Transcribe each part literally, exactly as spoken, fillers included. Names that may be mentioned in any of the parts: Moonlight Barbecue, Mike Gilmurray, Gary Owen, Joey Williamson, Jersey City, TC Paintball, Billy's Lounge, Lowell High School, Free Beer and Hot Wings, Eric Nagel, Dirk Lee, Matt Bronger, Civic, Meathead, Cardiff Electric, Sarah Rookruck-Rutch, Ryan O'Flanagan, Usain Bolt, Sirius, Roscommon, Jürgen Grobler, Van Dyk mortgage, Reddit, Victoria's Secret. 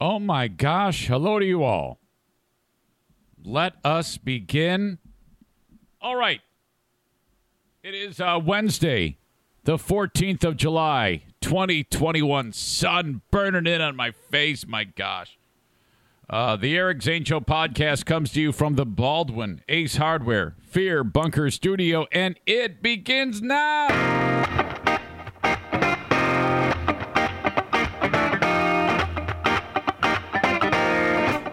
Oh, my gosh. Hello to you all. Let us begin. All right. It is uh, Wednesday, the fourteenth of July, twenty twenty-one. Sun burning in on my face. My gosh. Uh, the Eric Zane Show podcast comes to you from the Baldwin Ace Hardware Fear Bunker Studio, and it begins now.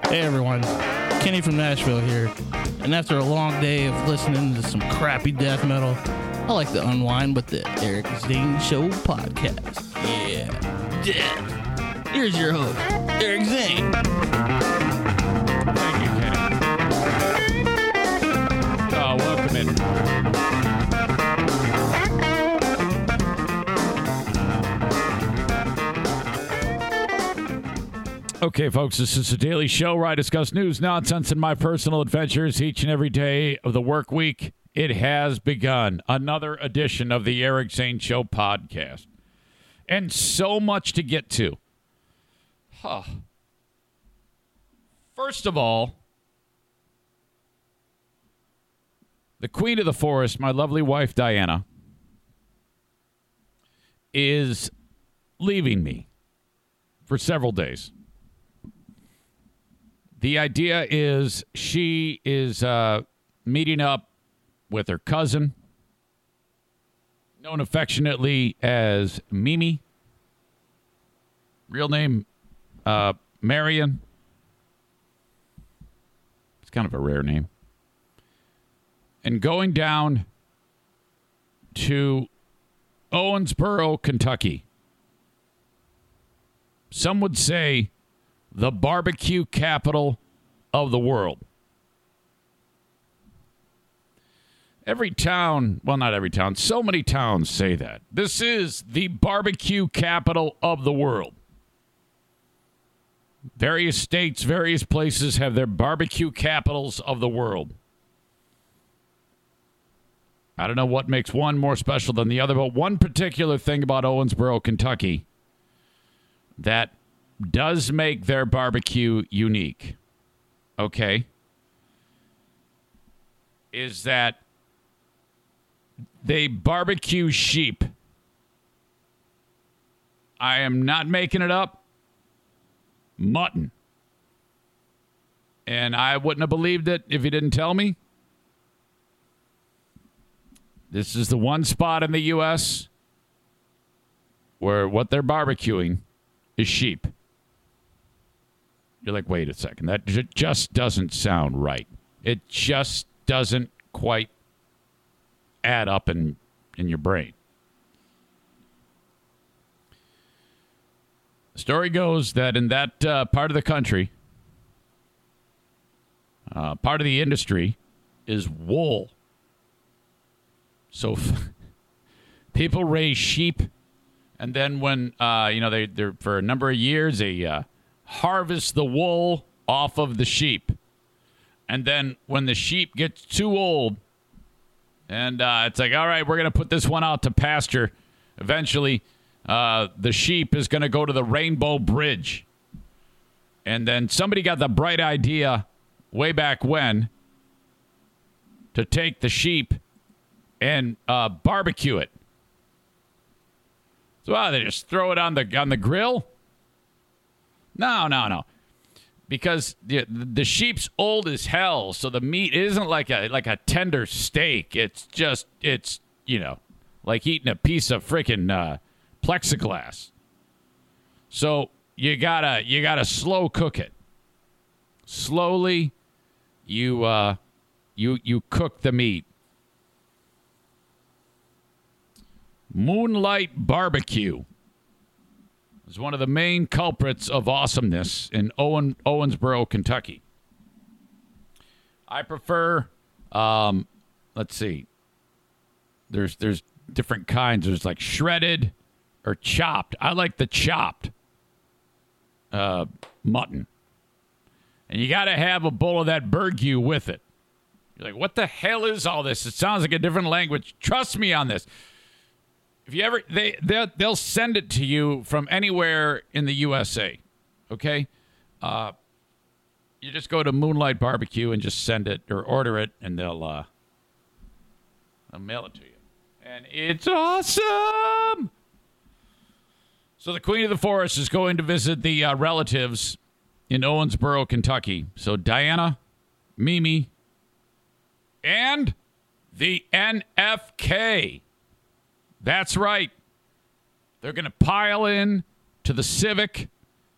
Hey everyone, Kenny from Nashville here, and after a long day of listening to some crappy death metal, I like to unwind with the Eric Zane Show podcast. Yeah, death. Here's your host, Eric Zane. Thank you, Kenny. Oh, welcome in. Okay, folks, this is the daily show where I discuss news, nonsense, and my personal adventures each and every day of the work week. It has begun. Another edition of the Eric Zane Show podcast. And so much to get to. Huh. First of all, the queen of the forest, my lovely wife, Diana, is leaving me for several days. The idea is she is uh, meeting up with her cousin, known affectionately as Mimi, real name uh, Marion. It's kind of a rare name. And going down to Owensboro, Kentucky. Some would say the barbecue capital of the world. Every town, well, not every town, so many towns say that. This is the barbecue capital of the world. Various states, various places have their barbecue capitals of the world. I don't know what makes one more special than the other, but one particular thing about Owensboro, Kentucky, that does make their barbecue unique, okay, is that they barbecue sheep. I am not making it up. Mutton. And I wouldn't have believed it if you didn't tell me. This is the one spot in the U S where what they're barbecuing is sheep. You're like, wait a second. That j- just doesn't sound right. It just doesn't quite add up in, in your brain. The story goes that in that uh, part of the country, uh, part of the industry is wool. So f- people raise sheep, and then when, uh, you know, they, they're for a number of years, they... Uh, harvest the wool off of the sheep. And then when the sheep gets too old and uh, it's like, all right, we're going to put this one out to pasture. Eventually, uh, the sheep is going to go to the Rainbow Bridge. And then somebody got the bright idea way back when to take the sheep and uh, barbecue it. So wow, they just throw it on the on the grill. No, no, no, because the the sheep's old as hell, so the meat isn't like a like a tender steak. It's just it's you know like eating a piece of freaking uh, plexiglass. So you gotta you gotta slow cook it. Slowly, you uh, you you cook the meat. Moonlight Barbecue is one of the main culprits of awesomeness in Owen, Owensboro, Kentucky. I prefer, um, let's see, there's there's different kinds. There's like shredded or chopped. I like the chopped uh, mutton. And you got to have a bowl of that burgoo with it. You're like, what the hell is all this? It sounds like a different language. Trust me on this. If you ever, they, they'll, they'll send it to you from anywhere in the U S A, okay? Uh, you just go to Moonlight Barbecue and just send it or order it, and they'll, uh, they'll mail it to you. And it's awesome! So the Queen of the Forest is going to visit the uh, relatives in Owensboro, Kentucky. So Diana, Mimi, and the N F K. That's right. They're going to pile in to the Civic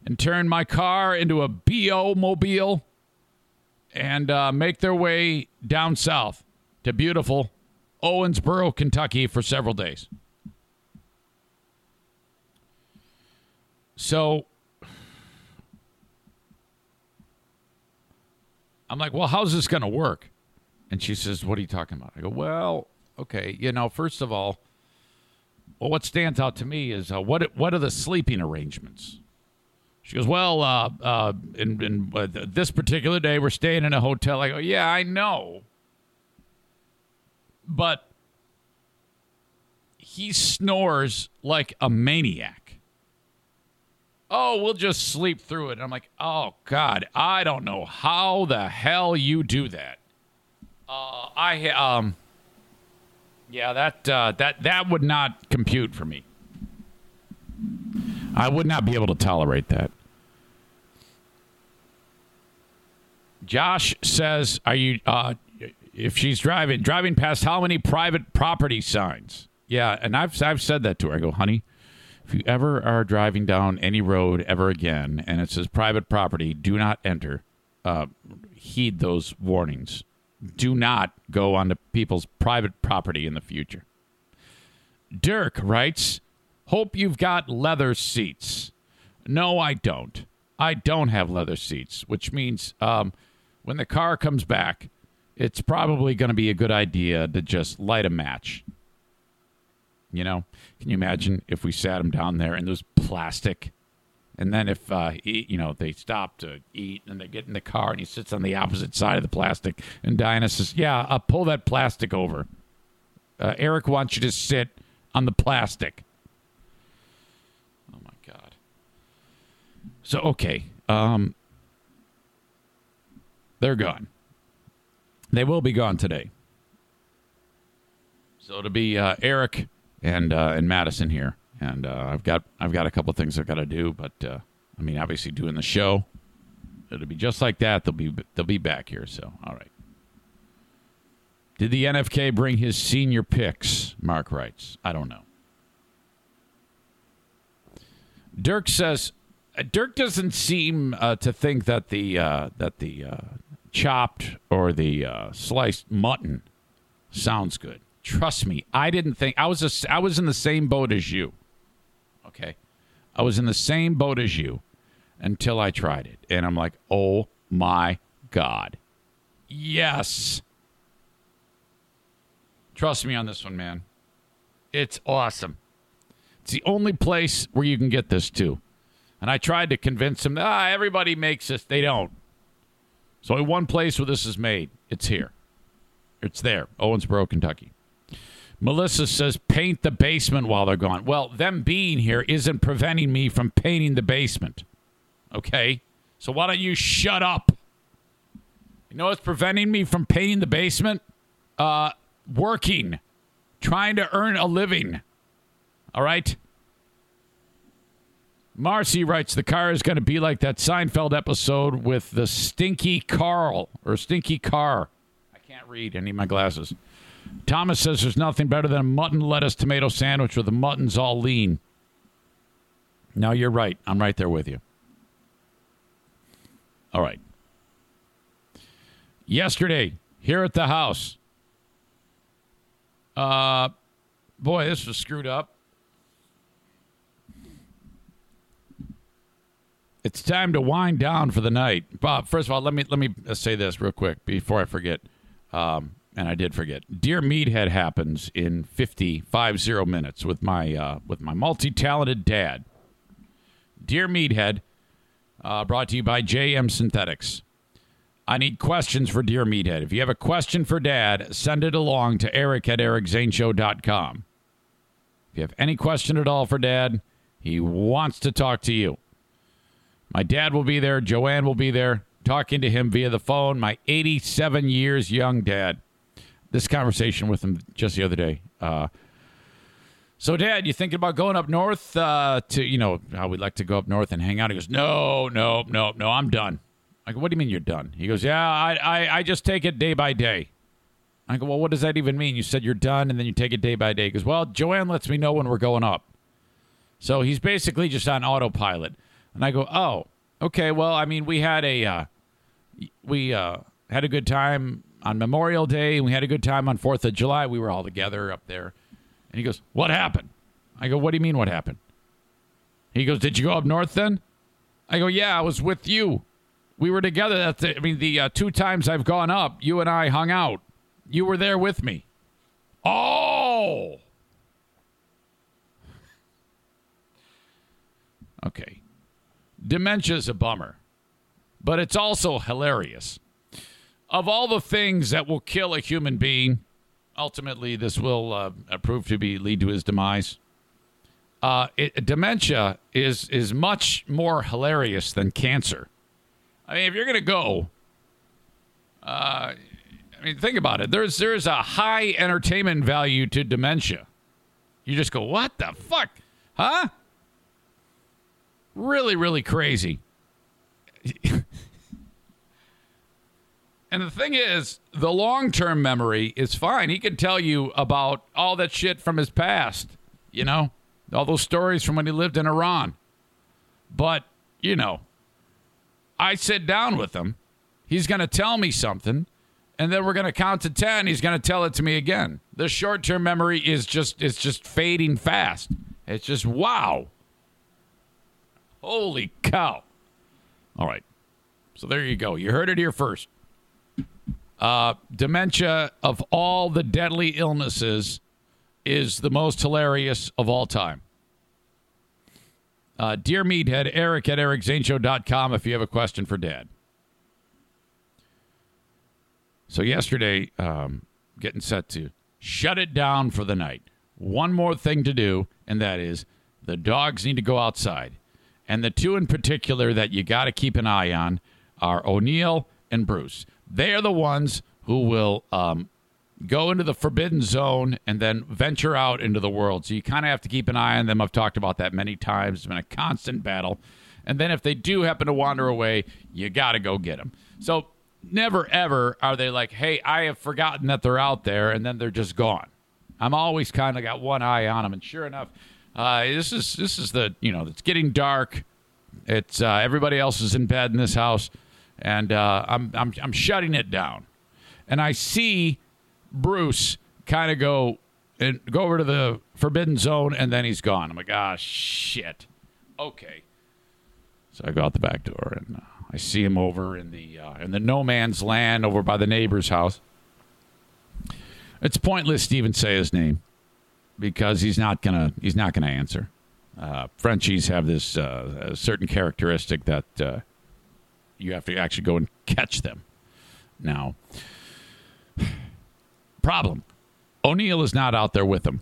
and turn my car into a B O mobile and uh, make their way down south to beautiful Owensboro, Kentucky for several days. So I'm like, well, how's this going to work? And she says, what are you talking about? I go, well, okay, you know, first of all, well, what stands out to me is uh, what what are the sleeping arrangements? She goes, well, uh, uh, in, in uh, this particular day, we're staying in a hotel. I go, yeah, I know. But he snores like a maniac. Oh, we'll just sleep through it. And I'm like, oh, God, I don't know how the hell you do that. Uh, I um, yeah, that uh, that that would not compute for me. I would not be able to tolerate that. Josh says, "Are you? Uh, if she's driving, driving past how many private property signs?" Yeah, and I've I've said that to her. I go, honey, if you ever are driving down any road ever again and it says private property, do not enter. Uh, heed those warnings. Do not go onto people's private property in the future. Dirk writes, hope you've got leather seats. No, I don't. I don't have leather seats, which means um, when the car comes back, it's probably going to be a good idea to just light a match. You know, can you imagine if we sat him down there and there's plastic? And then if, uh, he, you know, they stop to eat and they get in the car and he sits on the opposite side of the plastic. And Diana says, yeah, uh, pull that plastic over. Uh, Eric wants you to sit on the plastic. Oh, my God. So, okay. Um, they're gone. They will be gone today. So it'll be uh, Eric and uh, and Madison here. And uh, I've got I've got a couple of things I've got to do, but uh, I mean, obviously, doing the show, it'll be just like that. They'll be they'll be back here. So, all right. Did the N F K bring his senior picks? Mark writes, I don't know. Dirk says, Dirk doesn't seem uh, to think that the uh, that the uh, chopped or the uh, sliced mutton sounds good. Trust me, I didn't think I was a, I was in the same boat as you. Okay. I was in the same boat as you until I tried it. And I'm like, oh, my God. Yes. Trust me on this one, man. It's awesome. It's the only place where you can get this, too. And I tried to convince him that ah, everybody makes this. They don't. So in one place where this is made, it's here. It's there. Owensboro, Kentucky. Melissa says, paint the basement while they're gone. Well, them being here isn't preventing me from painting the basement. Okay? So why don't you shut up? You know what's preventing me from painting the basement? Uh, working. Trying to earn a living. All right? Marcy writes, the car is going to be like that Seinfeld episode with the stinky Carl or stinky car. I can't read. I need my glasses. Thomas says there's nothing better than a mutton, lettuce, tomato sandwich where the mutton's all lean. No, you're right. I'm right there with you. All right. Yesterday, here at the house. Uh, boy, this was screwed up. It's time to wind down for the night. Bob, first of all, let me let me say this real quick before I forget. Um, And I did forget. Dear Meathead happens in fifty, five zero minutes with my uh, with my multi-talented dad. Dear Meathead, uh, brought to you by J M Synthetics. I need questions for Dear Meathead. If you have a question for Dad, send it along to Eric at eric zane show dot com. If you have any question at all for Dad, he wants to talk to you. My dad will be there. Joanne will be there, talking to him via the phone. My eighty-seven years young dad. This conversation with him just the other day. Uh, so, Dad, you thinking about going up north uh, to, you know, how we'd like to go up north and hang out? He goes, no, no, no, no, I'm done. I go, what do you mean you're done? He goes, yeah, I, I, I just take it day by day. I go, well, what does that even mean? You said you're done, and then you take it day by day. He goes, well, Joanne lets me know when we're going up. So he's basically just on autopilot. And I go, oh, okay, well, I mean, we had a uh, we uh, had a good time on Memorial Day, and we had a good time on fourth of July. We were all together up there. And he goes, what happened? I go, what do you mean what happened? He goes, did you go up north then? I go, yeah, I was with you. We were together. That's the, I mean, the uh, two times I've gone up, you and I hung out. You were there with me. Oh! Okay. Dementia's a bummer, but it's also hilarious. Of all the things that will kill a human being, ultimately this will uh, prove to be lead to his demise. Uh, it, dementia is is much more hilarious than cancer. I mean, if you're going to go... Uh, I mean, think about it. There's there's a high entertainment value to dementia. You just go, what the fuck? Huh? Really, really crazy. And the thing is, the long-term memory is fine. He can tell you about all that shit from his past, you know? All those stories from when he lived in Iran. But, you know, I sit down with him. He's going to tell me something. And then we're going to count to ten. He's going to tell it to me again. The short-term memory is just it's just fading fast. It's just, wow. Holy cow. All right. So there you go. You heard it here first. Uh, dementia, of all the deadly illnesses, is the most hilarious of all time. Uh, dear Meathead, Eric at eric zane show dot com if you have a question for Dad. So yesterday, um, getting set to shut it down for the night. One more thing to do, and that is the dogs need to go outside. And the two in particular that you got to keep an eye on are O'Neal and Bruce. They are the ones who will um, go into the forbidden zone and then venture out into the world. So you kind of have to keep an eye on them. I've talked about that many times. It's been a constant battle. And then if they do happen to wander away, you got to go get them. So... never, ever are they like, hey, I have forgotten that they're out there, and then they're just gone. I'm always kind of got one eye on them, and sure enough, uh, this is this is the, you know, it's getting dark. It's uh, everybody else is in bed in this house, and uh, I'm, I'm, I'm shutting it down. And I see Bruce kind of go and go over to the forbidden zone, and then he's gone. I'm like, ah, shit. Okay. So I go out the back door, and... Uh, I see him over in the uh, in the no man's land over by the neighbor's house. It's pointless to even say his name because he's not gonna he's not gonna answer. Uh, Frenchies have this uh, certain characteristic that uh, you have to actually go and catch them. Now, problem: O'Neal is not out there with him.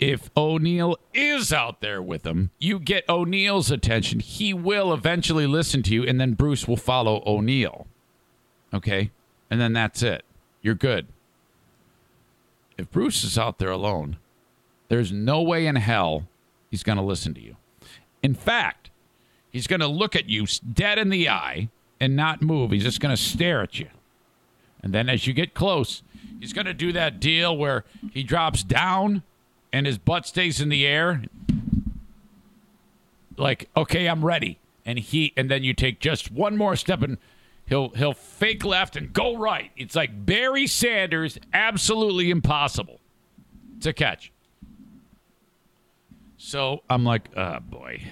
If O'Neal is out there with him, you get O'Neal's attention. He will eventually listen to you, and then Bruce will follow O'Neal. Okay? And then that's it. You're good. If Bruce is out there alone, there's no way in hell he's going to listen to you. In fact, he's going to look at you dead in the eye and not move. He's just going to stare at you. And then as you get close, he's going to do that deal where he drops down and his butt stays in the air, like, okay, I'm ready. And he, and then you take just one more step, and he'll he'll fake left and go right. It's like Barry Sanders, absolutely impossible to catch. So I'm like, oh boy.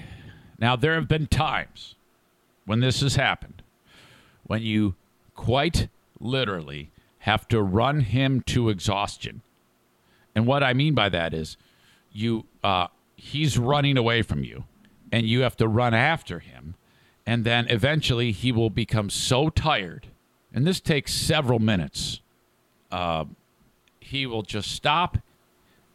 Now there have been times when this has happened, when you quite literally have to run him to exhaustion. And what I mean by that is you uh, he's running away from you, and you have to run after him, and then eventually he will become so tired, and this takes several minutes. Uh, he will just stop,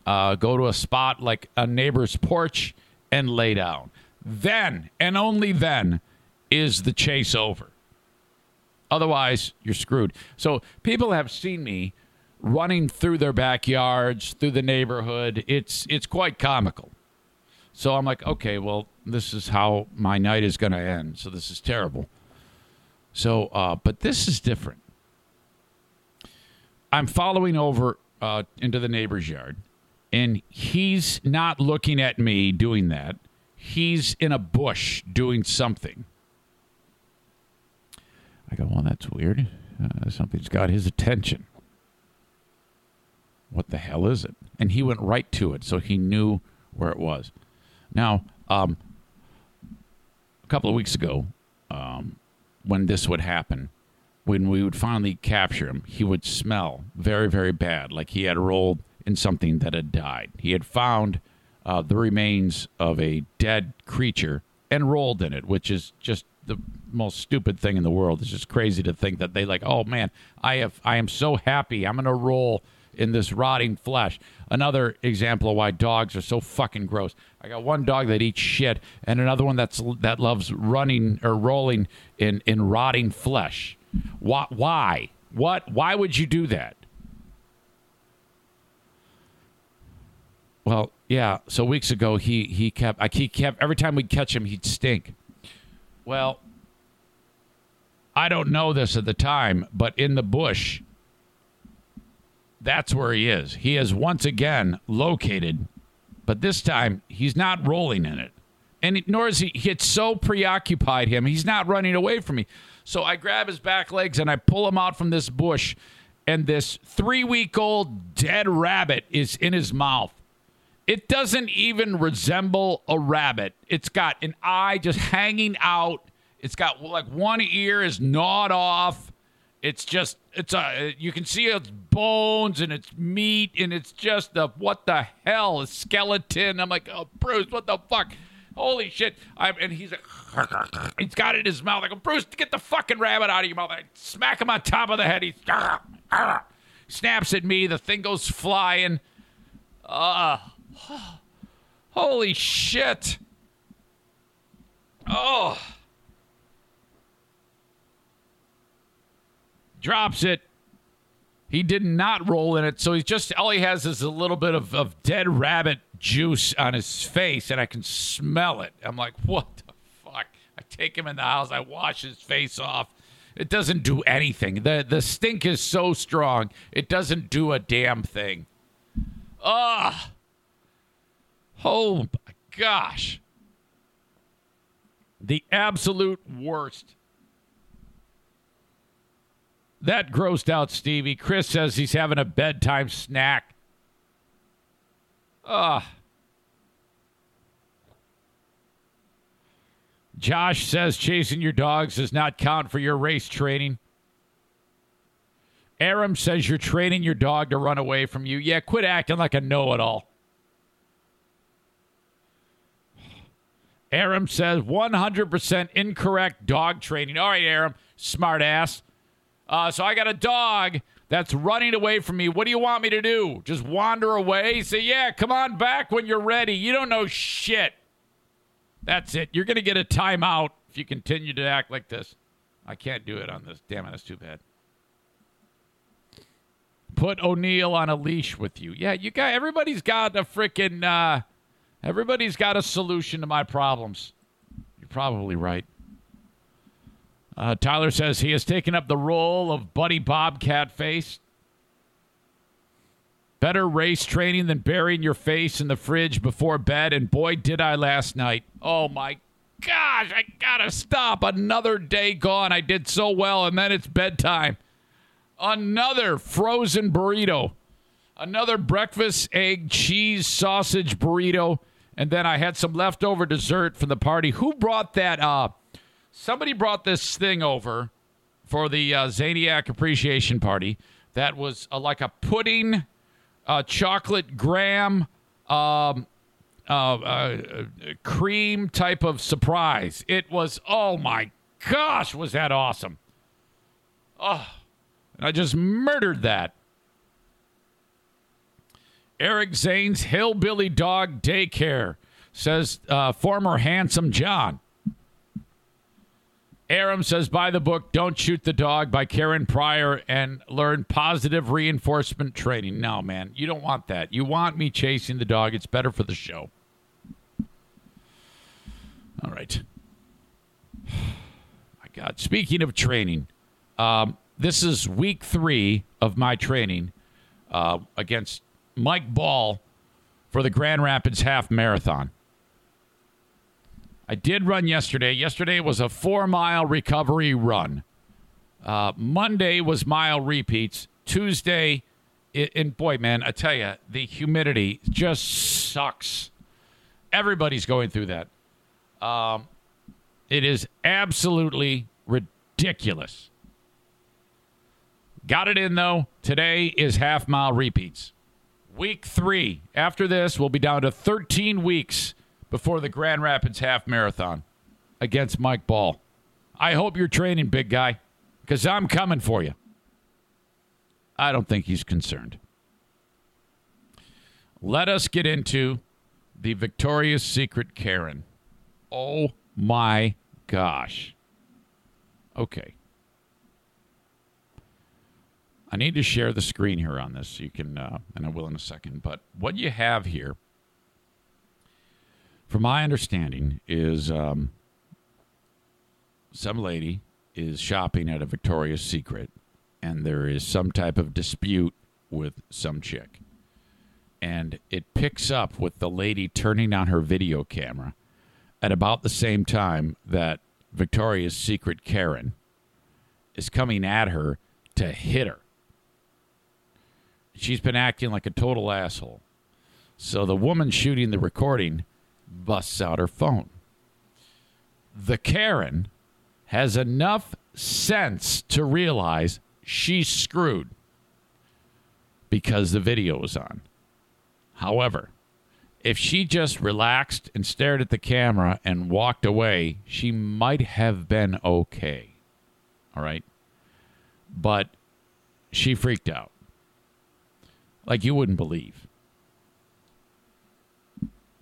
uh, go to a spot like a neighbor's porch, and lay down. Then, and only then, is the chase over. Otherwise, you're screwed. So people have seen me running through their backyards, through the neighborhood. It's it's quite comical. So I'm like, okay, well, this is how my night is going to end. So this is terrible. So, uh, but this is different. I'm following over uh, into the neighbor's yard, and he's not looking at me doing that. He's in a bush doing something. I go, well, that's weird. Uh, something's got his attention. What the hell is it? And he went right to it, so he knew where it was. Now, um, a couple of weeks ago, um, when this would happen, when we would finally capture him, he would smell very, very bad, like he had rolled in something that had died. He had found uh, the remains of a dead creature and rolled in it, which is just the most stupid thing in the world. It's just crazy to think that they like, oh, man, I have, I am so happy. I'm going to roll in this rotting flesh. Another example of why dogs are so fucking gross. I got one dog that eats shit and another one that's that loves running or rolling in, in rotting flesh. Why? Why? What? Why would you do that? Well, yeah. So weeks ago, he he kept. I he kept every time we'd catch him, he'd stink. Well, I don't know this at the time, but in the bush, that's where he is. He is once again located, but this time he's not rolling in it. And nor is he, it's so preoccupied him, he's not running away from me. So I grab his back legs and I pull him out from this bush, and this three-week-old dead rabbit is in his mouth. It doesn't even resemble a rabbit. It's got an eye just hanging out. It's got like one ear is gnawed off. It's just, it's a, you can see its bones and its meat, and it's just a, what the hell, a skeleton. I'm like, oh, Bruce, what the fuck? Holy shit. I'm, and he's like, he's got it in his mouth. I go, Bruce, get the fucking rabbit out of your mouth. I smack him on top of the head. He snaps at me. The thing goes flying. Uh, holy shit. Oh. Drops it. He did not roll in it, so he's just, all he has is a little bit of, of dead rabbit juice on his face, and I can smell it. I'm like, what the fuck? I take him in the house. I wash his face off. It doesn't do anything. The the stink is so strong, it doesn't do a damn thing. Ah! Oh, my gosh. The absolute worst. That grossed out Stevie. Chris says he's having a bedtime snack. Ah. Josh says chasing your dogs does not count for your race training. Aram says you're training your dog to run away from you. Yeah, quit acting like a know-it-all. Aram says one hundred percent incorrect dog training. All right, Aram, smart ass. Uh, so I got a dog that's running away from me. What do you want me to do? Just wander away? Say, yeah, come on back when you're ready. You don't know shit. That's it. You're going to get a timeout if you continue to act like this. I can't do it on this. Damn it, that's too bad. Put O'Neal on a leash with you. Yeah, you got. Everybody's got a freaking, uh, everybody's got a solution to my problems. You're probably right. Uh, Tyler says he has taken up the role of Buddy Bobcat Face. Better race training than burying your face in the fridge before bed, and boy, did I last night. Oh, my gosh, I gotta stop. Another day gone. I did so well, and then it's bedtime. Another frozen burrito. Another breakfast, egg, cheese, sausage burrito. And then I had some leftover dessert from the party. Who brought that up? Somebody brought this thing over for the uh, Zaniac Appreciation Party that was uh, like a pudding, uh, chocolate graham, um, uh, uh, cream type of surprise. It was, oh my gosh, was that awesome. Oh, I just murdered that. Eric Zane's Hillbilly Dog Daycare. says uh, former Handsome John. Aram says, buy the book, Don't Shoot the Dog by Karen Pryor, and learn positive reinforcement training. No, man, you don't want that. You want me chasing the dog. It's better for the show. All right. My God. Speaking of training, um, this is week three of my training uh, against Mike Ball for the Grand Rapids Half Marathon. I did run yesterday. Yesterday was a four-mile recovery run. Uh, Monday was mile repeats. Tuesday, it, and boy, man, I tell you, the humidity just sucks. Everybody's going through that. Um, it is absolutely ridiculous. Got it in, though. Today is half-mile repeats. Week three. After this, we'll be down to thirteen weeks before the Grand Rapids Half Marathon against Mike Ball. I hope you're training, big guy, because I'm coming for you. I don't think he's concerned. Let us get into the Victoria's Secret Karen. Oh, my gosh. Okay. I need to share the screen here on this. You can, uh, and I will in a second, but what you have here, from my understanding, is um, some lady is shopping at a Victoria's Secret, and there is some type of dispute with some chick. And it picks up with the lady turning on her video camera at about the same time that Victoria's Secret Karen is coming at her to hit her. She's been acting like a total asshole. So the woman shooting the recording busts out her phone. The Karen has enough sense to realize she's screwed because the video is on. However, if she just relaxed and stared at the camera and walked away, she might have been okay. All right? But she freaked out. Like you wouldn't believe.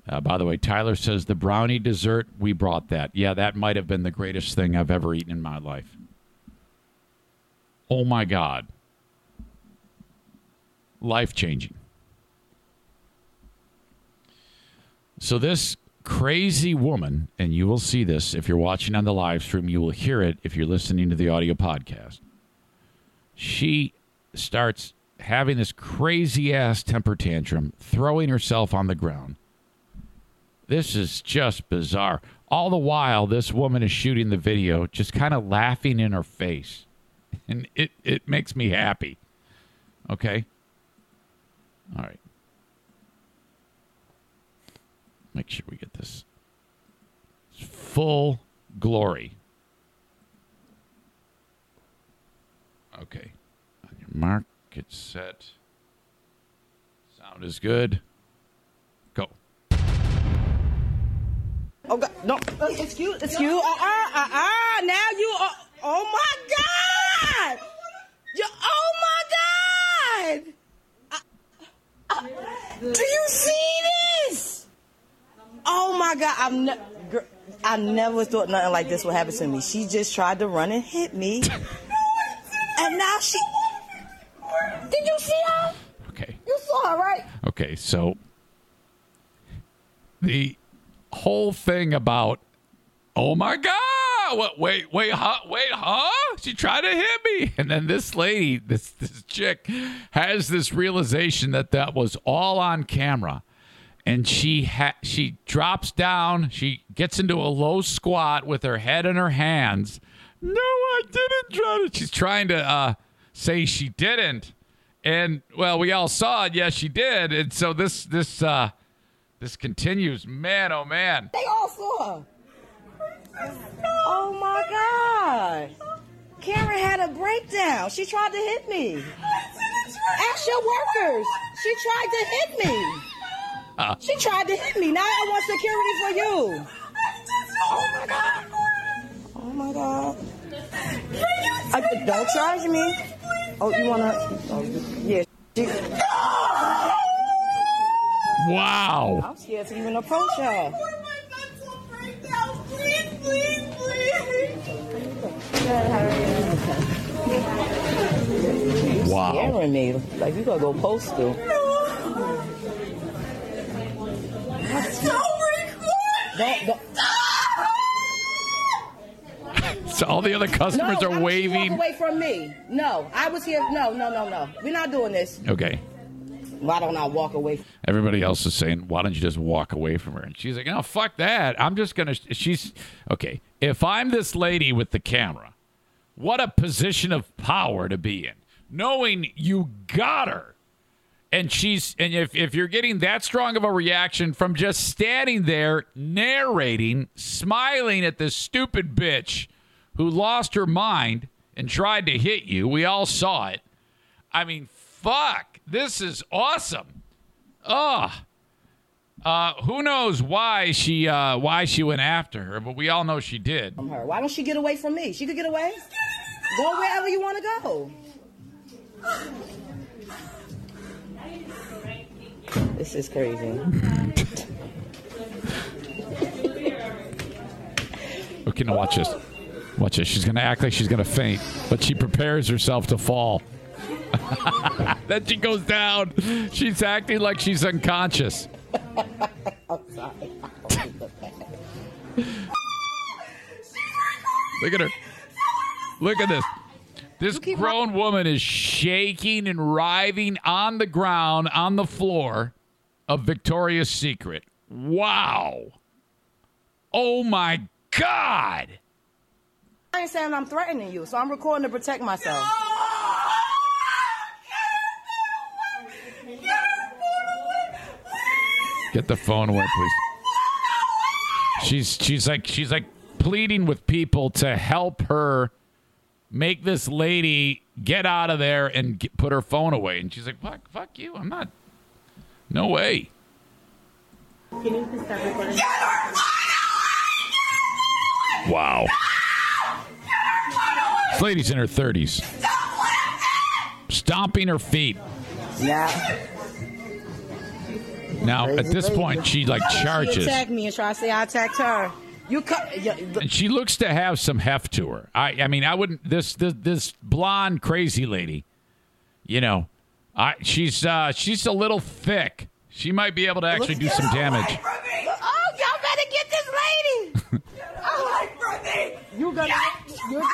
Uh, by the way, Tyler says the brownie dessert, we brought that. Yeah, that might have been the greatest thing I've ever eaten in my life. Oh, my God. Life-changing. So this crazy woman, and you will see this if you're watching on the live stream, you will hear it if you're listening to the audio podcast. She starts having this crazy-ass temper tantrum, throwing herself on the ground. This is just bizarre. All the while, this woman is shooting the video, just kind of laughing in her face. And it, it makes me happy. Okay? All right. Make sure we get this. It's full glory. Okay. On your mark, get set. Sound is good. Oh, God. No. Excuse, excuse. Uh-uh, uh-uh. Now you are. Oh, my God. You, oh, my God. I, I, do you see this? Oh, my God. I've ne- girl, I never thought nothing like this would happen to me. She just tried to run and hit me. And now she. Did you see her? Okay. You saw her, right? Okay, so. The whole thing about, oh my God, what, wait, wait, huh, wait, huh? She tried to hit me. And then this lady, this this chick, has this realization that that was all on camera. And she ha- she drops down. She gets into a low squat with her head in her hands. No, I didn't try to. She's trying to uh, say she didn't. And, well, we all saw it. Yes, she did. And so this, this, uh, This continues. Man, oh, man. They all saw her. Oh, my God. Karen had a breakdown. She tried to hit me. Ask your workers. She tried to hit me. Uh, she tried to hit me. Now I want security for you. Oh, my God. Oh, my God. I, don't charge me. Oh, you want to? Oh, yeah. She, Wow. dare to even approach y'all. Wow. Scaring me. Like, you gonna go postal. Don't, don't. So all the other customers no, are waving. Walk away from me. No, I was here. No, no, no, no. We're not doing this. Okay. Why don't I walk away? Everybody else is saying, why don't you just walk away from her? And she's like, no, fuck that. I'm just going to. She's. Okay. If I'm this lady with the camera, what a position of power to be in. Knowing you got her. And she's, and if, if you're getting that strong of a reaction from just standing there, narrating, smiling at this stupid bitch who lost her mind and tried to hit you, we all saw it. I mean, fuck, this is awesome. Ugh. Uh, who knows why she uh, why she went after her, but we all know she did. From her. Why don't she get away from me? She could get away. Go wherever you want to go. This is crazy. Okay, now watch this. Watch this. She's going to act like she's going to faint, but she prepares herself to fall. Then she goes down. She's acting like she's unconscious. I'm sorry. Look at her. Look at this. This grown woman is shaking and writhing on the ground, on the floor of Victoria's Secret. Wow. Oh, my God. I ain't saying I'm threatening you, so I'm recording to protect myself. Get the phone away, please. She's she's like she's like pleading with people to help her. Make this lady get out of there and get, put her phone away. And she's like, fuck, fuck you. I'm not. No way. Can you please stop recording? Get her phone away! Wow. No! Get her phone away! This lady's in her thirties. Stomping her feet. Yeah. Now, at this point, she like charges. She attacked me and try to say I attacked her. You co- and she looks to have some heft to her. I, I mean, I wouldn't. This, this, this blonde crazy lady. You know, I. She's, uh, she's a little thick. She might be able to actually do some damage. Oh, y'all better get this lady. Get away from me. You got to. You're gonna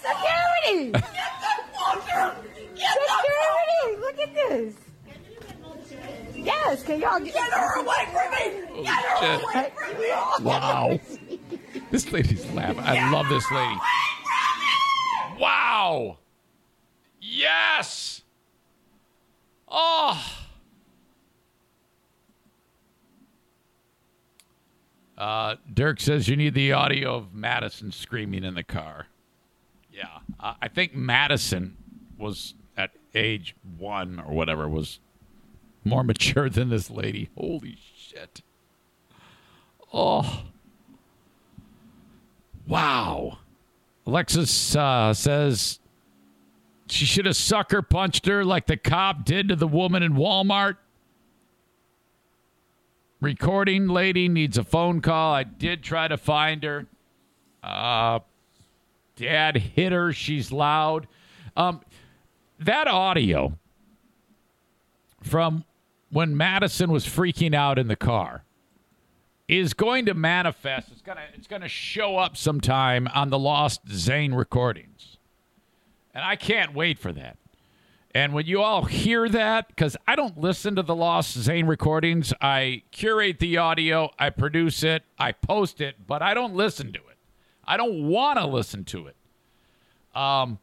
security. Get the Get security. Look at this. Yes, can y'all get, get her away from me? Get her away from me! Wow. This lady's laughing. I love this lady. Wow. Yes. Oh. Uh, Dirk says you need the audio of Madison screaming in the car. Yeah. Uh, I think Madison was at age one or whatever was... more mature than this lady. Holy shit. Oh. Wow. Alexis uh, says she should have sucker punched her like the cop did to the woman in Walmart. Recording lady needs a phone call. I did try to find her. Uh, dad hit her. She's loud. Um, that audio from... when Madison was freaking out in the car is going to manifest. It's going to, it's going to show up sometime on the Lost Zane recordings. And I can't wait for that. And when you all hear that, because I don't listen to the Lost Zane recordings, I curate the audio, I produce it, I post it, but I don't listen to it. I don't want to listen to it. Um,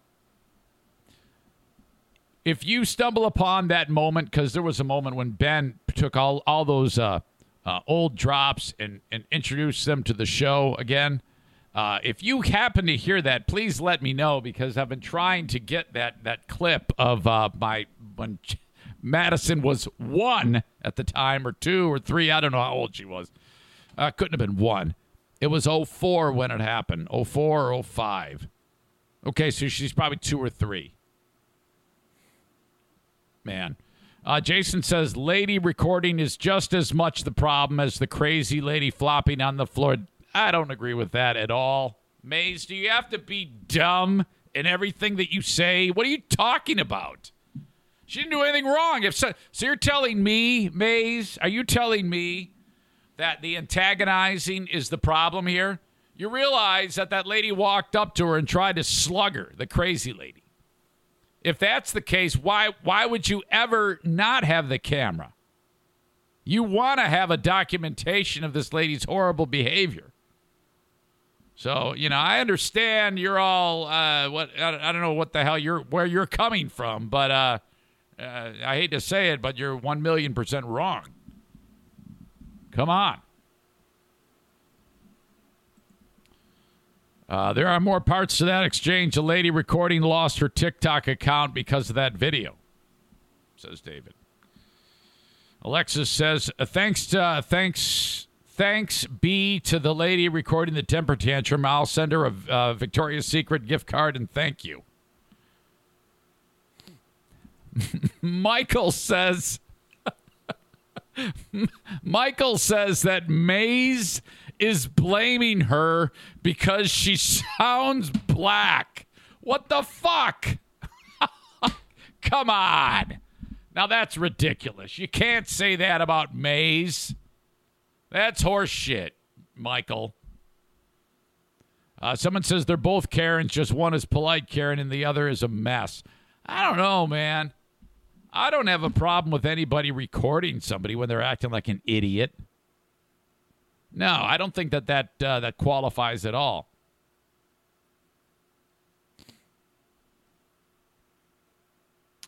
If you stumble upon that moment, because there was a moment when Ben took all, all those uh, uh, old drops and, and introduced them to the show again, uh, if you happen to hear that, please let me know, because I've been trying to get that, that clip of uh, my when Madison was one at the time, or two or three. I don't know how old she was. Uh, couldn't have been one. It was oh four when it happened, oh four or oh five. Okay, so she's probably two or three. Man, Uh, Jason says, lady recording is just as much the problem as the crazy lady flopping on the floor. I don't agree with that at all. Maze, do you have to be dumb in everything that you say? What are you talking about? She didn't do anything wrong. If so, so you're telling me, Maze, are you telling me that the antagonizing is the problem here? You realize that that lady walked up to her and tried to slug her, the crazy lady. If that's the case, why why would you ever not have the camera? You want to have a documentation of this lady's horrible behavior. So, you know, I understand you're all, uh, what I, I don't know what the hell you're, where you're coming from, but uh, uh, I hate to say it, but you're one million percent wrong. Come on. Uh, there are more parts to that exchange. A lady recording lost her TikTok account because of that video, says David. Alexis says, thanks, to, uh, thanks, thanks be to the lady recording the temper tantrum. I'll send her a uh, Victoria's Secret gift card and thank you. Michael says, Michael says that Maze is blaming her because she sounds black. What the fuck? Come on. Now that's ridiculous. You can't say that about Maze. That's horse shit, Michael. Uh, someone says they're both Karens, just one is polite Karen and the other is a mess. I don't know, man. I don't have a problem with anybody recording somebody when they're acting like an idiot. No, I don't think that that, uh, that qualifies at all.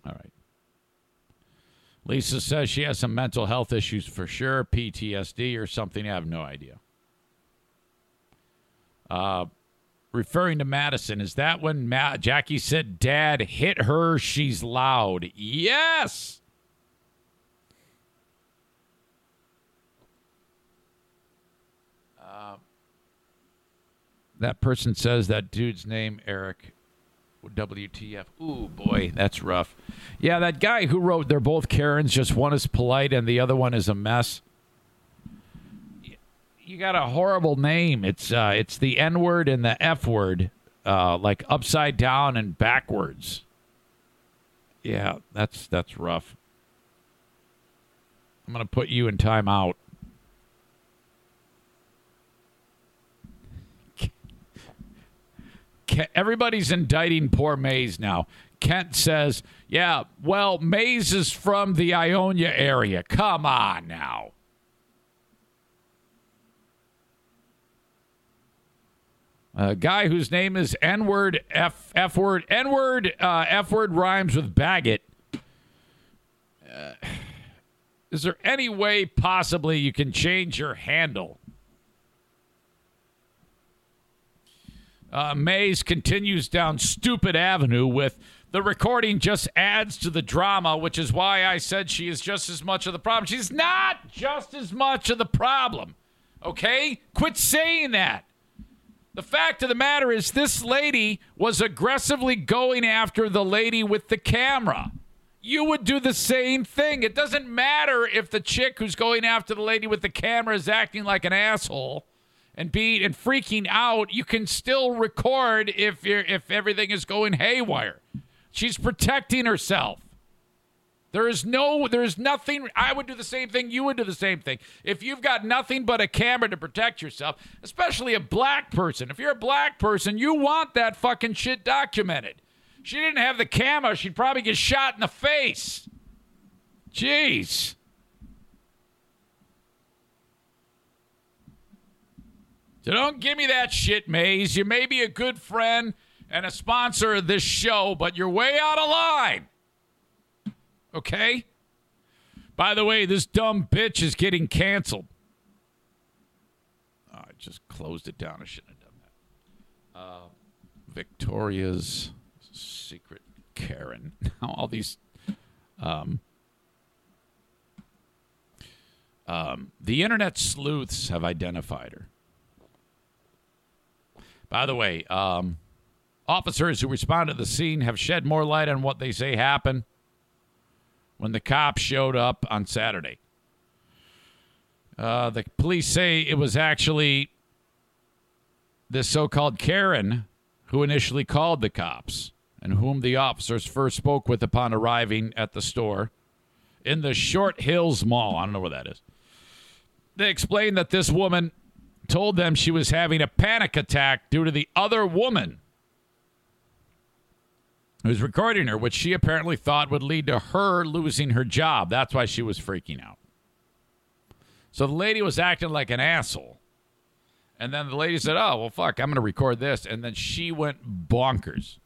All right. Lisa says she has some mental health issues for sure, P T S D or something. I have no idea. Uh, referring to Madison, is that when Ma- Jackie said, Dad, hit her, she's loud? Yes! That person says that dude's name, Eric, W T F. Ooh, boy, that's rough. Yeah, that guy who wrote, they're both Karens, just one is polite and the other one is a mess. You got a horrible name. It's uh, it's the N-word and the F-word, uh, like upside down and backwards. Yeah, that's that's rough. I'm going to put you in timeout. Everybody's indicting poor Maze now. Kent says, yeah, well, Maze is from the Ionia area. Come on now. A guy whose name is N-word, F, F-word, N-word, uh, F-word rhymes with Baggett. Uh, is there any way possibly you can change your handle? Uh, Maze continues down stupid avenue with the recording just adds to the drama, which is why I said she is just as much of the problem. She's not just as much of the problem, okay? Quit saying that. The fact of the matter is this lady was aggressively going after the lady with the camera. You would do the same thing. It doesn't matter if the chick who's going after the lady with the camera is acting like an asshole and beat and freaking out, you can still record if you're, if everything is going haywire. She's protecting herself. There is no, there is nothing. I would do the same thing. You would do the same thing. If you've got nothing but a camera to protect yourself, especially a black person. If you're a black person, you want that fucking shit documented. She didn't have the camera. She'd probably get shot in the face. Jeez. So don't give me that shit, Maze. You may be a good friend and a sponsor of this show, but you're way out of line. Okay? By the way, this dumb bitch is getting canceled. Oh, I just closed it down. I shouldn't have done that. Uh, Victoria's Secret Karen. Now all these... Um, um, the internet sleuths have identified her. By the way, um, officers who responded to the scene have shed more light on what they say happened. when the cops showed up on Saturday. Uh, the police say it was actually this so-called Karen who initially called the cops and whom the officers first spoke with upon arriving at the store in the Short Hills Mall. I don't know where that is. They explained that this woman told them she was having a panic attack due to the other woman who's recording her, which she apparently thought would lead to her losing her job. That's why she was freaking out. So the lady was acting like an asshole. And then the lady said, oh, well, fuck, I'm going to record this. And then she went bonkers.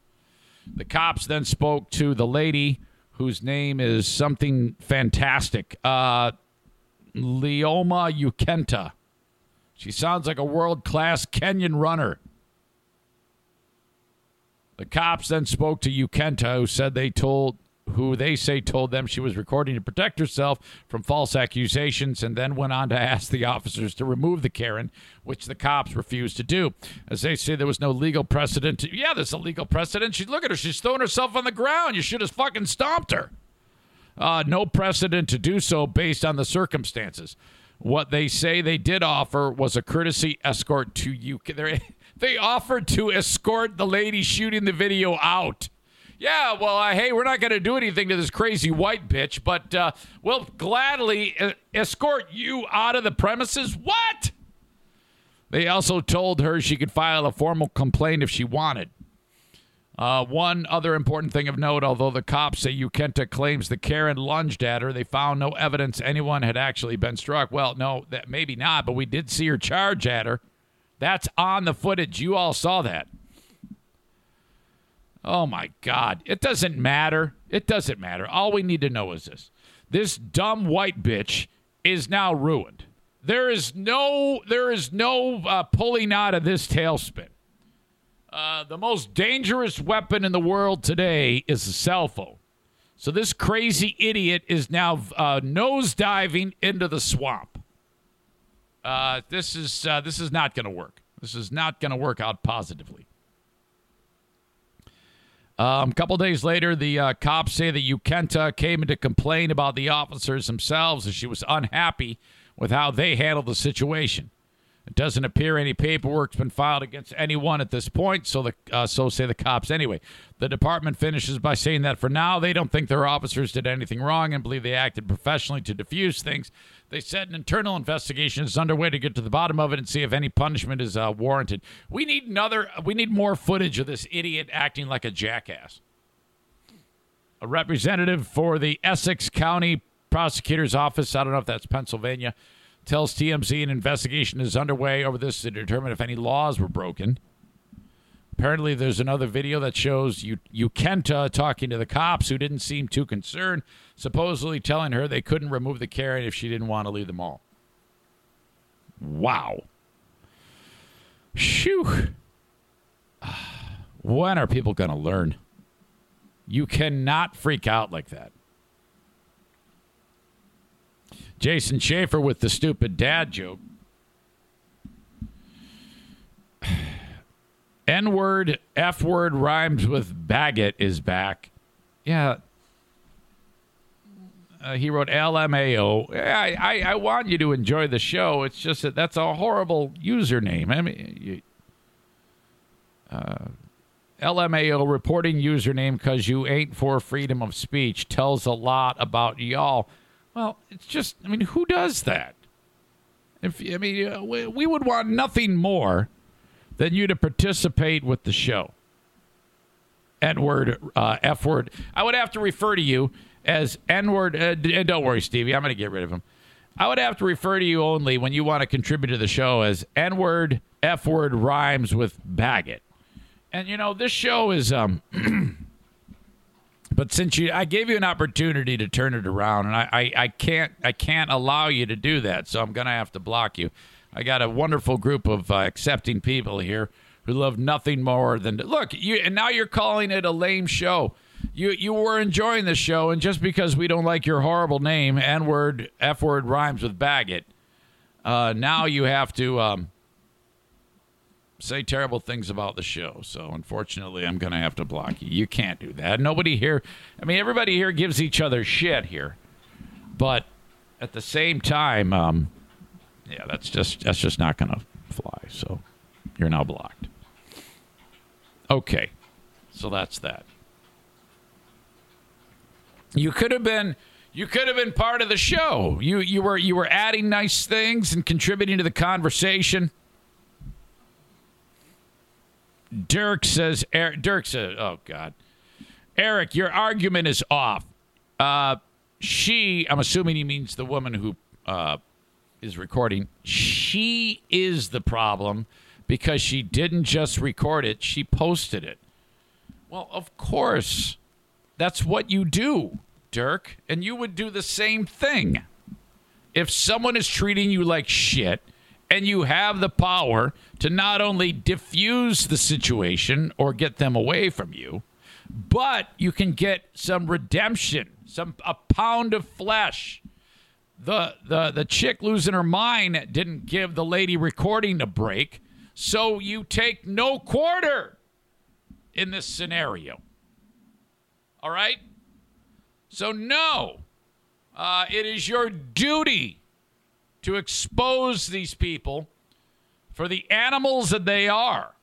The cops then spoke to the lady whose name is something fantastic. Uh, Leoma Ukenta. She sounds like a world-class Kenyan runner. The cops then spoke to Ukenta, who said they told, who they say told them she was recording to protect herself from false accusations, and then went on to ask the officers to remove the Karen, which the cops refused to do, as they say there was no legal precedent. To, yeah, there's a legal precedent. She, look at her. She's throwing herself on the ground. You should have fucking stomped her. Uh, no precedent to do so based on the circumstances. What they say they did offer was a courtesy escort to you. They offered to escort the lady shooting the video out. Yeah, well, uh, hey, we're not going to do anything to this crazy white bitch, but uh, we'll gladly uh, escort you out of the premises. What? They also told her she could file a formal complaint if she wanted. Uh, one other important thing of note, although the cops say Ukenta claims the Karen lunged at her, they found no evidence anyone had actually been struck. Well, no, that maybe not, but we did see her charge at her. That's on the footage. You all saw that. Oh, my God. It doesn't matter. It doesn't matter. All we need to know is this. This dumb white bitch is now ruined. There is no, there is no uh, pulling out of this tailspin. Uh, the most dangerous weapon in the world today is a cell phone. So this crazy idiot is now uh, nosediving into the swamp. Uh, this is uh, this is not going to work. This is not going to work out positively. Um, a couple days later, the uh, cops say that Ukenta came in to complain about the officers themselves, as she was unhappy with how they handled the situation. It doesn't appear any paperwork's been filed against anyone at this point, so the uh, so say the cops. Anyway, the department finishes by saying that for now, they don't think their officers did anything wrong and believe they acted professionally to defuse things. They said an internal investigation is underway to get to the bottom of it and see if any punishment is uh, warranted. We need another. We need more footage of this idiot acting like a jackass. A representative for the Essex County Prosecutor's Office, I don't know if that's Pennsylvania, tells T M Z an investigation is underway over this to determine if any laws were broken. Apparently, there's another video that shows Ukenta talking to the cops, who didn't seem too concerned, supposedly telling her they couldn't remove the Karen if she didn't want to leave the mall. Wow. Phew. When are people going to learn? You cannot freak out like that. Jason Schaefer with the stupid dad joke. N-word, F-word rhymes with Baggett is back. Yeah. Uh, he wrote L M A O. I, I, I want you to enjoy the show. It's just that that's a horrible username. I mean, you, uh, L M A O, reporting username because you ain't for freedom of speech, tells a lot about y'all. Well, it's just, I mean, who does that? If I mean, we, we would want nothing more than you to participate with the show. N-word, uh, F-word. I would have to refer to you as N-word. Uh, d- don't worry, Stevie, I'm going to get rid of him. I would have to refer to you only when you want to contribute to the show as N-word, F-word rhymes with Baggett. And, you know, this show is... um. But since you, I gave you an opportunity to turn it around, and I, I, I can't, I can't allow you to do that. So I'm gonna have to block you. I got a wonderful group of uh, accepting people here who love nothing more than to, look. You, and now you're calling it a lame show. You, you were enjoying the show, and just because we don't like your horrible name, N-word, F-word rhymes with Baggett. Uh, now you have to um, say terrible things about the show. So, unfortunately, I'm going to have to block you. You can't do that. Nobody here, I mean, everybody here gives each other shit here. But at the same time, um, yeah, that's just that's just not going to fly. So, you're now blocked. Okay. So, that's that. You could have been you could have been part of the show. You you were you were adding nice things and contributing to the conversation. Dirk says, er, Dirk says, oh, God. Eric, your argument is off. Uh, she, I'm assuming he means the woman who uh, is recording. She is the problem because she didn't just record it. She posted it. Well, of course. That's what you do, Dirk. And you would do the same thing. If someone is treating you like shit, and you have the power to not only diffuse the situation or get them away from you, but you can get some redemption, some a pound of flesh. The the the chick losing her mind didn't give the lady recording a break, so you take no quarter in this scenario. All right? So no, uh, it is your duty to expose these people for the animals that they are.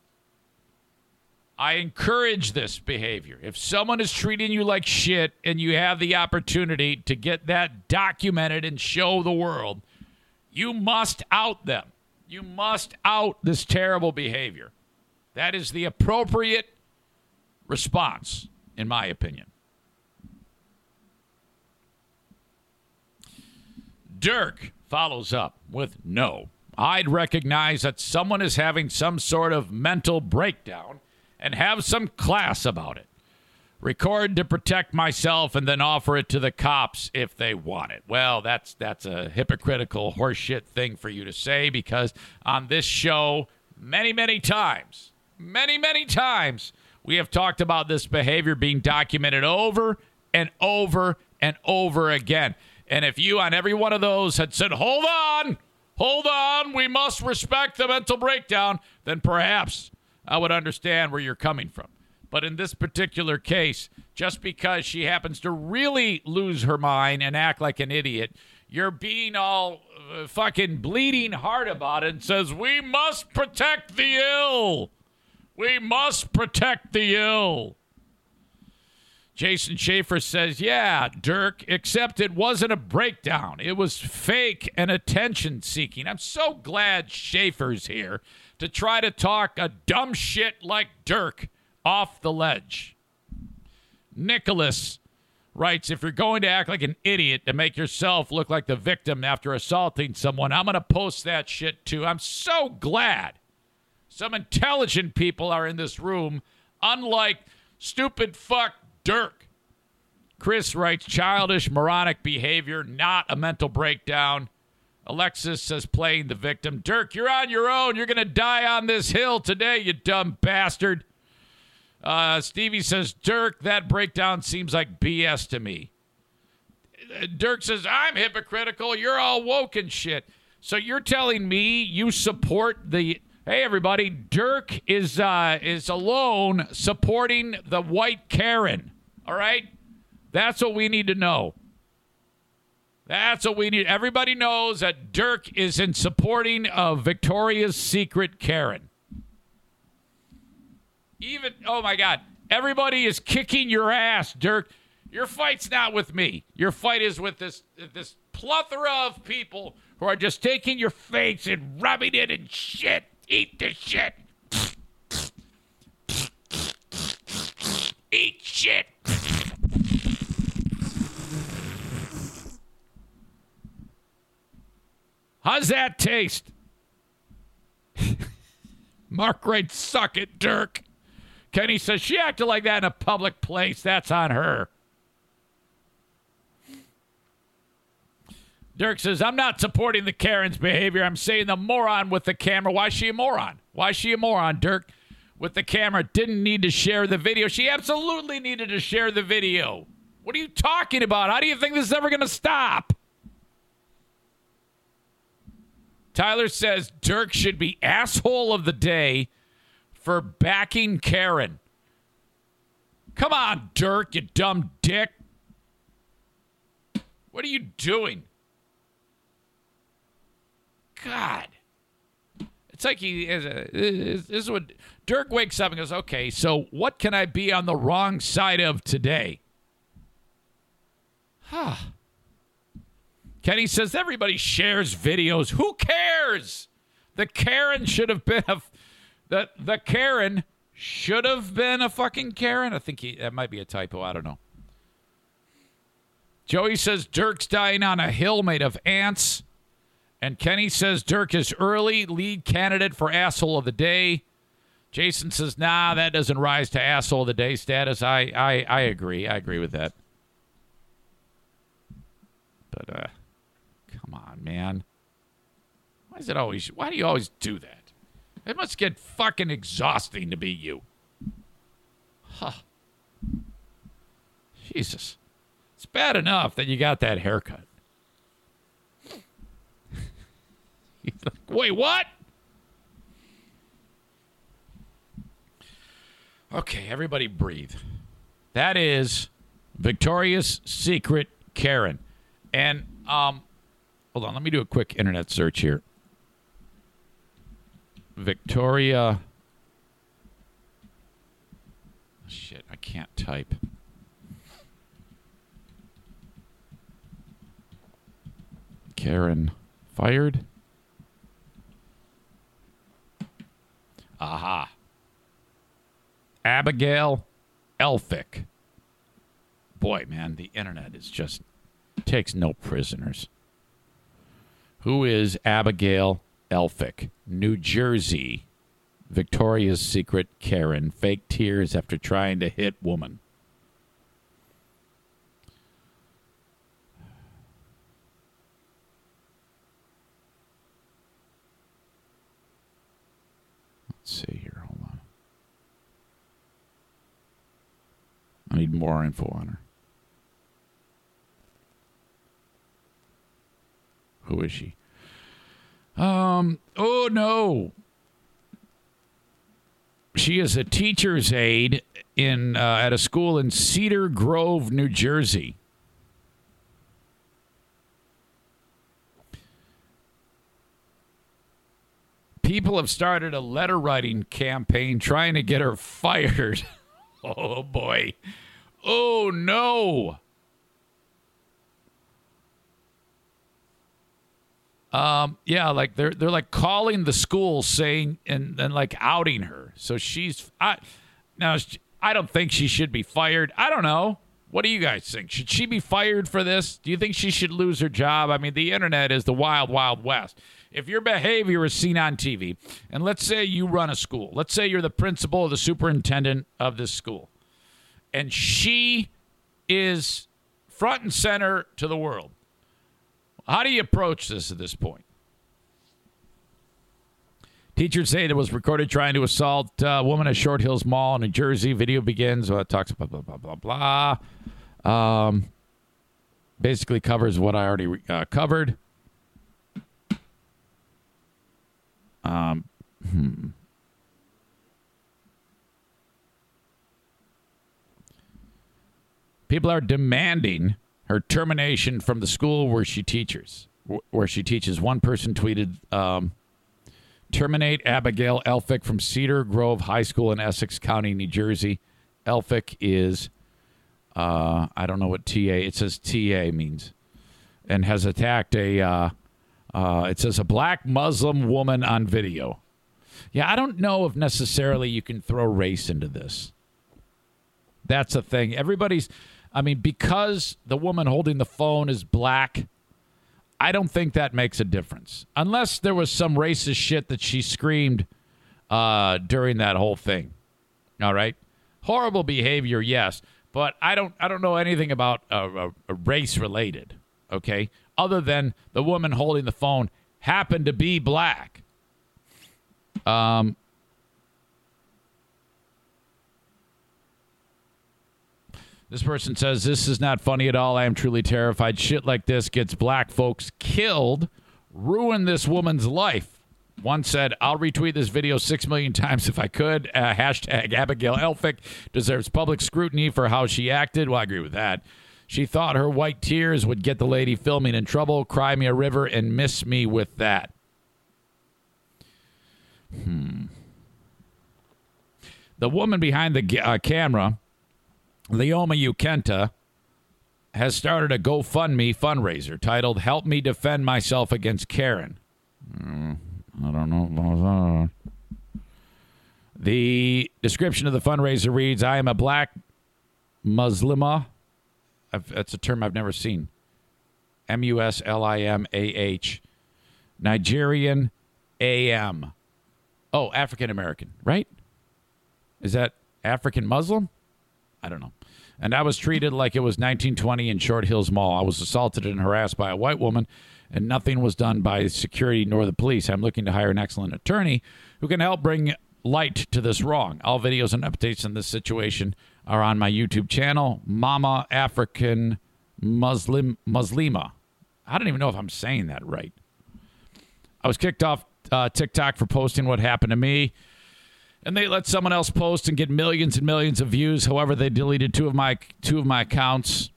I encourage this behavior. If someone is treating you like shit and you have the opportunity to get that documented and show the world, you must out them. You must out this terrible behavior. That is the appropriate response, in my opinion. Dirk follows up with, no, I'd recognize that someone is having some sort of mental breakdown and have some class about it. Record to protect myself and then offer it to the cops if they want it. Well, that's that's a hypocritical horseshit thing for you to say, because on this show many, many times, many, many times, we have talked about this behavior being documented over and over and over again. And if you on every one of those had said, hold on, hold on, we must respect the mental breakdown, then perhaps I would understand where you're coming from. But in this particular case, just because she happens to really lose her mind and act like an idiot, you're being all uh, fucking bleeding heart about it and says, we must protect the ill. We must protect the ill. Jason Schaefer says, yeah, Dirk, except it wasn't a breakdown. It was fake and attention-seeking. I'm so glad Schaefer's here to try to talk a dumb shit like Dirk off the ledge. Nicholas writes, if you're going to act like an idiot to make yourself look like the victim after assaulting someone, I'm going to post that shit too. I'm so glad some intelligent people are in this room, unlike stupid fuck Dirk. Chris writes, childish, moronic behavior, not a mental breakdown. Alexis says, playing the victim. Dirk, you're on your own. You're going to die on this hill today, you dumb bastard. Uh, Stevie says, Dirk, that breakdown seems like B S to me. Dirk says, I'm hypocritical. You're all woke and shit. So you're telling me you support the... Hey, everybody, Dirk is uh, is alone supporting the white Karen, all right? That's what we need to know. That's what we need. Everybody knows that Dirk is in supporting of Victoria's Secret Karen. Even, oh, my God, everybody is kicking your ass, Dirk. Your fight's not with me. Your fight is with this this plethora of people who are just taking your face and rubbing it in shit. Eat the shit. Eat shit. How's that taste? Mark Wright, suck it, Dirk. Kenny says, she acted like that in a public place. That's on her. Dirk says, I'm not supporting the Karen's behavior. I'm saying the moron with the camera. Why is she a moron? Why is she a moron, Dirk? With the camera, didn't need to share the video. She absolutely needed to share the video. What are you talking about? How do you think this is ever going to stop? Tyler says, Dirk should be asshole of the day for backing Karen. Come on, Dirk, you dumb dick. What are you doing? God. It's like he is. This is what Dirk wakes up and goes, okay, so what can I be on the wrong side of today? Huh. Kenny says, everybody shares videos. Who cares? The Karen should have been a, the, the Karen should have been a fucking Karen. I think he, that might be a typo. I don't know. Joey says, Dirk's dying on a hill made of ants. And Kenny says, Dirk is early lead candidate for asshole of the day. Jason says, nah, that doesn't rise to asshole of the day status. I, I, I agree. I agree with that. But, uh, come on, man. Why is it always, why do you always do that? It must get fucking exhausting to be you. Huh. Jesus. It's bad enough that you got that haircut. He's like, wait, what? Okay, everybody breathe. That is Victoria's Secret Karen. And, um, hold on, let me do a quick internet search here. Victoria. Shit, I can't type. Karen fired. Aha. Abigail Elphick. Boy, man, the internet is just takes no prisoners. Who is Abigail Elphick? New Jersey. Victoria's Secret Karen. Fake tears after trying to hit woman. Let's see here. Hold on. I need more info on her. Who is she? Um. Oh, no. She is a teacher's aide in uh, at a school in Cedar Grove, New Jersey. People have started a letter-writing campaign trying to get her fired. Oh, boy. Oh, no. Um, yeah, like they're they're like calling the school saying and, and like outing her. So she's I now I don't think she should be fired. I don't know. What do you guys think? Should she be fired for this? Do you think she should lose her job? I mean, the internet is the wild, wild west. If your behavior is seen on T V, and let's say you run a school. Let's say you're the principal or the superintendent of this school. And she is front and center to the world. How do you approach this at this point? Teachers say it was recorded trying to assault a woman at Short Hills Mall in New Jersey. Video begins. Uh, talks blah, blah, blah, blah, blah. Um, basically covers what I already uh, covered. Um, hmm. People are demanding her termination from the school where she teaches. Where she teaches. One person tweeted, um, terminate Abigail Elphick from Cedar Grove High School in Essex County, New Jersey. Elphick is, uh, I don't know what T A, it says T A means. And has attacked a, uh, uh, it says a black Muslim woman on video. Yeah, I don't know if necessarily you can throw race into this. That's a thing. Everybody's... I mean, because the woman holding the phone is black, I don't think that makes a difference. Unless there was some racist shit that she screamed uh, during that whole thing. All right? Horrible behavior, yes. But I don't I don't know anything about uh, uh, race-related, okay? Other than the woman holding the phone happened to be black. Um. This person says, this is not funny at all. I am truly terrified. Shit like this gets black folks killed. Ruin this woman's life. One said, I'll retweet this video six million times if I could. Uh, hashtag Abigail Elphick deserves public scrutiny for how she acted. Well, I agree with that. She thought her white tears would get the lady filming in trouble. Cry me a river and miss me with that. Hmm. The woman behind the uh, camera, Leoma Ukenta, has started a GoFundMe fundraiser titled Help Me Defend Myself Against Karen. Hmm. I don't know about that. The description of the fundraiser reads, I am a black Muslimah. I've, that's a term I've never seen. M U S L I M A H. Nigerian A M. Oh, African American, right? Is that African Muslim? I don't know. And I was treated like it was nineteen twenty in Short Hills Mall. I was assaulted and harassed by a white woman, and nothing was done by security nor the police. I'm looking to hire an excellent attorney who can help bring light to this wrong. All videos and updates on this situation are on my YouTube channel, Mama African Muslim Muslima. I don't even know if I'm saying that right. I was kicked off uh, TikTok for posting what happened to me, and they let someone else post and get millions and millions of views. However, they deleted two of my two of my accounts.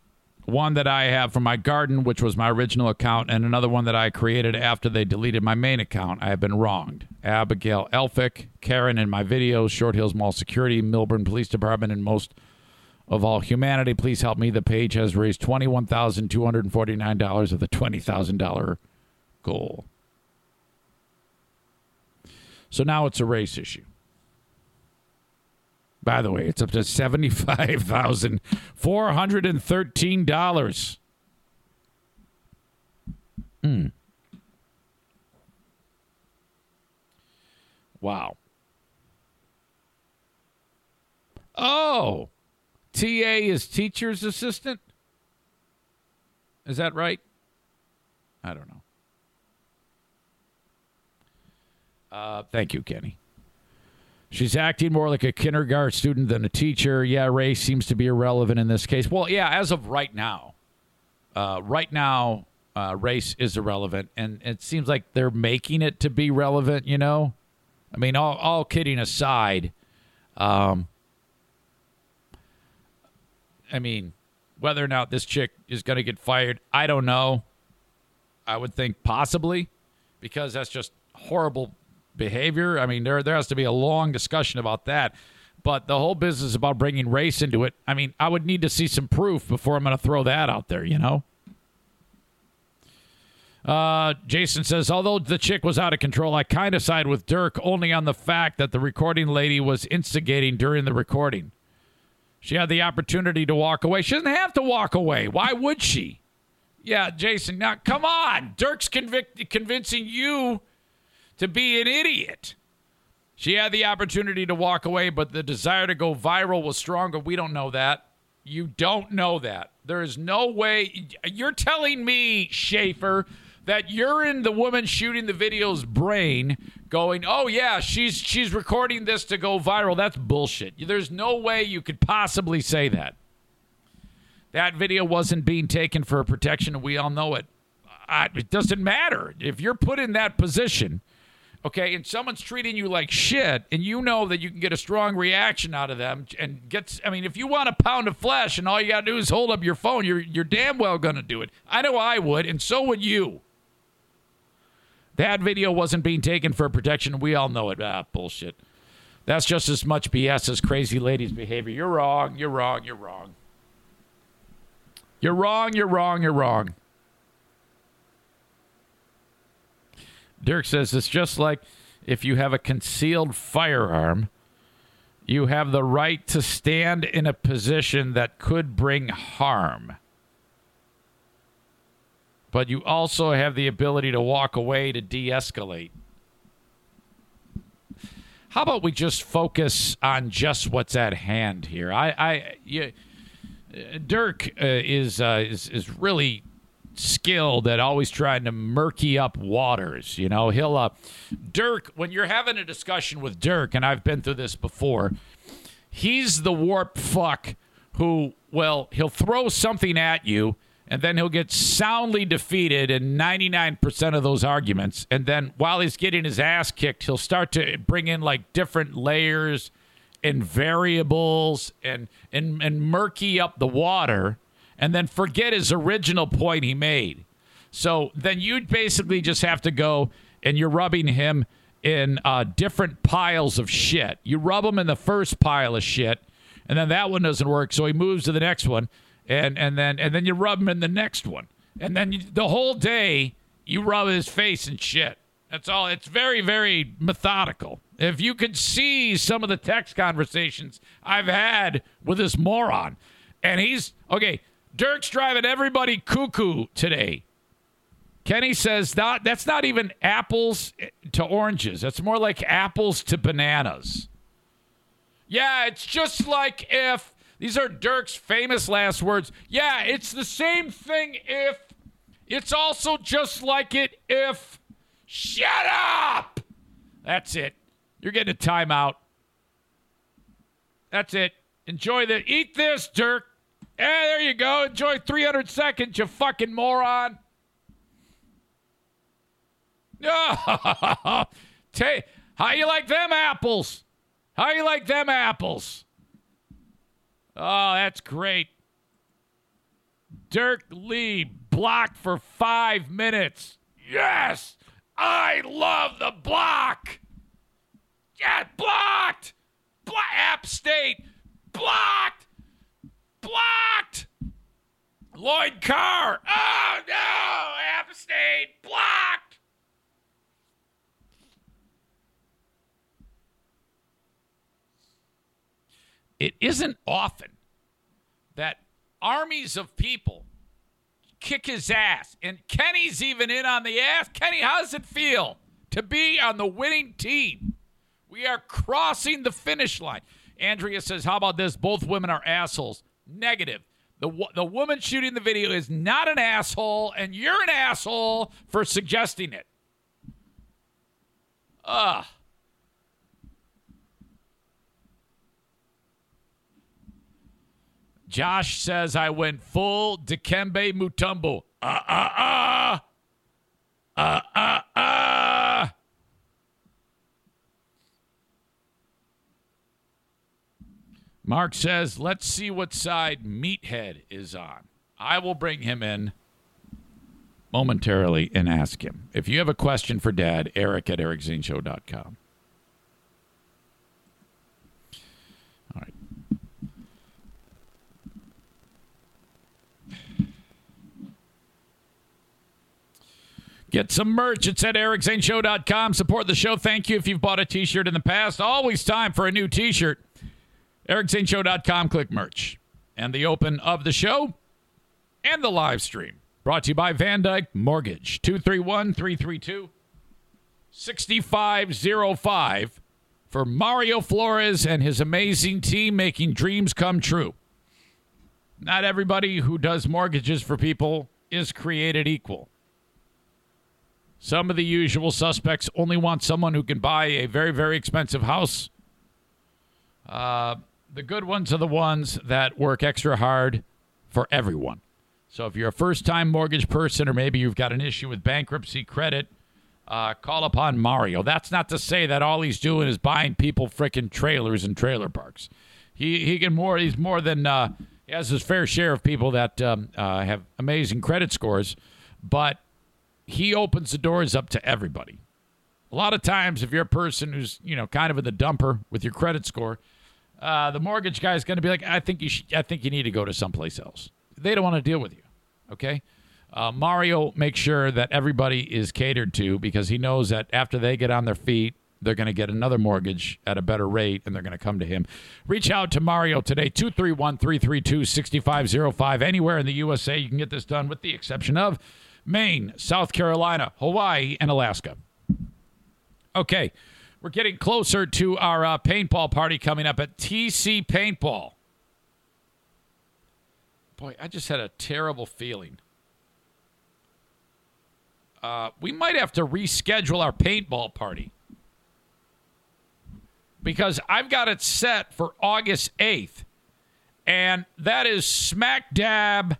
One that I have from my garden, which was my original account, and another one that I created after they deleted my main account. I have been wronged. Abigail Elphick, Karen in my videos, Short Hills Mall Security, Milburn Police Department, and most of all humanity, please help me. The page has raised twenty-one thousand two hundred forty-nine dollars of the twenty thousand dollars goal. So now it's a race issue. By the way, it's up to seventy-five thousand four hundred thirteen dollars. Mm. Wow. Oh, T A is teacher's assistant? Is that right? I don't know. Uh, thank you, Kenny. She's acting more like a kindergarten student than a teacher. Yeah, race seems to be irrelevant in this case. Well, yeah, as of right now, uh, right now, uh, race is irrelevant, and it seems like they're making it to be relevant, you know? I mean, all, all kidding aside, um, I mean, whether or not this chick is going to get fired, I don't know. I would think possibly, because that's just horrible behavior. I mean, there there has to be a long discussion about that. But the whole business about bringing race into it, I mean, I would need to see some proof before I'm going to throw that out there, you know? Uh, Jason says, although the chick was out of control, I kind of side with Dirk only on the fact that the recording lady was instigating during the recording. She had the opportunity to walk away. She doesn't have to walk away. Why would she? Yeah, Jason, now, come on. Dirk's convic- convincing you to be an idiot. She had the opportunity to walk away, but the desire to go viral was stronger. We don't know that. You don't know that. There is no way. You're telling me, Schaefer, that you're in the woman shooting the video's brain going, oh, yeah, she's she's recording this to go viral. That's bullshit. There's no way you could possibly say that. That video wasn't being taken for protection, and we all know it. I, it doesn't matter. If you're put in that position, okay, and someone's treating you like shit, and you know that you can get a strong reaction out of them, and gets, I mean, if you want a pound of flesh and all you got to do is hold up your phone, you're you're damn well going to do it. I know I would, and so would you. That video wasn't being taken for protection. We all know it. Ah, bullshit. That's just as much B S as crazy lady's behavior. You're wrong. You're wrong. You're wrong. You're wrong. You're wrong. You're wrong. Dirk says, it's just like if you have a concealed firearm, you have the right to stand in a position that could bring harm. But you also have the ability to walk away to de-escalate. How about we just focus on just what's at hand here? I, I, you, Dirk uh, is, uh, is is really skilled at always trying to murky up waters. You know, he'll uh Dirk, when you're having a discussion with Dirk, and I've been through this before, he's the warped fuck who, well, he'll throw something at you and then he'll get soundly defeated in ninety-nine percent of those arguments. And then while he's getting his ass kicked, he'll start to bring in like different layers and variables and and, and murky up the water and then forget his original point he made. So then you basically just have to go and you're rubbing him in uh, different piles of shit. You rub him in the first pile of shit, and then that one doesn't work, so he moves to the next one. And and then and then you rub him in the next one. And then you, the whole day, you rub his face and shit. That's all. It's very, very methodical. If you could see some of the text conversations I've had with this moron. And he's, okay, Dirk's driving everybody cuckoo today. Kenny says that, that's not even apples to oranges. That's more like apples to bananas. Yeah, it's just like if... These are Dirk's famous last words. Yeah, it's the same thing if... It's also just like it if... Shut up! That's it. You're getting a timeout. That's it. Enjoy the... Eat this, Dirk. Eh, there you go. Enjoy three hundred seconds, you fucking moron. Oh, t- how you like them apples? How you like them apples? Oh, that's great. Dirk Lee blocked for five minutes. Yes! I love the block! Yeah, blocked! Blo- App State! Blocked! Blocked! Lloyd Carr! Oh, no! App State! Blocked! It isn't often that armies of people kick his ass. And Kenny's even in on the ass. Kenny, how does it feel to be on the winning team? We are crossing the finish line. Andrea says, how about this? Both women are assholes. Negative. The, wo- the woman shooting the video is not an asshole, and you're an asshole for suggesting it. Ugh. Josh says, I went full Dikembe Mutombo. Uh, uh, uh. Uh, uh, uh. Mark says, let's see what side Meathead is on. I will bring him in momentarily and ask him. If you have a question for Dad, Eric at eric zane show dot com. All right. Get some merch. It's at eric zane show dot com. Support the show. Thank you if you've bought a t-shirt in the past. Always time for a new t-shirt. eric zane show dot com. Click merch. And the open of the show and the live stream. Brought to you by Van Dyk Mortgage. two three one, three three two, six five zero five for Mario Flores and his amazing team making dreams come true. Not everybody who does mortgages for people is created equal. Some of the usual suspects only want someone who can buy a very, very expensive house. Uh, the good ones are the ones that work extra hard for everyone. So if you're a first-time mortgage person or maybe you've got an issue with bankruptcy credit, uh, call upon Mario. That's not to say that all he's doing is buying people frickin' trailers and trailer parks. He he can more. He's more than uh, he has his fair share of people that um, uh, have amazing credit scores, but he opens the doors up to everybody. A lot of times, if you're a person who's, you know, kind of in the dumper with your credit score, uh, the mortgage guy is going to be like, I think you should, I think you need to go to someplace else. They don't want to deal with you. Okay. Uh, Mario makes sure that everybody is catered to because he knows that after they get on their feet, they're going to get another mortgage at a better rate, and they're going to come to him. Reach out to Mario today, two three one, three three two, six five zero five. Anywhere in the U S A, you can get this done with the exception of Maine, South Carolina, Hawaii, and Alaska. Okay, we're getting closer to our uh, paintball party coming up at T C Paintball. Boy, I just had a terrible feeling. Uh, we might have to reschedule our paintball party because I've got it set for August eighth, and that is smack dab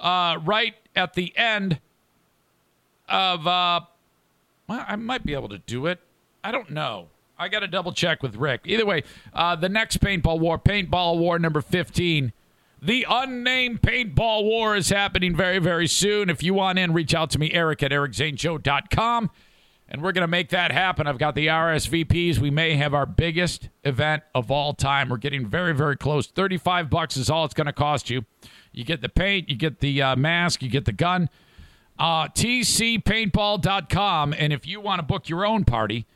uh, right at the end of, uh, well, I might be able to do it. I don't know. I got to double check with Rick. Either way, uh, the next paintball war, paintball war number fifteen, the unnamed paintball war is happening very, very soon. If you want in, reach out to me, Eric at eric zane show dot com, and we're going to make that happen. I've got the R S V Ps. We may have our biggest event of all time. We're getting very, very close. thirty-five bucks is all it's going to cost you. You get the paint, you get the uh, mask, you get the gun. Uh, T C paintball dot com, and if you want to book your own party,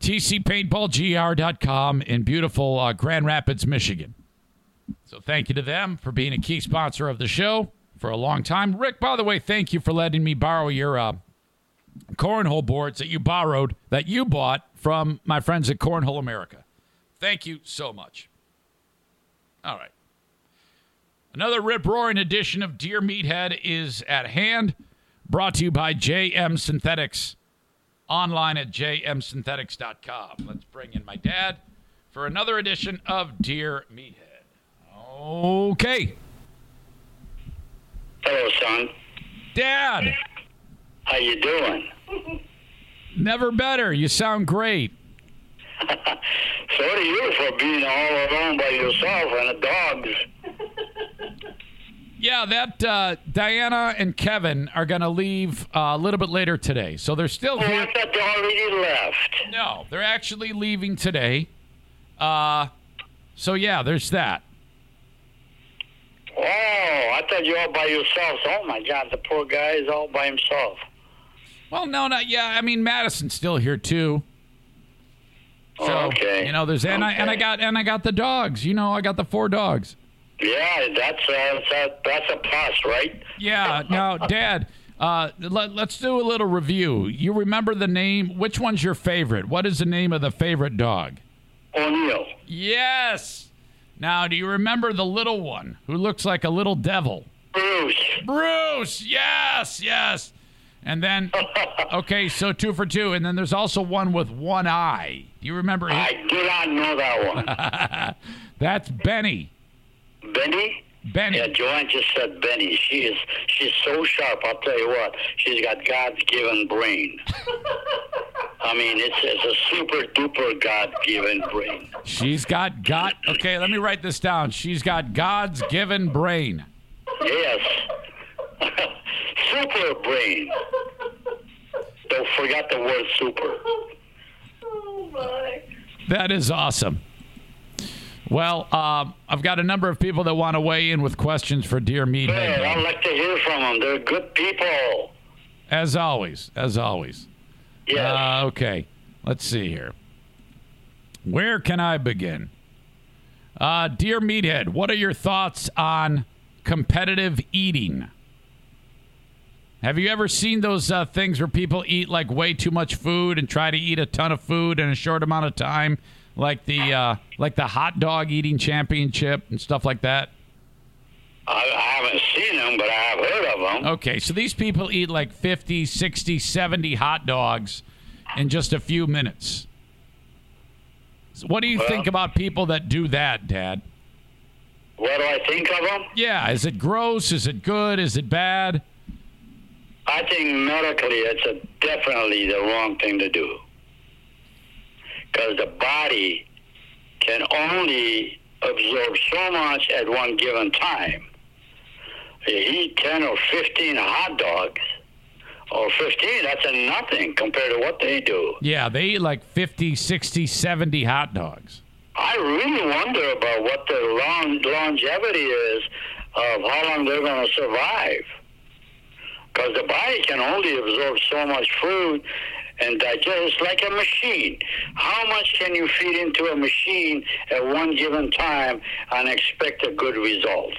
T C paintball G R dot com in beautiful uh, Grand Rapids, Michigan. So thank you to them for being a key sponsor of the show for a long time. Rick, by the way, thank you for letting me borrow your uh, cornhole boards that you borrowed, that you bought from my friends at Cornhole America. Thank you so much. All right. Another rip-roaring edition of Dear Meathead is at hand, brought to you by J M Synthetics. Online at j m synthetics dot com. Let's bring in my dad for another edition of Dear Meathead. Okay. Hello, son. Dad. How you doing? Never better. You sound great. So do you for being all alone by yourself and the dogs. Yeah, that uh, Diana and Kevin are going to leave uh, a little bit later today. So they're still oh, here. I thought they already left. No, they're actually leaving today. Uh, so, yeah, there's that. Oh, I thought you were all by yourself. Oh, my God, the poor guy is all by himself. Well, no, not yeah. I mean, Madison's still here, too. So, oh, okay. You know, there's and, okay. I, and, I got, and I got the dogs. You know, I got the four dogs. Yeah, that's a, that's a plus, right? Yeah. Now, Dad, uh, let, let's do a little review. You remember the name? Which one's your favorite? What is the name of the favorite dog? O'Neal. Yes. Now, do you remember the little one who looks like a little devil? Bruce. Bruce. Yes, yes. And then, okay, so two for two. And then there's also one with one eye. Do you remember him? I do not know that one. That's Benny. Benny? Benny. Yeah, Joanne just said Benny. She is she's so sharp, I'll tell you what. She's got God-given brain. I mean, it's, it's a super-duper God-given brain. She's got God... Okay, let me write this down. She's got God's given brain. Yes. Super brain. Don't forget the word super. Oh, my. That is awesome. Well, um, I've got a number of people that want to weigh in with questions for Dear Meathead. I'd like to hear from them. They're good people. As always, as always. Yeah. Uh, okay, let's see here. Where can I begin? Uh, Dear Meathead, what are your thoughts on competitive eating? Have you ever seen those uh, things where people eat like way too much food and try to eat a ton of food in a short amount of time? Like the uh, like the hot dog eating championship and stuff like that? I haven't seen them, but I have heard of them. Okay, so these people eat like fifty, sixty, seventy hot dogs in just a few minutes. So what do you well, think about people that do that, Dad? What do I think of them? Yeah, is it gross? Is it good? Is it bad? I think medically it's a definitely the wrong thing to do. Because the body can only absorb so much at one given time. You eat ten or fifteen hot dogs, or fifteen, that's a nothing compared to what they do. Yeah, they eat like fifty, sixty, seventy hot dogs. I really wonder about what the long, longevity is of how long they're going to survive. Because the body can only absorb so much food and digest like a machine. How much can you feed into a machine at one given time and expect a good results?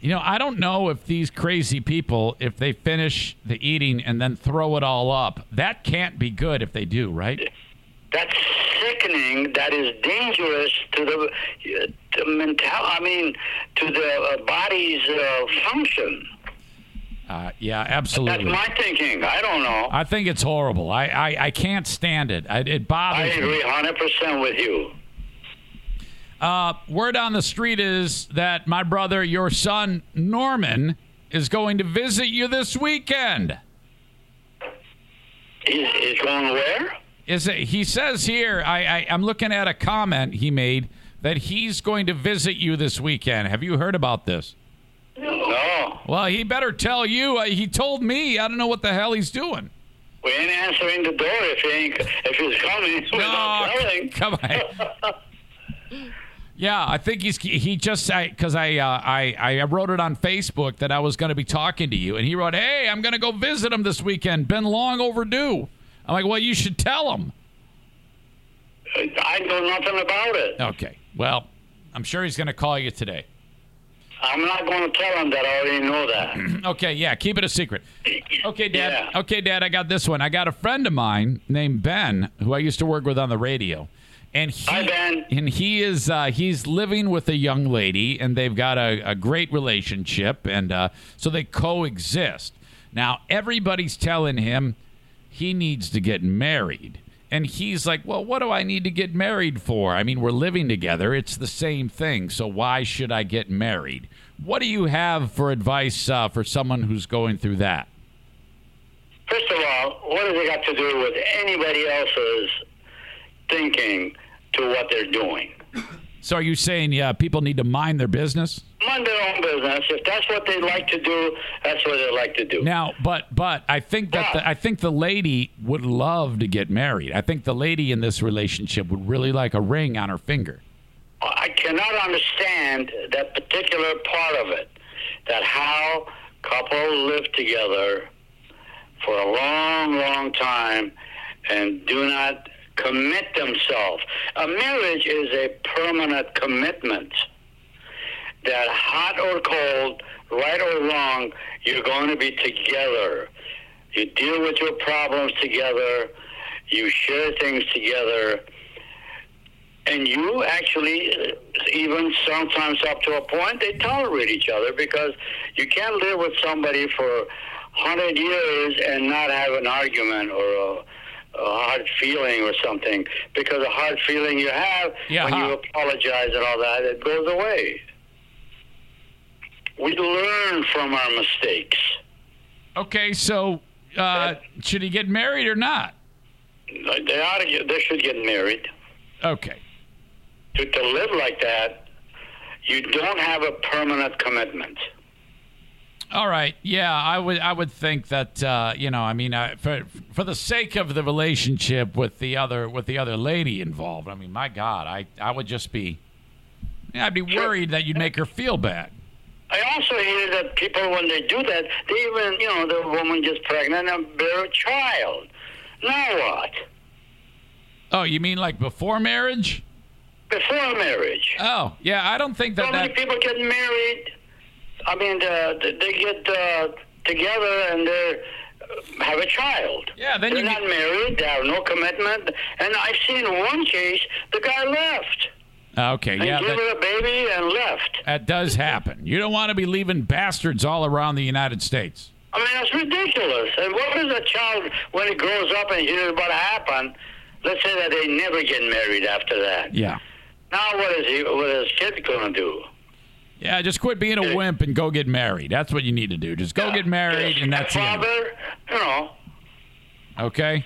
You know, I don't know if these crazy people, if they finish the eating and then throw it all up, that can't be good if they do, right? That's sickening. That is dangerous to the, the mental. I mean, to the body's uh, function. Uh, yeah, absolutely. That's my thinking. I don't know. I think it's horrible. I, I, I can't stand it. I, it bothers me. I agree one hundred percent with you. Uh, word on the street is that my brother, your son, Norman, is going to visit you this weekend. Is, is going where? Is it? He says here. I, I I'm looking at a comment he made that he's going to visit you this weekend. Have you heard about this? No. Well, he better tell you. Uh, he told me. I don't know what the hell he's doing. We ain't answering the door if he ain't, if he's coming. No, without telling. Come on. Yeah, I think he's. He just because I, I uh, I I wrote it on Facebook that I was going to be talking to you, and he wrote, "Hey, I'm going to go visit him this weekend. Been long overdue." I'm like, well, you should tell him. I know nothing about it. Okay. Well, I'm sure he's going to call you today. I'm not going to tell him that. I already know that. Okay, yeah. Keep it a secret. Okay, Dad. Yeah. Okay, Dad, I got this one. I got a friend of mine named Ben, who I used to work with on the radio. And he, Hi, Ben. And he is, uh, he's living with a young lady, and they've got a, a great relationship, and uh, so they coexist. Now, everybody's telling him he needs to get married. And he's like, well, what do I need to get married for? I mean, we're living together. It's the same thing. So why should I get married? What do you have for advice uh, for someone who's going through that? First of all, what has it got to do with anybody else's thinking to what they're doing? So are you saying yeah, people need to mind their business? Mind their own business. If that's what they like to do, that's what they like to do. Now, but but I think that yeah. the, I think the lady would love to get married. I think the lady in this relationship would really like a ring on her finger. I cannot understand that particular part of it, that how couples live together for a long, long time and do not commit themselves. A marriage is a permanent commitment. That hot or cold, right or wrong, you're going to be together. You deal with your problems together. You share things together. And you actually, even sometimes up to a point, they tolerate each other because you can't live with somebody for one hundred years and not have an argument or a a hard feeling or something, because a hard feeling you have yeah, when huh. you apologize and all that, it goes away. We learn from our mistakes. Okay, so uh, that, should he get married or not? They ought to get, they should get married. Okay. To, to live like that, you don't have a permanent commitment. All right. Yeah, I would. I would think that uh, you know. I mean, I, for for the sake of the relationship with the other with the other lady involved. I mean, my God, I, I would just be. I'd be worried that you'd make her feel bad. I also hear that people, when they do that, they even you know the woman gets pregnant and bear a child. Now what? Oh, you mean like before marriage? Before marriage. Oh, yeah. I don't think that. So many that... people get married. I mean, uh, they get uh, together and they uh, have a child. Yeah, then They're you... not married. They have no commitment. And I've seen one case, the guy left. Okay, and yeah. And gave that... a baby and left. That does happen. You don't want to be leaving bastards all around the United States. I mean, that's ridiculous. And what is a child when it grows up and hears what happened? Let's say that they never get married after that. Yeah. Now what is he? What is kid going to do? Yeah, just quit being a wimp and go get married. That's what you need to do. Just go yeah. get married, and that's it. Father, you know. Okay.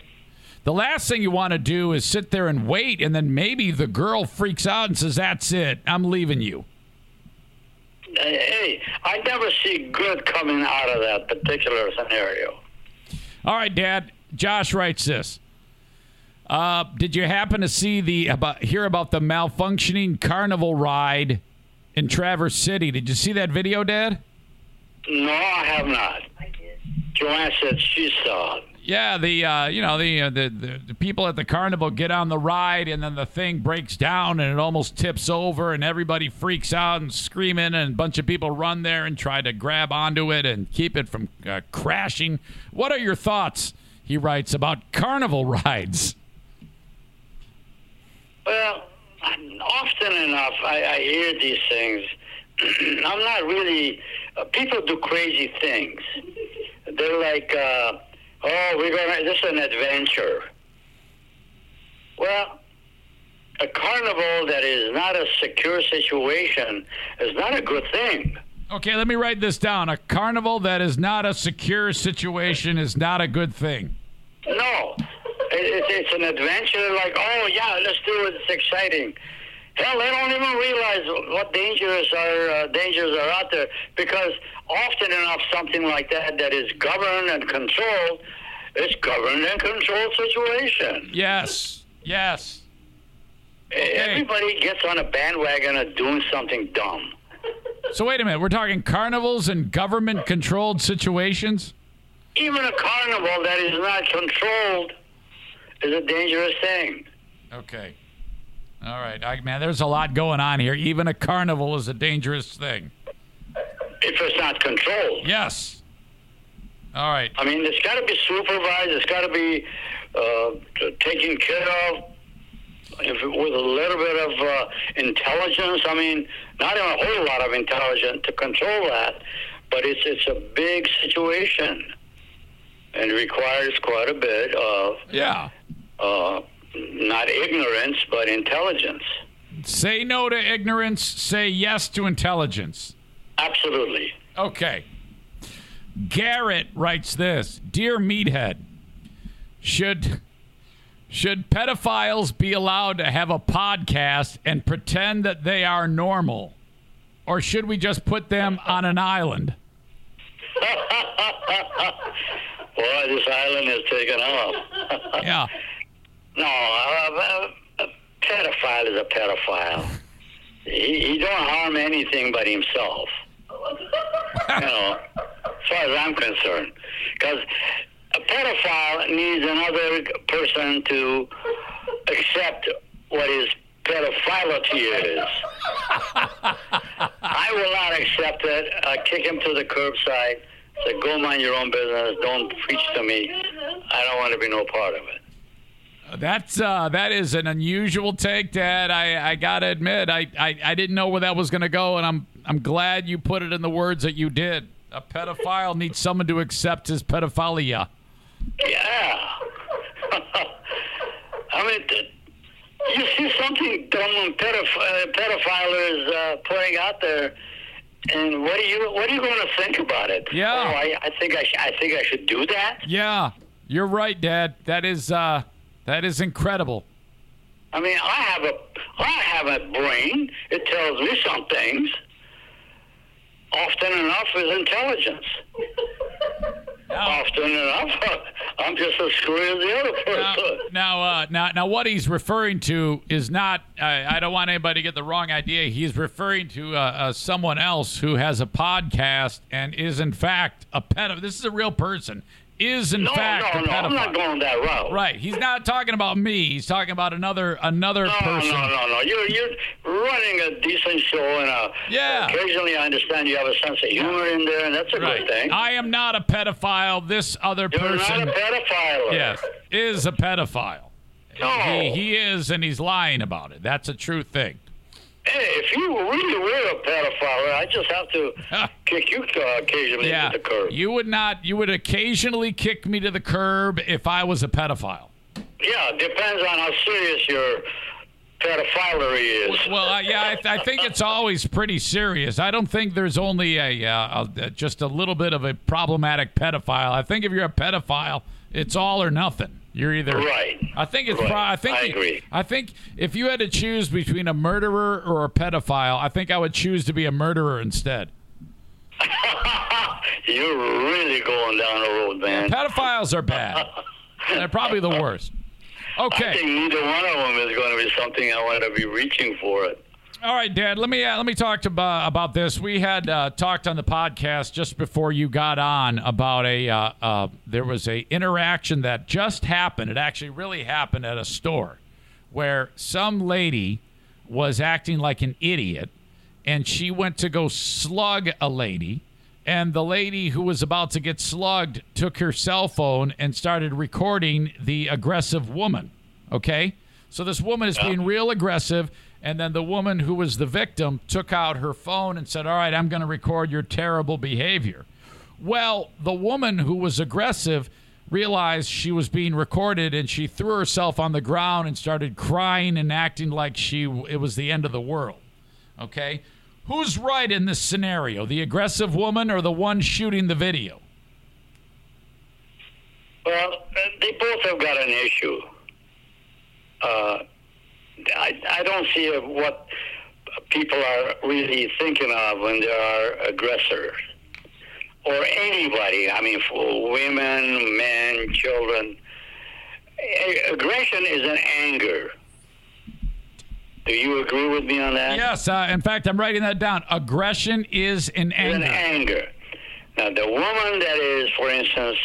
The last thing you want to do is sit there and wait, and then maybe the girl freaks out and says, that's it, I'm leaving you. Hey, I never see good coming out of that particular scenario. All right, Dad. Josh writes this. Uh, did you happen to see the about, hear about the malfunctioning carnival ride in Traverse City? Did you see that video, Dad? No, I have not. I did. Joanne said she saw it. Yeah, the uh, you know the, uh, the the the people at the carnival get on the ride, and then the thing breaks down, and it almost tips over, and everybody freaks out and screaming, and a bunch of people run there and try to grab onto it and keep it from uh, crashing. What are your thoughts? He writes about carnival rides. Well, often enough, I, I hear these things. I'm not really... Uh, people do crazy things. They're like, uh, oh, we're going to... This is an adventure. Well, a carnival that is not a secure situation is not a good thing. Okay, let me write this down. A carnival that is not a secure situation is not a good thing. No. It's, it's an adventure, like, oh, yeah, let's do it. It's exciting. Hell, they don't even realize what dangers are uh, dangers are out there, because often enough something like that that is governed and controlled is governed and controlled situation. Yes, yes. Okay. Everybody gets on a bandwagon of doing something dumb. So wait a minute. We're talking carnivals and government-controlled situations? Even a carnival that is not controlled is a dangerous thing. Okay. All right. I, man, there's a lot going on here. Even a carnival is a dangerous thing. If it's not controlled. Yes. All right. I mean, it's got to be supervised. It's got to be uh, taken care of if, with a little bit of uh, intelligence. I mean, not a whole lot of intelligence to control that, but it's it's a big situation and requires quite a bit of... Yeah. Uh, not ignorance, but intelligence. Say no to ignorance. Say yes to intelligence. Absolutely. Okay. Garrett writes this. Dear Meathead, should should pedophiles be allowed to have a podcast and pretend that they are normal? Or should we just put them on an island? Boy, this island is taking off. Yeah. No, a, a, a pedophile is a pedophile. He, he don't harm anything but himself. You know, as far as I'm concerned. Because a pedophile needs another person to accept what his pedophilia is. I will not accept it. I kick him to the curbside. Say, go mind your own business. Don't preach to me. I don't want to be no part of it. That's uh, that is an unusual take, Dad. I, I gotta admit, I, I, I didn't know where that was gonna go, and I'm I'm glad you put it in the words that you did. A pedophile needs someone to accept his pedophilia. Yeah. I mean, th- you see something dumb and pedoph- pedophile is uh, putting out there, and what are you what are you gonna think about it? Yeah. Oh, I, I think I sh- I think I should do that. Yeah, you're right, Dad. That is. Uh, That is incredible. I mean, I have a, I have a brain. It tells me some things. Often enough is intelligence. Now, often enough, I'm just as screwy as the other person. Now, now, uh, now, now, what he's referring to is not. Uh, I don't want anybody to get the wrong idea. He's referring to uh, uh, someone else who has a podcast and is in fact a pedophile. This is a real person. Is in no, fact no, no, a pedophile. I'm not going that route. Right. He's not talking about me. He's talking about another another no, person. No, no, no, no. You're, you're running a decent show, and uh, yeah. occasionally I understand you have a sense of humor in there, and that's a right. good thing. I am not a pedophile. This other you're person... You're not a pedophile. Yes, is a pedophile. No. He, he is, and he's lying about it. That's a true thing. Hey, if you really were a pedophile, I just have to huh. kick you occasionally yeah. to the curb. You would not. You would occasionally kick me to the curb if I was a pedophile. Yeah, depends on how serious your pedophilery is. Well, uh, yeah, I, th- I think it's always pretty serious. I don't think there's only a, uh, a just a little bit of a problematic pedophile. I think if you're a pedophile, it's all or nothing. You're either right. I think it's. Right. Pro- I think. I agree. I think if you had to choose between a murderer or a pedophile, I think I would choose to be a murderer instead. You're really going down the road, man. Pedophiles are bad. They're probably the worst. Okay. I think neither one of them is going to be something I want to be reaching for it. All right, Dad. Let me uh, let me talk to uh, about this. We had uh, talked on the podcast just before you got on about a uh, uh, there was a interaction that just happened. It actually really happened at a store where some lady was acting like an idiot, and she went to go slug a lady, and the lady who was about to get slugged took her cell phone and started recording the aggressive woman. Okay, so this woman is being real aggressive. And then the woman who was the victim took out her phone and said, all right, I'm going to record your terrible behavior. Well, the woman who was aggressive realized she was being recorded, and she threw herself on the ground and started crying and acting like she it was the end of the world. Okay? Who's right in this scenario, the aggressive woman or the one shooting the video? Well, uh, they both have got an issue. Uh, I, I don't see what people are really thinking of when there are aggressors. Or anybody, I mean, for women, men, children. Aggression is an anger. Do you agree with me on that? Yes. Uh, in fact, I'm writing that down. Aggression is an anger. It's an anger. Now, the woman that is, for instance,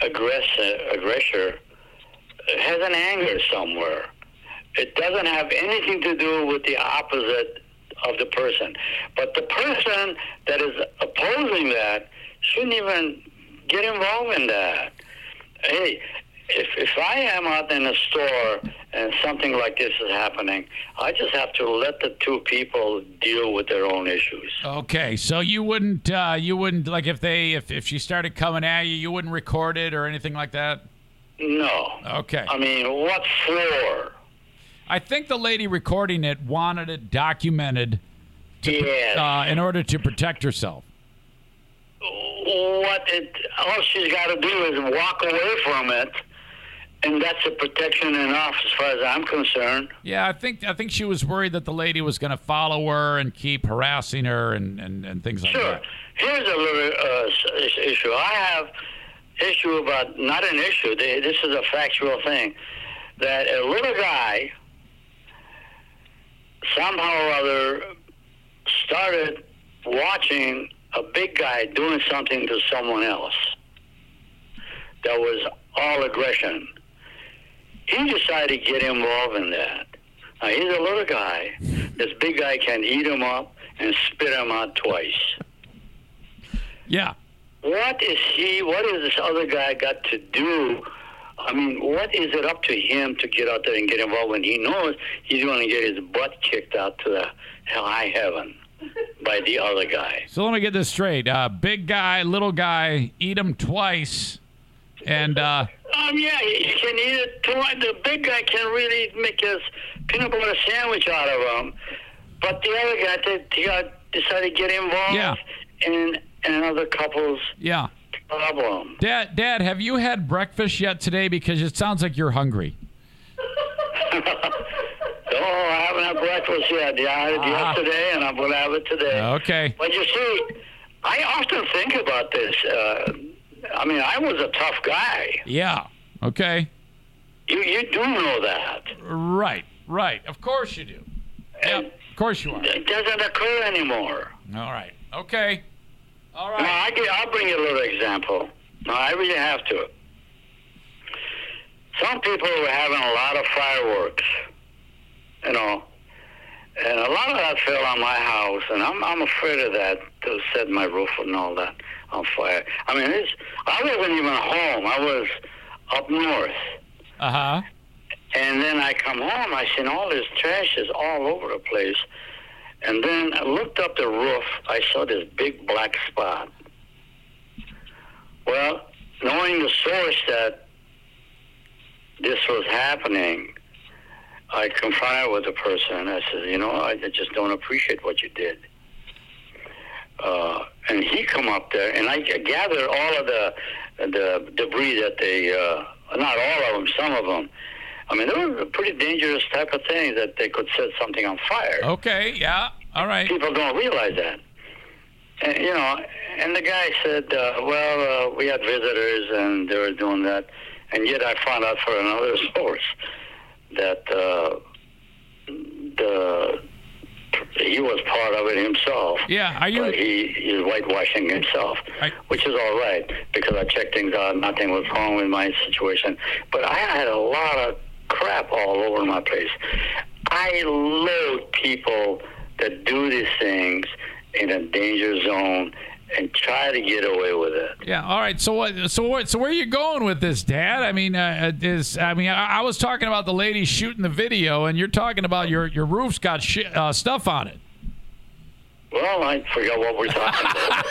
aggressor, aggressor has an anger somewhere. It doesn't have anything to do with the opposite of the person. But the person that is opposing that shouldn't even get involved in that. Hey, if if I am out in a store and something like this is happening, I just have to let the two people deal with their own issues. Okay, so you wouldn't, uh, you wouldn't like if they, if, if she started coming at you, you wouldn't record it or anything like that? No. Okay. I mean, what for? I think the lady recording it wanted it documented to, yes. uh, in order to protect herself. What it, all she's got to do is walk away from it, and that's a protection enough as far as I'm concerned. Yeah, I think I think she was worried that the lady was going to follow her and keep harassing her and, and, and things like sure. that. Sure. Here's a little uh, issue. I have issue about, not an issue, this is a factual thing, that a little guy somehow or other started watching a big guy doing something to someone else. That was all aggression. He decided to get involved in that. Now, he's a little guy. This big guy can eat him up and spit him out twice. Yeah. What is he, what is this other guy got to do? I mean, what is it up to him to get out there and get involved when he knows he's going to get his butt kicked out to the high heaven by the other guy? So let me get this straight. Uh, big guy, little guy, eat him twice. And, uh... Um, yeah, you can eat it twice. The big guy can really make his peanut butter sandwich out of him. But the other guy, they, they got, decided to get involved yeah. in, in another couple's... Yeah. Problem. Dad, Dad, have you had breakfast yet today? Because it sounds like you're hungry. Oh, I haven't had breakfast yet. I had it ah. yesterday, and I'm going to have it today. Okay. But you see, I often think about this. Uh, I mean, I was a tough guy. Yeah. Okay. You you do know that. Right. Right. Of course you do. Yeah. Of course you are. It doesn't occur anymore. All right. Okay. All right. Now, I get, I'll bring you a little example. No, I really have to. Some people were having a lot of fireworks, you know, and a lot of that fell on my house, and I'm I'm afraid of that, to set my roof and all that on fire. I mean, it's, I wasn't even home. I was up north. Uh-huh. And then I come home, I seen all this trash is all over the place. And then I looked up the roof. I saw this big black spot. Well, knowing the source that this was happening, I confronted with the person. I said, you know, I just don't appreciate what you did. Uh, and he come up there, and I gathered all of the the debris that they, uh, not all of them, some of them. I mean, they were a pretty dangerous type of thing that they could set something on fire. Okay, yeah, all right. People don't realize that. And, you know, and the guy said, uh, well, uh, we had visitors and they were doing that. And yet I found out from another source that uh, the he was part of it himself. Yeah, are you? But he, he's whitewashing himself, I... which is all right because I checked things out. Nothing was wrong with my situation. But I had a lot of crap all over my place. I loathe people that do these things in a danger zone and try to get away with it. Yeah. All right. So what? So what? So where are you going with this, Dad? I mean, uh, is I mean, I, I was talking about the lady shooting the video, and you're talking about your your roof's got sh- uh, stuff on it. Well, I forgot what we're talking about.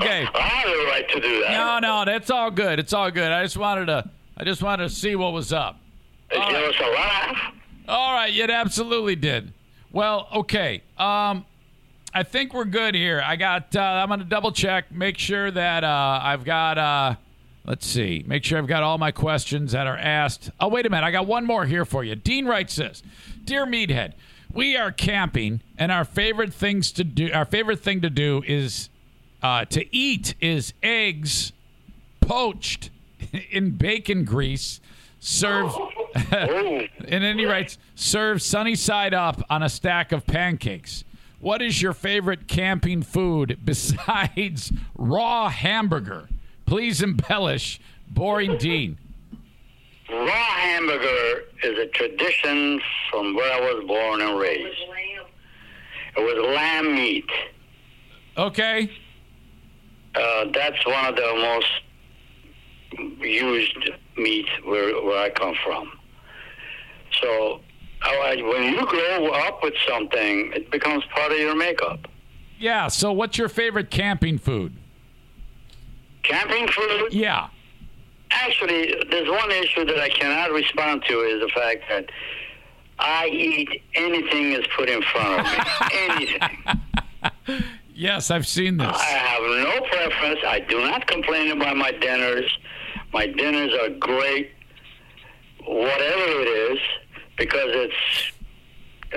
Okay. I have the right to do that. No, no, that's all good. It's all good. I just wanted to, I just wanted to see what was up. It gave us a laugh. All right, it absolutely did. Well, okay. Um, I think we're good here. I got. Uh, I'm gonna double check, make sure that uh, I've got. Uh, let's see, make sure I've got all my questions that are asked. Oh, wait a minute. I got one more here for you. Dean writes this: Dear Meathead, we are camping, and our favorite things to do. Our favorite thing to do is uh, to eat is eggs poached in bacon grease. Served, and then he writes, served sunny side up on a stack of pancakes. What is your favorite camping food besides raw hamburger? Please embellish, boring Dean. Raw hamburger is a tradition from where I was born and raised. It was lamb meat. Okay. Uh, that's one of the most used meat where where I come from. So I, when you grow up with something, it becomes part of your makeup. Yeah. So what's your favorite camping food? Camping food? Yeah. Actually, there's one issue that I cannot respond to is the fact that I eat anything that's put in front of me. Anything. Yes, I've seen this. I have no preference. I do not complain about my dinners. My dinners are great, whatever it is, because it's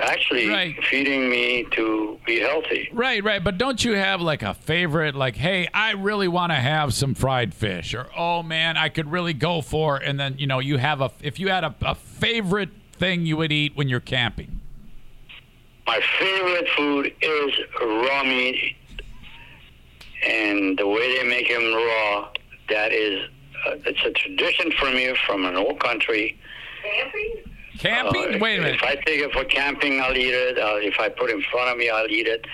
actually right. feeding me to be healthy. Right, right. But don't you have like a favorite, like, hey, I really want to have some fried fish, or, oh, man, I could really go for, and then, you know, you have a, if you had a, a favorite thing you would eat when you're camping. My favorite food is raw meat, and the way they make them raw, that is, uh, it's a tradition from here, from an old country. Camping? Camping? Uh, Wait a minute. If I take it for camping, I'll eat it. Uh, if I put it in front of me, I'll eat it.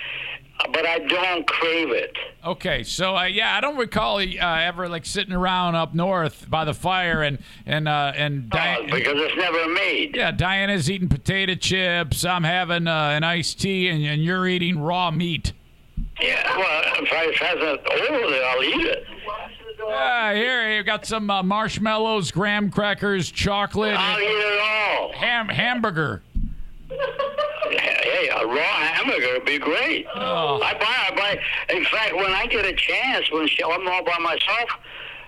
Uh, but I don't crave it. Okay, so, uh, yeah, I don't recall uh, ever, like, sitting around up north by the fire and... and, uh, and Di- oh, because it's never made. Yeah, Diana's eating potato chips, I'm having uh, an iced tea, and, and you're eating raw meat. Yeah, well, if I have an oil, I'll eat it. Uh, here, you've got some uh, marshmallows, graham crackers, chocolate. I'll eat it all. Ham- hamburger. Hey, a raw hamburger would be great. Oh. I buy, I buy. In fact, when I get a chance, when she, I'm all by myself,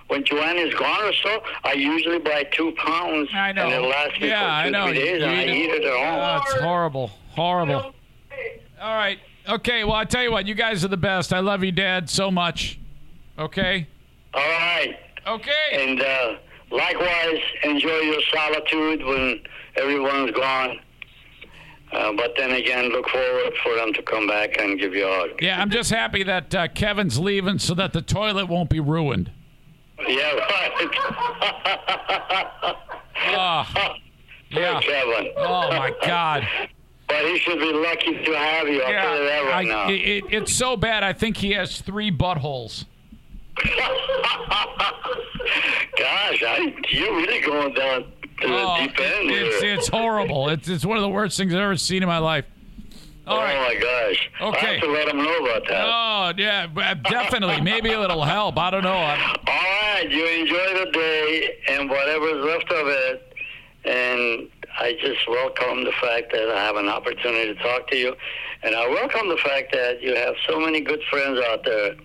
when Joanne is gone or so, I usually buy two pounds. I know. And it lasts me yeah, for two, I know. three days, you, you and know. I eat it at home. Oh, it's horrible. Horrible. All right. Okay, well, I tell you what. You guys are the best. I love you, Dad, so much. Okay? All right. Okay. And uh, likewise, enjoy your solitude when everyone's gone. Uh, but then again, look forward for them to come back and give you a hug. Yeah, I'm just happy that uh, Kevin's leaving so that the toilet won't be ruined. Yeah, right. uh, yeah. Kevin. Oh, my God. But he should be lucky to have you. I'll yeah, tell you that right I, now. It, it's so bad, I think he has three buttholes. Gosh, I, you're really going down... Oh, deep end it's, it's horrible. It's it's one of the worst things I've ever seen in my life. All oh right. my gosh! Okay. I have to let them know about that. Oh yeah, definitely. Maybe it'll help. I don't know. I'm... All right, you enjoy the day and whatever's left of it. And I just welcome the fact that I have an opportunity to talk to you, and I welcome the fact that you have so many good friends out there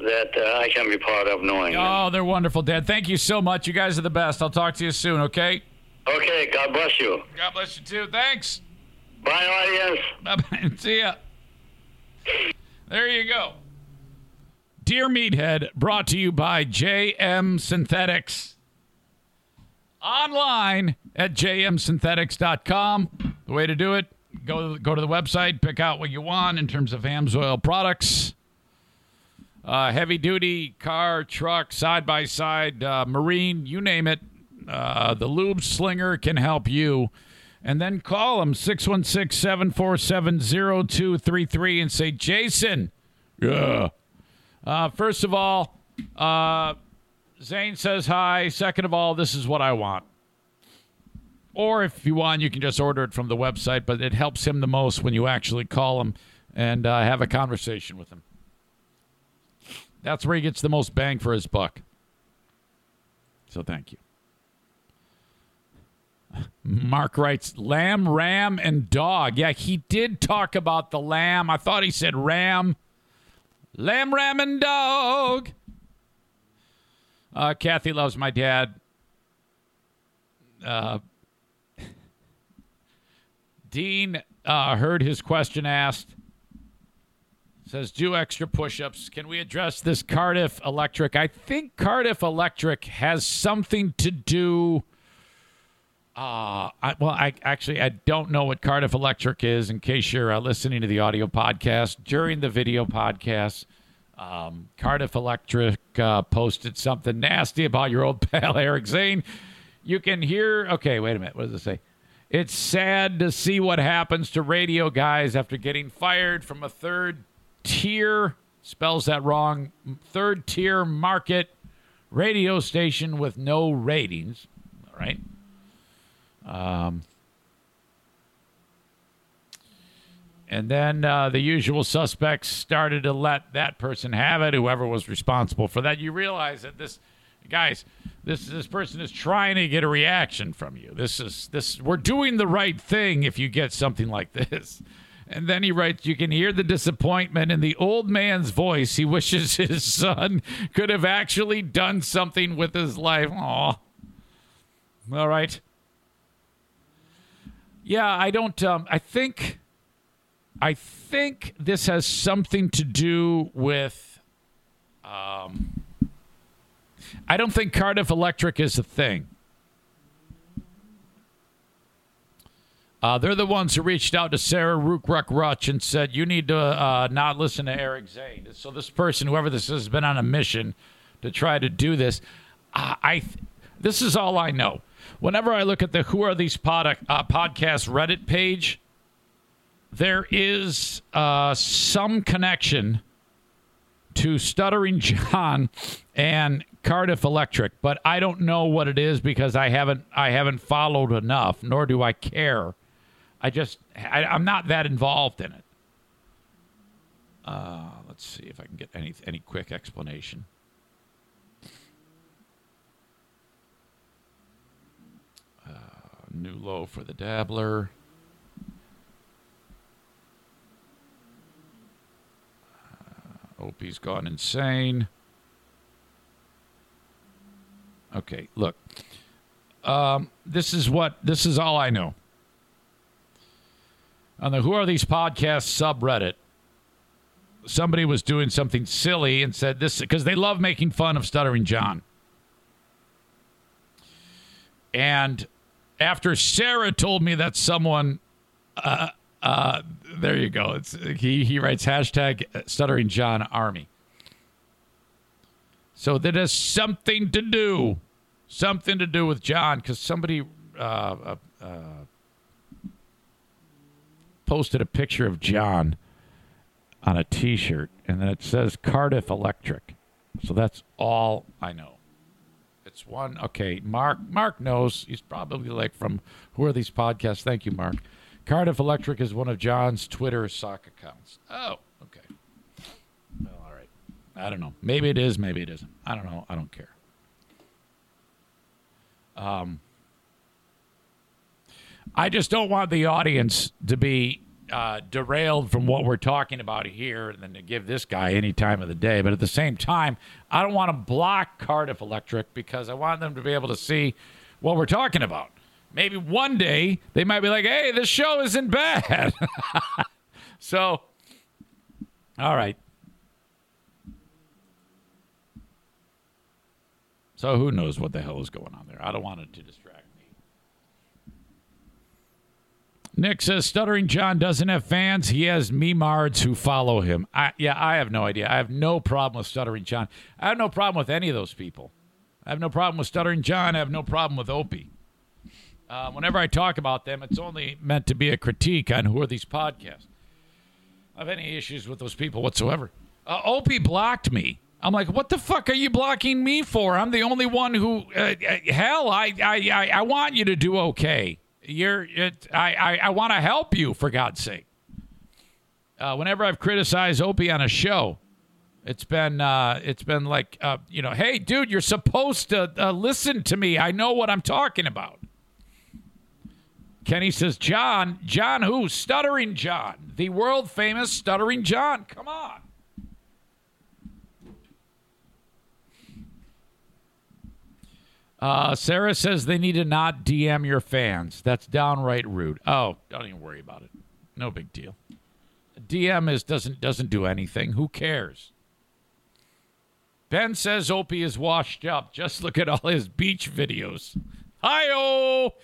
that uh, I can be part of knowing. Oh, them. They're wonderful, Dad. Thank you so much. You guys are the best. I'll talk to you soon, okay? Okay, God bless you. God bless you, too. Thanks. Bye, audience. Bye-bye. See ya. There you go. Dear Meathead, brought to you by J M Synthetics. Online at j m synthetics dot com. The way to do it, go, go to the website, pick out what you want in terms of Hamsoil products. Uh, heavy-duty, car, truck, side-by-side, uh, marine, you name it. Uh, the Lube Slinger can help you. And then call them, six one six, seven four seven, zero two three three, and say, Jason. Yeah. Uh, first of all, uh, Zane says hi. Second of all, this is what I want. Or if you want, you can just order it from the website, but it helps him the most when you actually call him and uh, have a conversation with him. That's where he gets the most bang for his buck. So thank you. Mark writes, lamb, ram, and dog. Yeah, he did talk about the lamb. I thought he said ram. Lamb, ram, and dog. Uh, Kathy loves my dad. Uh, Dean uh, heard his question asked. Says, do extra push-ups. Can we address this Cardiff Electric? I think Cardiff Electric has something to do. Uh, I, well, I actually, I don't know what Cardiff Electric is, in case you're uh, listening to the audio podcast. During the video podcast, um, Cardiff Electric uh, posted something nasty about your old pal, Eric Zane. You can hear... Okay, wait a minute. What does it say? It's sad to see what happens to radio guys after getting fired from a third... tier spells that wrong third tier market radio station with no ratings. All right. Um and then uh the usual suspects started to let that person have it, whoever was responsible for that. You realize that this guys this this person is trying to get a reaction from you. This is this we're doing the right thing if you get something like this. And then he writes, you can hear the disappointment in the old man's voice. He wishes his son could have actually done something with his life. Aw. All right. Yeah, I don't, um, I think, I think this has something to do with, um, I don't think Cardiff Electric is a thing. Uh, they're the ones who reached out to Sarah Rookruck-Rutch and said, you need to uh, not listen to Eric Zane. So this person, whoever this is, has been on a mission to try to do this. Uh, I, th- This is all I know. Whenever I look at the Who Are These Pod- uh, Podcast Reddit page, there is uh, some connection to Stuttering John and Cardiff Electric, but I don't know what it is because I haven't I haven't followed enough, nor do I care. I just, I, I'm not that involved in it. Uh, let's see if I can get any any quick explanation. Uh, new low for the dabbler. Uh, Opie's gone insane. Okay, look. Um, this is what, this is all I know. On the Who Are These Podcasts subreddit, somebody was doing something silly and said this, because they love making fun of Stuttering John. And after Sarah told me that someone, uh, uh, there you go. It's, he, he writes, hashtag Stuttering John Army. So that has something to do, something to do with John, because somebody... Uh, uh, posted a picture of John on a t-shirt, and then it says Cardiff Electric. So that's all I know. It's one. Okay, Mark Mark knows. He's probably like from Who Are These Podcasts? Thank you, Mark. Cardiff Electric is one of John's Twitter sock accounts. Oh, okay. Well, all right. I don't know. Maybe it is, maybe it isn't. I don't know. I don't care. Um I just don't want the audience to be uh, derailed from what we're talking about here and then to give this guy any time of the day. But at the same time, I don't want to block Cardiff Electric because I want them to be able to see what we're talking about. Maybe one day they might be like, hey, this show isn't bad. So, all right. So who knows what the hell is going on there? I don't want it to distract. Nick says, Stuttering John doesn't have fans. He has memards who follow him. I, yeah, I have no idea. I have no problem with Stuttering John. I have no problem with any of those people. I have no problem with Stuttering John. I have no problem with Opie. Uh, whenever I talk about them, it's only meant to be a critique on Who Are These Podcasts. I have any issues with those people whatsoever. Uh, Opie blocked me. I'm like, what the fuck are you blocking me for? I'm the only one who, uh, hell, I, I, I, I want you to do okay. You're it. I, I, I want to help you, for God's sake. Uh, whenever I've criticized Opie on a show, it's been uh, it's been like uh, you know, hey, dude, you're supposed to uh, listen to me. I know what I'm talking about. Kenny says, John. John who? Stuttering John. The world-famous Stuttering John. Come on. Uh, Sarah says they need to not D M your fans. That's downright rude. Oh, don't even worry about it. No big deal. D M is doesn't doesn't do anything. Who cares? Ben says Opie is washed up. Just look at all his beach videos. Hi-oh!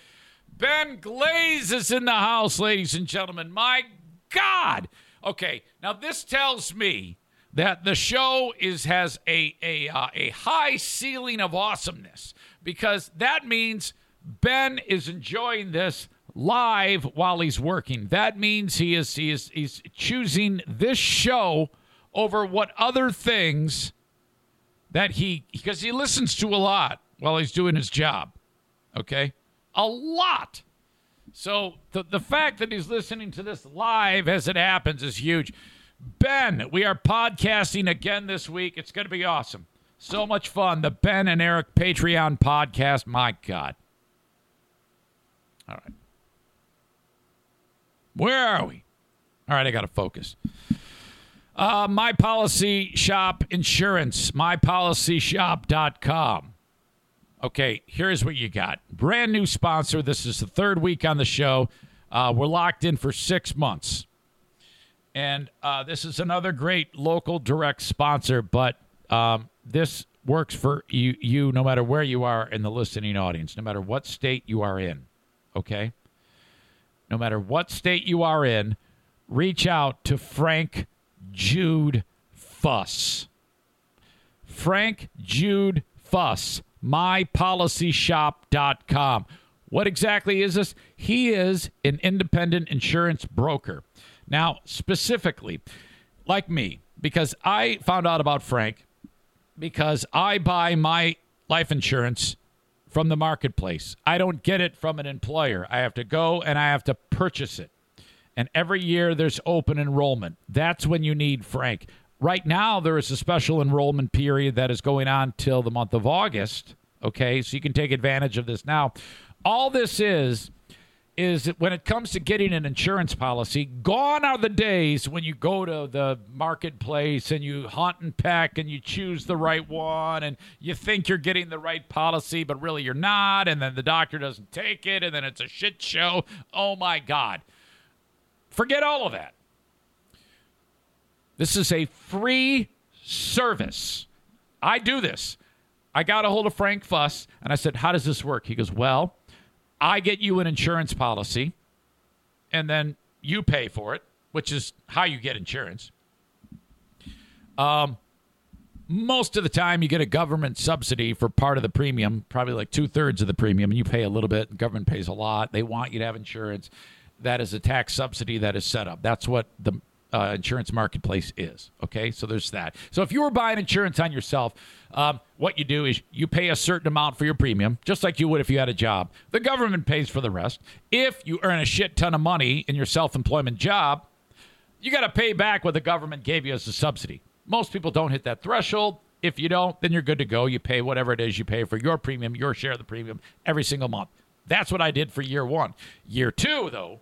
Ben Glaze is in the house, ladies and gentlemen. My God! Okay, now this tells me that the show is has a a uh, a high ceiling of awesomeness, because that means Ben is enjoying this live while he's working. That means he is he is he's choosing this show over what other things that he, because he listens to a lot while he's doing his job. Okay? A lot. So the the fact that he's listening to this live as it happens is huge. Ben, we are podcasting again this week. It's going to be awesome. So much fun. The Ben and Eric Patreon podcast. My God. All right. Where are we? All right, I got to focus. Uh, My Policy Shop Insurance, my policy shop dot com. Okay, here's what you got. Brand new sponsor. This is the third week on the show. Uh, we're locked in for six months. And uh, this is another great local direct sponsor, but um, this works for you, you no matter where you are in the listening audience, no matter what state you are in, okay? No matter what state you are in, reach out to Frank Jude Fuss. Frank Jude Fuss, my policy shop dot com. What exactly is this? He is an independent insurance broker. Now, specifically, like me, because I found out about Frank because I buy my life insurance from the marketplace. I don't get it from an employer. I have to go and I have to purchase it. And every year there's open enrollment. That's when you need Frank. Right now, there is a special enrollment period that is going on till the month of August. Okay, so you can take advantage of this now. All this is... is that when it comes to getting an insurance policy, gone are the days when you go to the marketplace and you hunt and peck and you choose the right one and you think you're getting the right policy, but really you're not, and then the doctor doesn't take it, and then it's a shit show. Oh, my God. Forget all of that. This is a free service. I do this. I got a hold of Frank Fuss, and I said, how does this work? He goes, well... I get you an insurance policy, and then you pay for it, which is how you get insurance. Um, most of the time, you get a government subsidy for part of the premium, probably like two-thirds of the premium, and you pay a little bit. The government pays a lot. They want you to have insurance. That is a tax subsidy that is set up. That's what the uh, insurance marketplace is, okay? So there's that. So if you were buying insurance on yourself, um, what you do is you pay a certain amount for your premium, just like you would if you had a job. The government pays for the rest. If you earn a shit ton of money in your self-employment job, you got to pay back what the government gave you as a subsidy. Most people don't hit that threshold. If you don't, then you're good to go. You pay whatever it is you pay for your premium, your share of the premium, every single month. That's what I did for year one. Year two, though,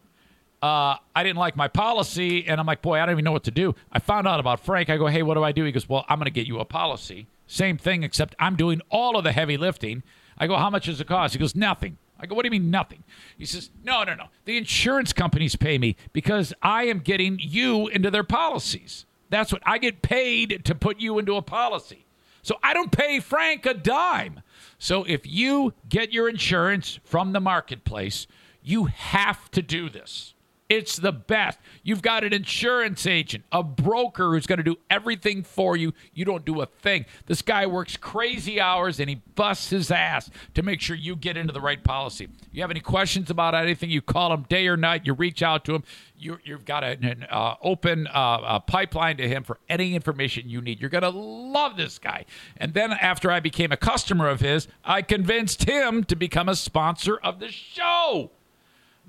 Uh, I didn't like my policy, and I'm like, boy, I don't even know what to do. I found out about Frank. I go, hey, what do I do? He goes, well, I'm going to get you a policy. Same thing, except I'm doing all of the heavy lifting. I go, how much does it cost? He goes, nothing. I go, what do you mean nothing? He says, no, no, no. The insurance companies pay me because I am getting you into their policies. That's what I get paid to put you into a policy. So I don't pay Frank a dime. So if you get your insurance from the marketplace, you have to do this. It's the best. You've got an insurance agent, a broker who's going to do everything for you. You don't do a thing. This guy works crazy hours, and he busts his ass to make sure you get into the right policy. You have any questions about anything, you call him day or night. You reach out to him. You, you've got an, an uh, open uh, a pipeline to him for any information you need. You're going to love this guy. And then after I became a customer of his, I convinced him to become a sponsor of the show.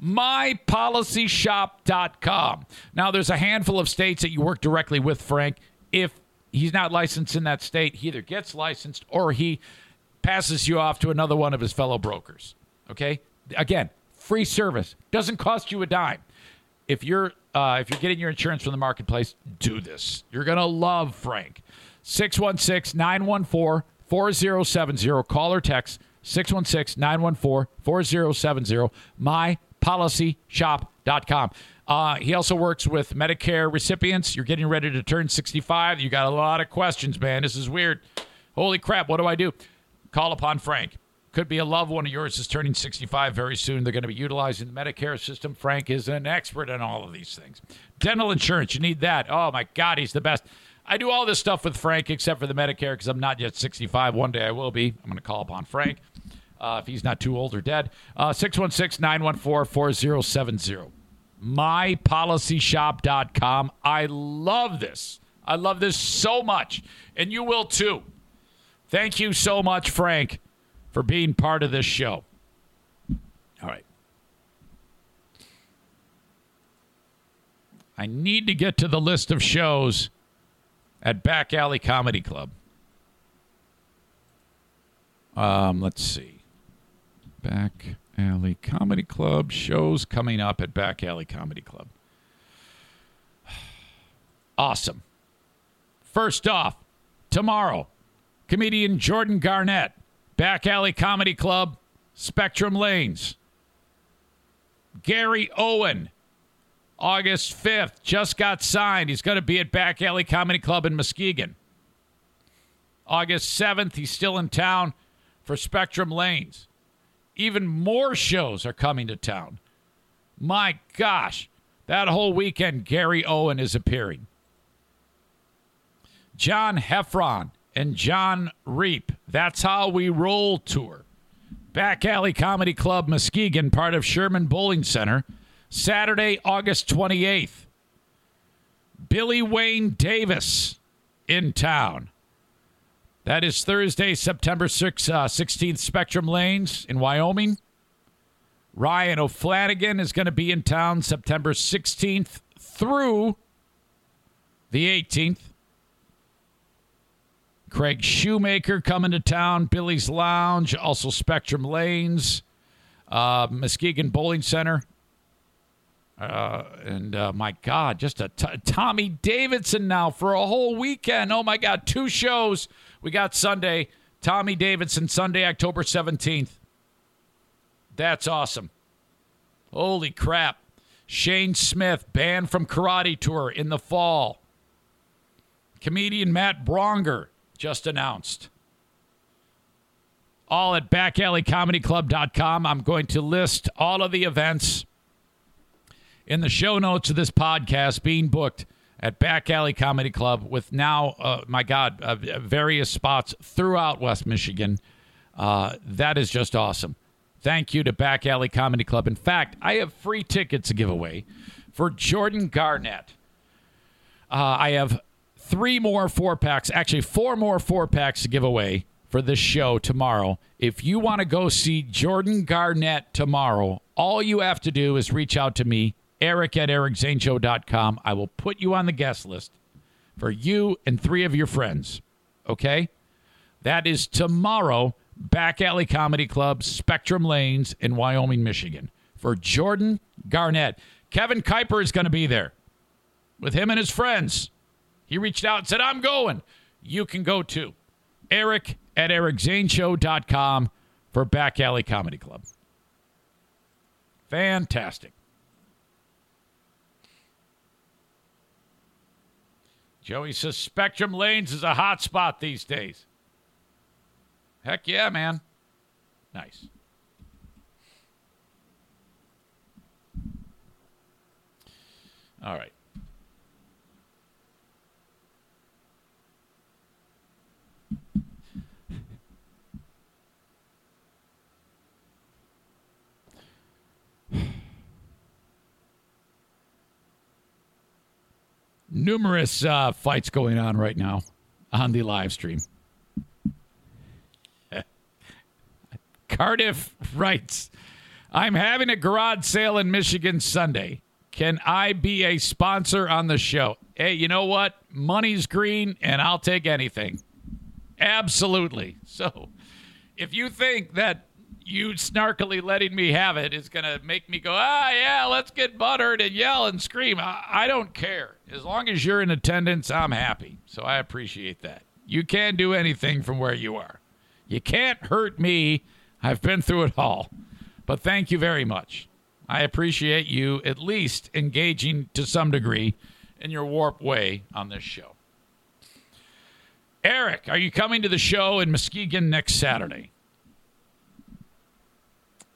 my policy shop dot com. Now, there's a handful of states that you work directly with Frank. If he's not licensed in that state, he either gets licensed or he passes you off to another one of his fellow brokers. Okay? Again, Free service. Doesn't cost you a dime. If you're uh, if you're getting your insurance from the marketplace, do this. You're going to love Frank. six one six, nine one four, four zero seven zero. Call or text six one six, nine one four, four zero seven zero. my policy shop dot com. Uh, he also works with Medicare recipients. You're getting ready to turn sixty-five. You got a lot of questions, man. This is weird. Holy crap, what do I do? Call upon Frank. Could be a loved one of yours is turning sixty-five very soon. They're going to be utilizing the Medicare system. Frank is an expert in all of these things. Dental insurance, you need that. Oh, my God, he's the best. I do all this stuff with Frank except for the Medicare because I'm not yet sixty-five. One day I will be. I'm going to call upon Frank uh, if he's not too old or dead. Uh, six one six, nine one four, four zero seven zero. my policy shop dot com. I love this. I love this so much. And you will too. Thank you so much, Frank, for being part of this show. All right. I need to get to the list of shows at Back Alley Comedy Club. Um, let's see. Back Alley Comedy Club. Shows coming up at Back Alley Comedy Club. Awesome. First off, tomorrow, comedian Jordan Garnett. Back Alley Comedy Club, Spectrum Lanes. Gary Owen, August fifth, just got signed. He's going to be at Back Alley Comedy Club in Muskegon. August seventh, he's still in town for Spectrum Lanes. Even more shows are coming to town. My gosh, that whole weekend, Gary Owen is appearing. John Heffron and John Reap, That's How We Roll Tour. Back Alley Comedy Club, Muskegon, part of Sherman Bowling Center. Saturday, August twenty-eighth. Billy Wayne Davis in town. That is Thursday, September sixteenth, Spectrum Lanes in Wyoming. Ryan O'Flanagan is going to be in town September sixteenth through the eighteenth. Craig Shoemaker coming to town, Billy's Lounge, also Spectrum Lanes, uh, Muskegon Bowling Center. Uh, and, uh, my God, just a t- Tommy Davidson now for a whole weekend. Oh, my God, two shows. We got Sunday, Tommy Davidson, Sunday, October seventeenth. That's awesome. Holy crap. Shane Smith, banned from Karate Tour in the fall. Comedian Matt Bronger. Just announced. All at back alley comedy club dot com. I'm going to list all of the events in the show notes of this podcast being booked at Back Alley Comedy Club with now, uh, my God, uh, various spots throughout West Michigan. Uh, that is just awesome. Thank you to Back Alley Comedy Club. In fact, I have free tickets to give away for Jordan Garnett. Uh, I have Three more four-packs, actually four more four-packs to give away for this show tomorrow. If you want to go see Jordan Garnett tomorrow, all you have to do is reach out to me, Eric at eric zane show dot com. I will put you on the guest list for you and three of your friends, okay? That is tomorrow, Back Alley Comedy Club, Spectrum Lanes in Wyoming, Michigan, for Jordan Garnett. Kevin Kuyper is going to be there with him and his friends. He reached out and said, I'm going. You can go too. Eric at eric zane show dot com for Back Alley Comedy Club. Fantastic. Joey says Spectrum Lanes is a hot spot these days. Heck yeah, man. Nice. All right. Numerous uh, fights going on right now on the live stream. Cardiff writes, I'm having a garage sale in Michigan Sunday. Can I be a sponsor on the show? Hey, you know what? Money's green, and I'll take anything. Absolutely. So if you think that you snarkily letting me have it is going to make me go, ah, yeah, let's get buttered and yell and scream. I, I don't care. As long as you're in attendance, I'm happy. So I appreciate that. You can do anything from where you are. You can't hurt me. I've been through it all. But thank you very much. I appreciate you at least engaging to some degree in your warped way on this show. Eric, are you coming to the show in Muskegon next Saturday?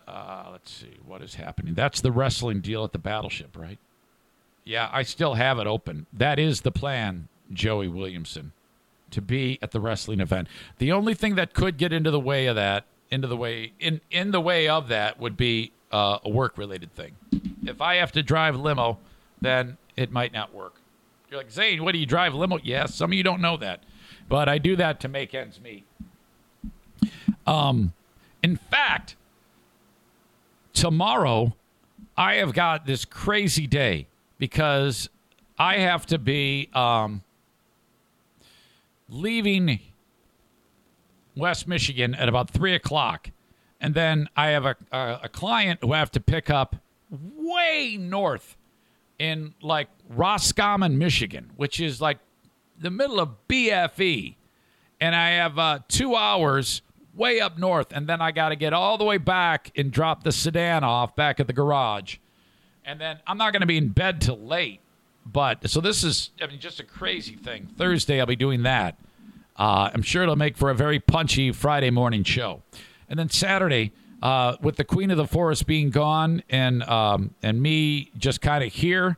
Uh, let's see. What is happening? That's the wrestling deal at the Battleship, right? Yeah, I still have it open. That is the plan, Joey Williamson, to be at the wrestling event. The only thing that could get into the way of that, into the way, in, in the way of that would be uh, a work-related thing. If I have to drive limo, then it might not work. You're like, Zane, what do you drive limo? Yeah, some of you don't know that. But I do that to make ends meet. Um, in fact, tomorrow I have got this crazy day because I have to be um, leaving West Michigan at about three o'clock. And then I have a, a, a client who I have to pick up way north in like Roscommon, Michigan, which is like the middle of B F E, and I have uh, two hours way up north, and then I got to get all the way back and drop the sedan off back at the garage, and then I'm not going to be in bed till late. But so this is, I mean, just a crazy thing. Thursday I'll be doing that. Uh, I'm sure it'll make for a very punchy Friday morning show, and then Saturday uh, with the Queen of the Forest being gone and um, and me just kind of here.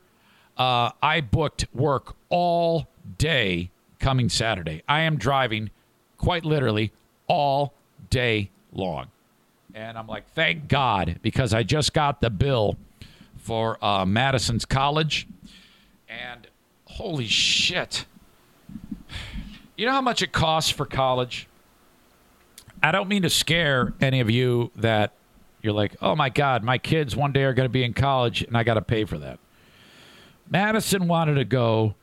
Uh, I booked work all day coming Saturday. I am driving quite literally all day long. And I'm like, thank God, because I just got the bill for uh, Madison's College. And holy shit. You know how much it costs for college? I don't mean to scare any of you that you're like, oh my God, my kids one day are going to be in college and I got to pay for that. Madison wanted to go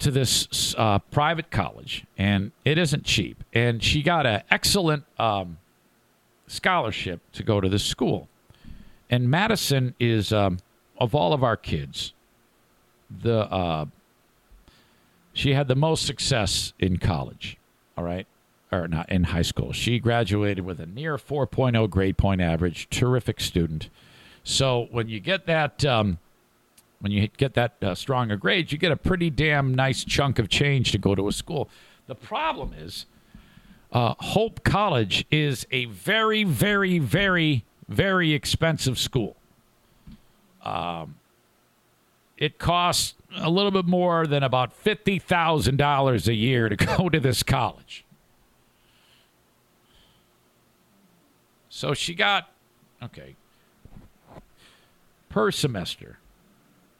to this uh, private college, and it isn't cheap. And she got an excellent um, scholarship to go to this school. And Madison is, um, of all of our kids, the uh, she had the most success in college, all right? Or not, in high school. She graduated with a near four point oh grade point average, terrific student. So when you get that... Um, When you get that uh, strong a grade, you get a pretty damn nice chunk of change to go to a school. The problem is uh, Hope College is a very, very, very, very expensive school. Um, it costs a little bit more than about fifty thousand dollars a year to go to this college. So she got, okay, per semester.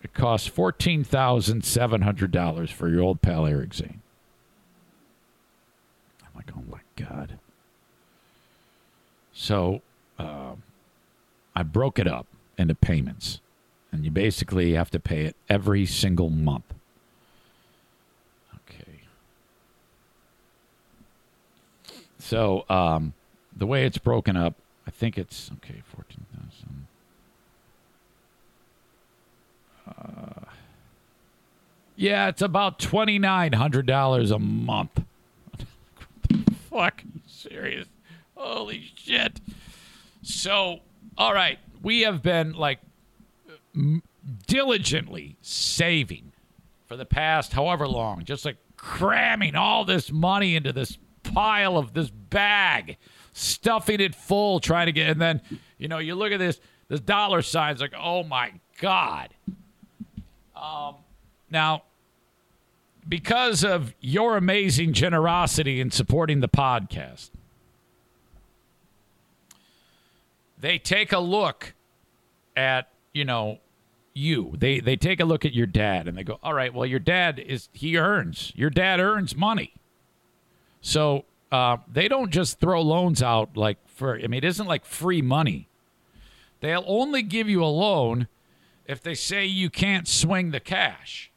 It costs fourteen thousand seven hundred dollars for your old pal, Eric Zane. I'm like, oh, my God. So um, I broke it up into payments, and you basically have to pay it every single month. Okay. So um, the way it's broken up, I think it's, okay, fourteen thousand. Uh, yeah, it's about twenty-nine hundred dollars a month. Fuck, serious. Holy shit. So, all right, we have been like m- diligently saving for the past however long, just like cramming all this money into this pile of this bag, stuffing it full, trying to get, and then, you know, you look at this, this dollar sign's like, oh my God. Um, now, because of your amazing generosity in supporting the podcast, they take a look at, you know, you. They they take a look at your dad and they go, all right, well, your dad is, he earns. Your dad earns money. So uh, they don't just throw loans out like for, I mean, it isn't like free money. They'll only give you a loan if they say you can't swing the cash.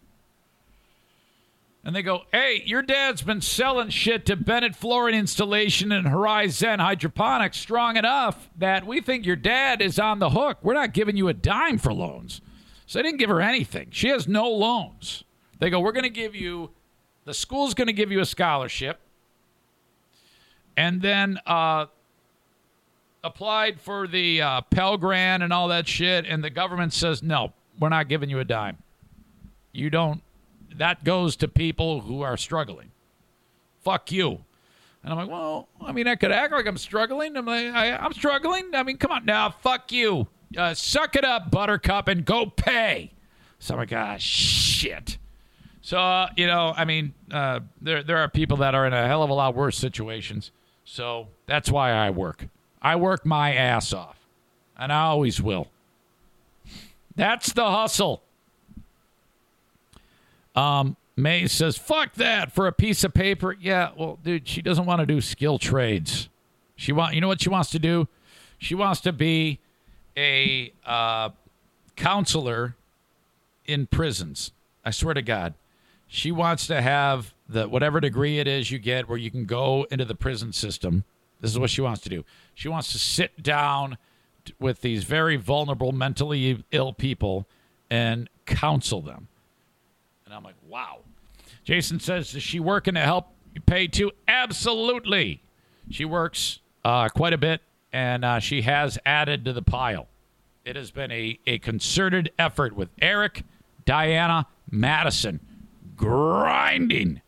And they go, hey, your dad's been selling shit to Bennett Flooring Installation and Horizon Hydroponics strong enough that we think your dad is on the hook. We're not giving you a dime for loans. So they didn't give her anything. She has no loans. They go, we're going to give you, the school's going to give you a scholarship. And then uh, applied for the uh, Pell Grant and all that shit. And the government says, no, we're not giving you a dime. You don't. That goes to people who are struggling. Fuck you. And I'm like, well, I mean, I could act like I'm struggling. I'm like, I, I'm struggling. I mean, come on now. Fuck you. Uh, suck it up, Buttercup, and go pay. So I'm like, ah, shit. So, uh, you know, I mean, uh, there there are people that are in a hell of a lot worse situations. So that's why I work. I work my ass off. And I always will. That's the hustle. Um, May says, fuck that for a piece of paper. Yeah, well, dude, she doesn't want to do skill trades. She want, you know what she wants to do? She wants to be a uh, counselor in prisons. I swear to God. She wants to have the whatever degree it is you get where you can go into the prison system. This is what she wants to do. She wants to sit down t- with these very vulnerable, mentally ill people and counsel them. And I'm like, wow. Jason says, is she working to help you pay too? Absolutely. She works uh, quite a bit, and uh, she has added to the pile. It has been a, a concerted effort with Eric, Diana, Madison, grinding.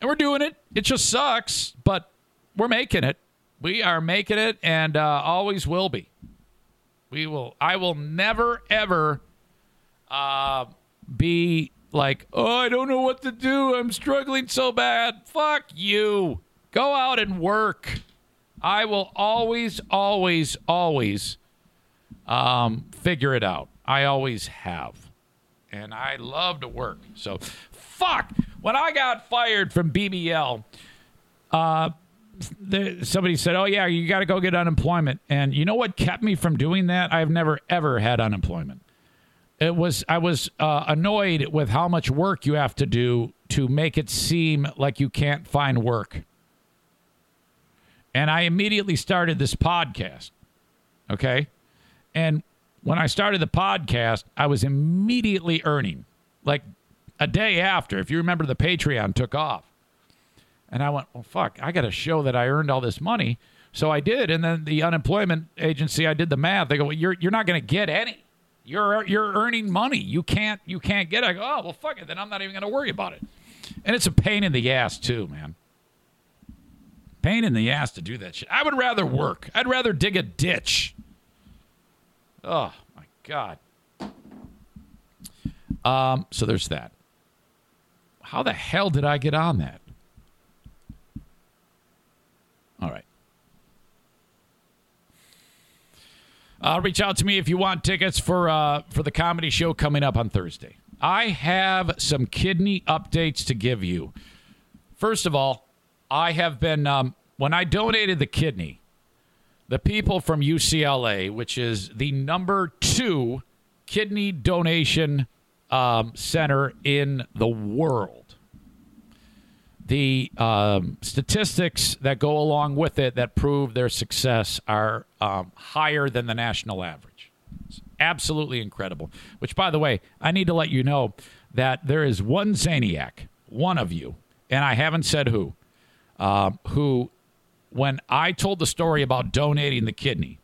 And we're doing it. It just sucks, but we're making it. We are making it and uh, always will be. We will. I will never, ever uh, be... like, oh, I don't know what to do. I'm struggling so bad. Fuck you. Go out and work. I will always, always, always um, figure it out. I always have. And I love to work. So, fuck. When I got fired from B B L, uh, there, somebody said, oh, yeah, you got to go get unemployment. And you know what kept me from doing that? I've never, ever had unemployment. It was I was uh, annoyed with how much work you have to do to make it seem like you can't find work. And I immediately started this podcast, okay? And when I started the podcast, I was immediately earning, like a day after. If you remember, the Patreon took off. And I went, well, fuck, I got to show that I earned all this money. So I did, and then the unemployment agency, I did the math. They go, well, you're, you're not going to get any. You're you're earning money. You can't you can't get it. I go, oh, well, fuck it. Then I'm not even going to worry about it. And it's a pain in the ass, too, man. Pain in the ass to do that shit. I would rather work. I'd rather dig a ditch. Oh, my God. Um. So there's that. How the hell did I get on that? All right. Uh, reach out to me if you want tickets for uh, for the comedy show coming up on Thursday. I have some kidney updates to give you. First of all, I have been, um, when I donated the kidney, the people from U C L A, which is the number two kidney donation um, center in the world. The um, statistics that go along with it that prove their success are um, higher than the national average. It's absolutely incredible. Which, by the way, I need to let you know that there is one Zaniac, one of you, and I haven't said who, uh, who, when I told the story about donating the kidney,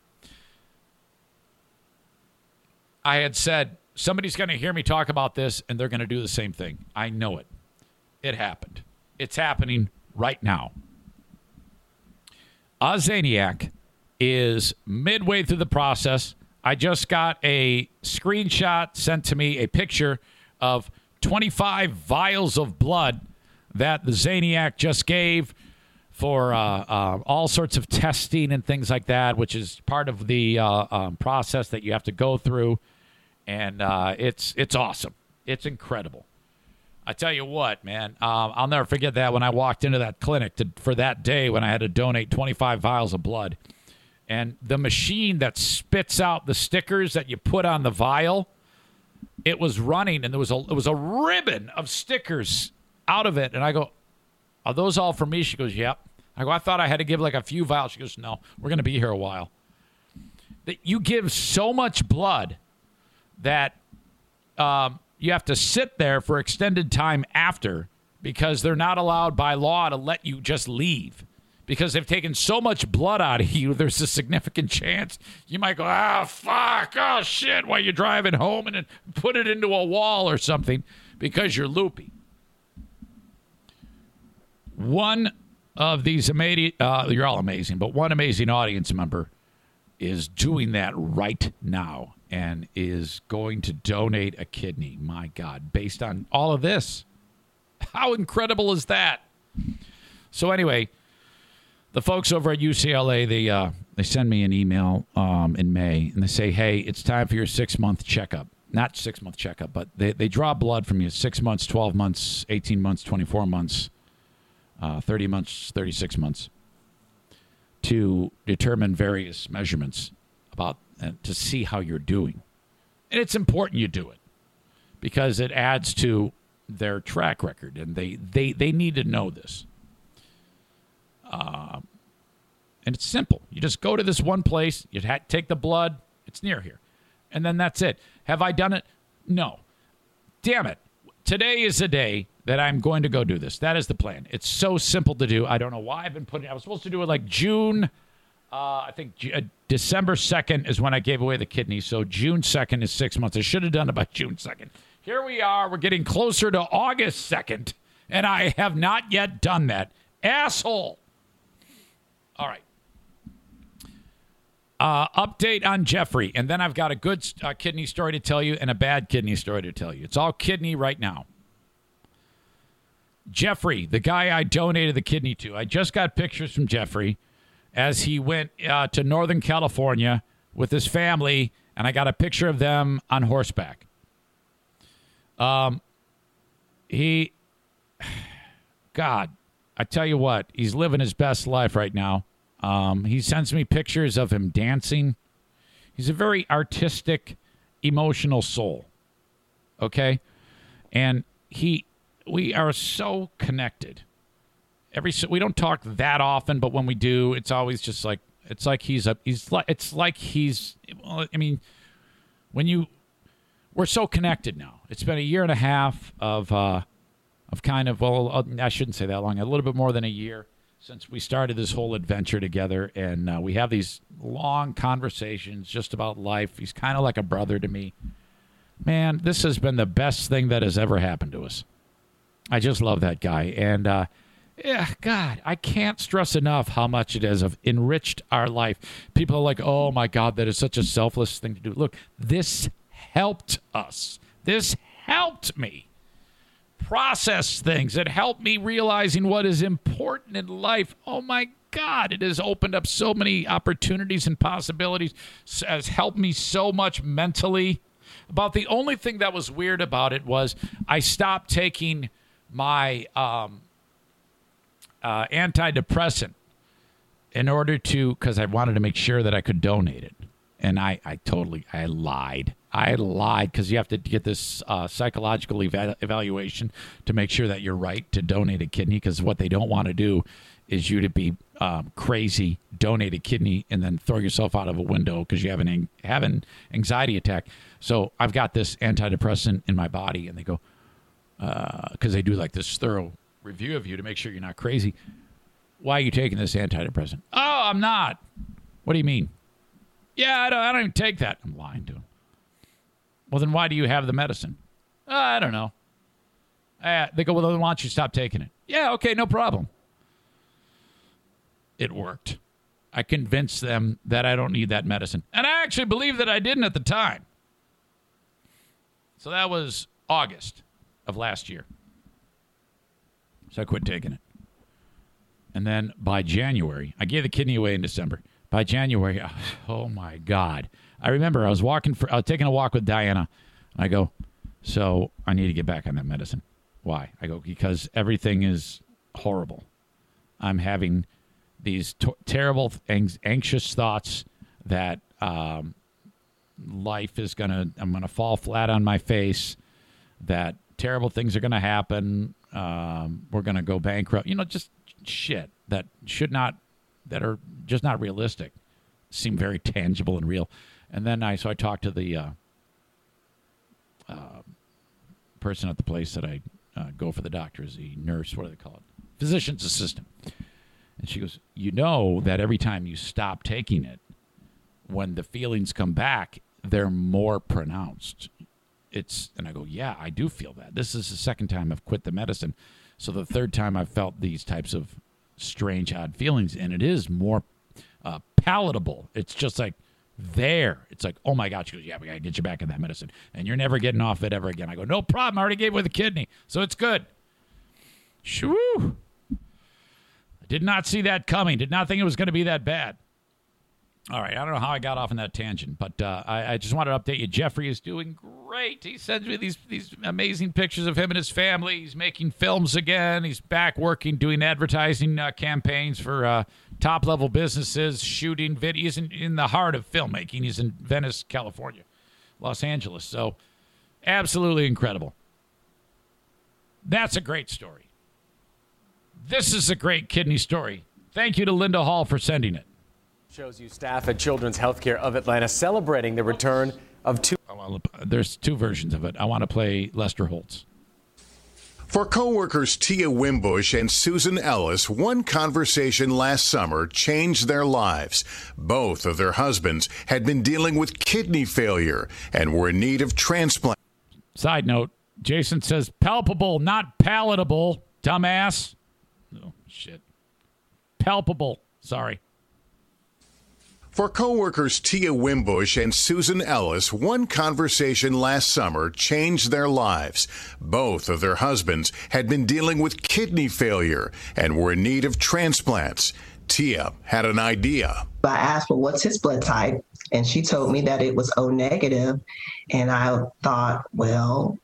I had said, somebody's going to hear me talk about this, and they're going to do the same thing. I know it. It happened. It's happening right now. A Zaniac is midway through the process. I just got a screenshot sent to me, a picture of twenty-five vials of blood that the Zaniac just gave for uh, uh, all sorts of testing and things like that, which is part of the uh, um, process that you have to go through. And uh, it's it's awesome. It's incredible. I tell you what, man, um, I'll never forget that when I walked into that clinic to, for that day when I had to donate twenty-five vials of blood. And the machine that spits out the stickers that you put on the vial, it was running, and there was a, it was a ribbon of stickers out of it. And I go, are those all for me? She goes, yep. I go, I thought I had to give like a few vials. She goes, no, we're going to be here a while. That you give so much blood that um, you have to sit there for extended time after because they're not allowed by law to let you just leave. Because they've taken so much blood out of you, there's a significant chance you might go, ah, oh, fuck, oh, shit, while you're driving home and put it into a wall or something because you're loopy. One of these amazing, uh, you're all amazing, but one amazing audience member is doing that right now and is going to donate a kidney. My God, based on all of this. How incredible is that? So anyway, the folks over at U C L A, they uh, they send me an email um, in May, and they say, hey, it's time for your six-month checkup. Not six-month checkup, but they, they draw blood from you. Six months, twelve months, eighteen months, twenty-four months, uh, thirty months, thirty-six months to determine various measurements about uh, to see how you're doing. And it's important you do it because it adds to their track record, and they, they, they need to know this. Uh, and it's simple. You just go to this one place. You ha- take the blood. It's near here. And then that's it. Have I done it? No. Damn it. Today is the day that I'm going to go do this. That is the plan. It's so simple to do. I don't know why I've been putting it. I was supposed to do it like June. Uh, I think J- uh, December second is when I gave away the kidney. So June second is six months. I should have done it by June second. Here we are. We're getting closer to August second. And I have not yet done that. Asshole. All right. Uh, update on Jeffrey. And then I've got a good uh, kidney story to tell you and a bad kidney story to tell you. It's all kidney right now. Jeffrey, the guy I donated the kidney to. I just got pictures from Jeffrey as he went uh, to Northern California with his family. And I got a picture of them on horseback. Um, he, God, I tell you what, he's living his best life right now. Um, he sends me pictures of him dancing. He's a very artistic, emotional soul. Okay? And he, we are so connected. Every so, we don't talk that often, but when we do, it's always just like it's like he's a he's like it's like he's I mean, when you we're so connected now. It's been a year and a half of uh, of kind of well, I shouldn't say that long. A little bit more than a year. Since we started this whole adventure together, and uh, we have these long conversations just about life. He's kind of like a brother to me. Man, this has been the best thing that has ever happened to us. I just love that guy. And, uh, yeah, God, I can't stress enough how much it has enriched our life. People are like, oh, my God, that is such a selfless thing to do. Look, this helped us. This helped me process things. It helped me realizing what is important in life. Oh my God, it has opened up so many opportunities and possibilities. Has helped me so much mentally. About the only thing that was weird about it was I stopped taking my um, uh, antidepressant in order to, because I wanted to make sure that I could donate it. And I, I totally, I lied. I lied because you have to get this uh, psychological eva- evaluation to make sure that you're right to donate a kidney, because what they don't want to do is you to be um, crazy, donate a kidney, and then throw yourself out of a window because you have an, an, have an anxiety attack. So I've got this antidepressant in my body, and they go, because uh, they do like this thorough review of you to make sure you're not crazy. Why are you taking this antidepressant? Oh, I'm not. What do you mean? Yeah, I don't, I don't even take that. I'm lying to him. Well, then why do you have the medicine? Uh, I don't know. Uh, they go, well, then why don't you stop taking it? Yeah, okay, no problem. It worked. I convinced them that I don't need that medicine. And I actually believe that I didn't at the time. So that was August of last year. So I quit taking it. And then by January, I gave the kidney away in December. By January, oh, my God. I remember I was walking for, I was taking a walk with Diana, and I go, so I need to get back on that medicine. Why? I go, because everything is horrible. I'm having these t- terrible, ang- anxious thoughts that um, life is going to, I'm going to fall flat on my face, that terrible things are going to happen. Um, we're going to go bankrupt. You know, just shit that should not, that are just not realistic, seem very tangible and real. And then I, so I talked to the uh, uh, person at the place that I uh, go for the doctors, the nurse, what do they call it? Physician's assistant. And she goes, you know that every time you stop taking it, when the feelings come back, they're more pronounced. It's, and I go, yeah, I do feel that. This is the second time I've quit the medicine. So the third time I've felt these types of strange, odd feelings, and it is more uh, palatable. It's just like there. It's like, oh, my God. She goes, yeah, we got to get you back in that medicine, and you're never getting off it ever again. I go, no problem. I already gave away the kidney, so it's good. Shoo. I did not see that coming. Did not think it was going to be that bad. All right, I don't know how I got off on that tangent, but uh, I, I just wanted to update you. Jeffrey is doing great. He sends me these these amazing pictures of him and his family. He's making films again. He's back working, doing advertising uh, campaigns for uh, top-level businesses, shooting videos. He's in, in the heart of filmmaking. He's in Venice, California, Los Angeles. So absolutely incredible. That's a great story. This is a great kidney story. Thank you to Linda Hall for sending it. Shows you staff at Children's Healthcare of Atlanta celebrating the return of two. There's two versions of it. I want to play Lester Holtz. For co-workers Tia Wimbush and Susan Ellis, one conversation last summer changed their lives. Both of their husbands had been dealing with kidney failure and were in need of transplant. Side note, Jason says palpable, not palatable, dumbass. Oh, shit. Palpable. Sorry. For co-workers Tia Wimbush and Susan Ellis, one conversation last summer changed their lives. Both of their husbands had been dealing with kidney failure and were in need of transplants. Tia had an idea. I asked, well, what's his blood type? And she told me that it was O negative. And I thought, well,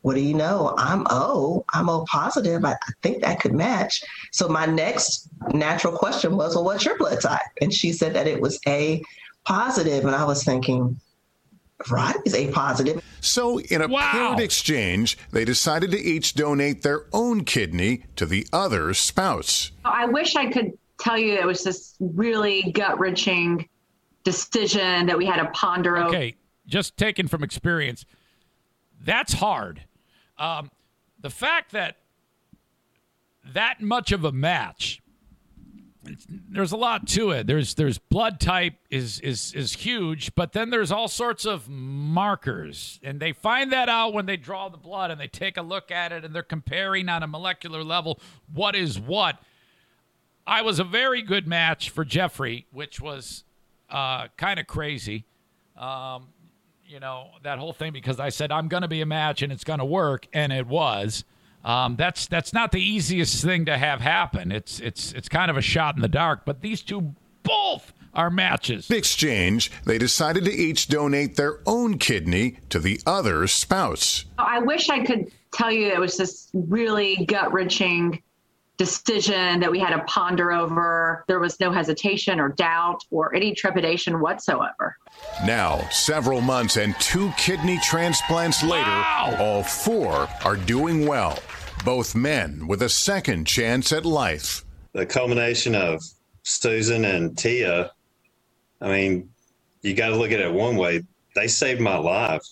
what do you know? I'm O. I'm O positive. I, I think that could match. So my next natural question was, well, what's your blood type? And she said that it was A positive. And I was thinking, right, is A positive. So in a wow. paired exchange, they decided to each donate their own kidney to the other spouse. I wish I could tell you it was this really gut-wrenching decision that we had to ponder over. Okay, just taken from experience, that's hard. Um, the fact that that much of a match, there's a lot to it. There's there's blood type is is is huge, but then there's all sorts of markers, and they find that out when they draw the blood and they take a look at it and they're comparing on a molecular level what is what. I was a very good match for Jeffrey, which was uh, kind of crazy. Um, you know, that whole thing, because I said, I'm going to be a match and it's going to work. And it was, um, that's, that's not the easiest thing to have happen. It's, it's, it's kind of a shot in the dark, but these two both are matches. In exchange, they decided to each donate their own kidney to the other spouse. I wish I could tell you it was this really gut-wrenching decision that we had to ponder over. There was no hesitation or doubt or any trepidation whatsoever. Now, several months and two kidney transplants later, wow. all four are doing well. Both men with a second chance at life. The culmination of Susan and Tia, I mean, you got to look at it one way. They saved my life,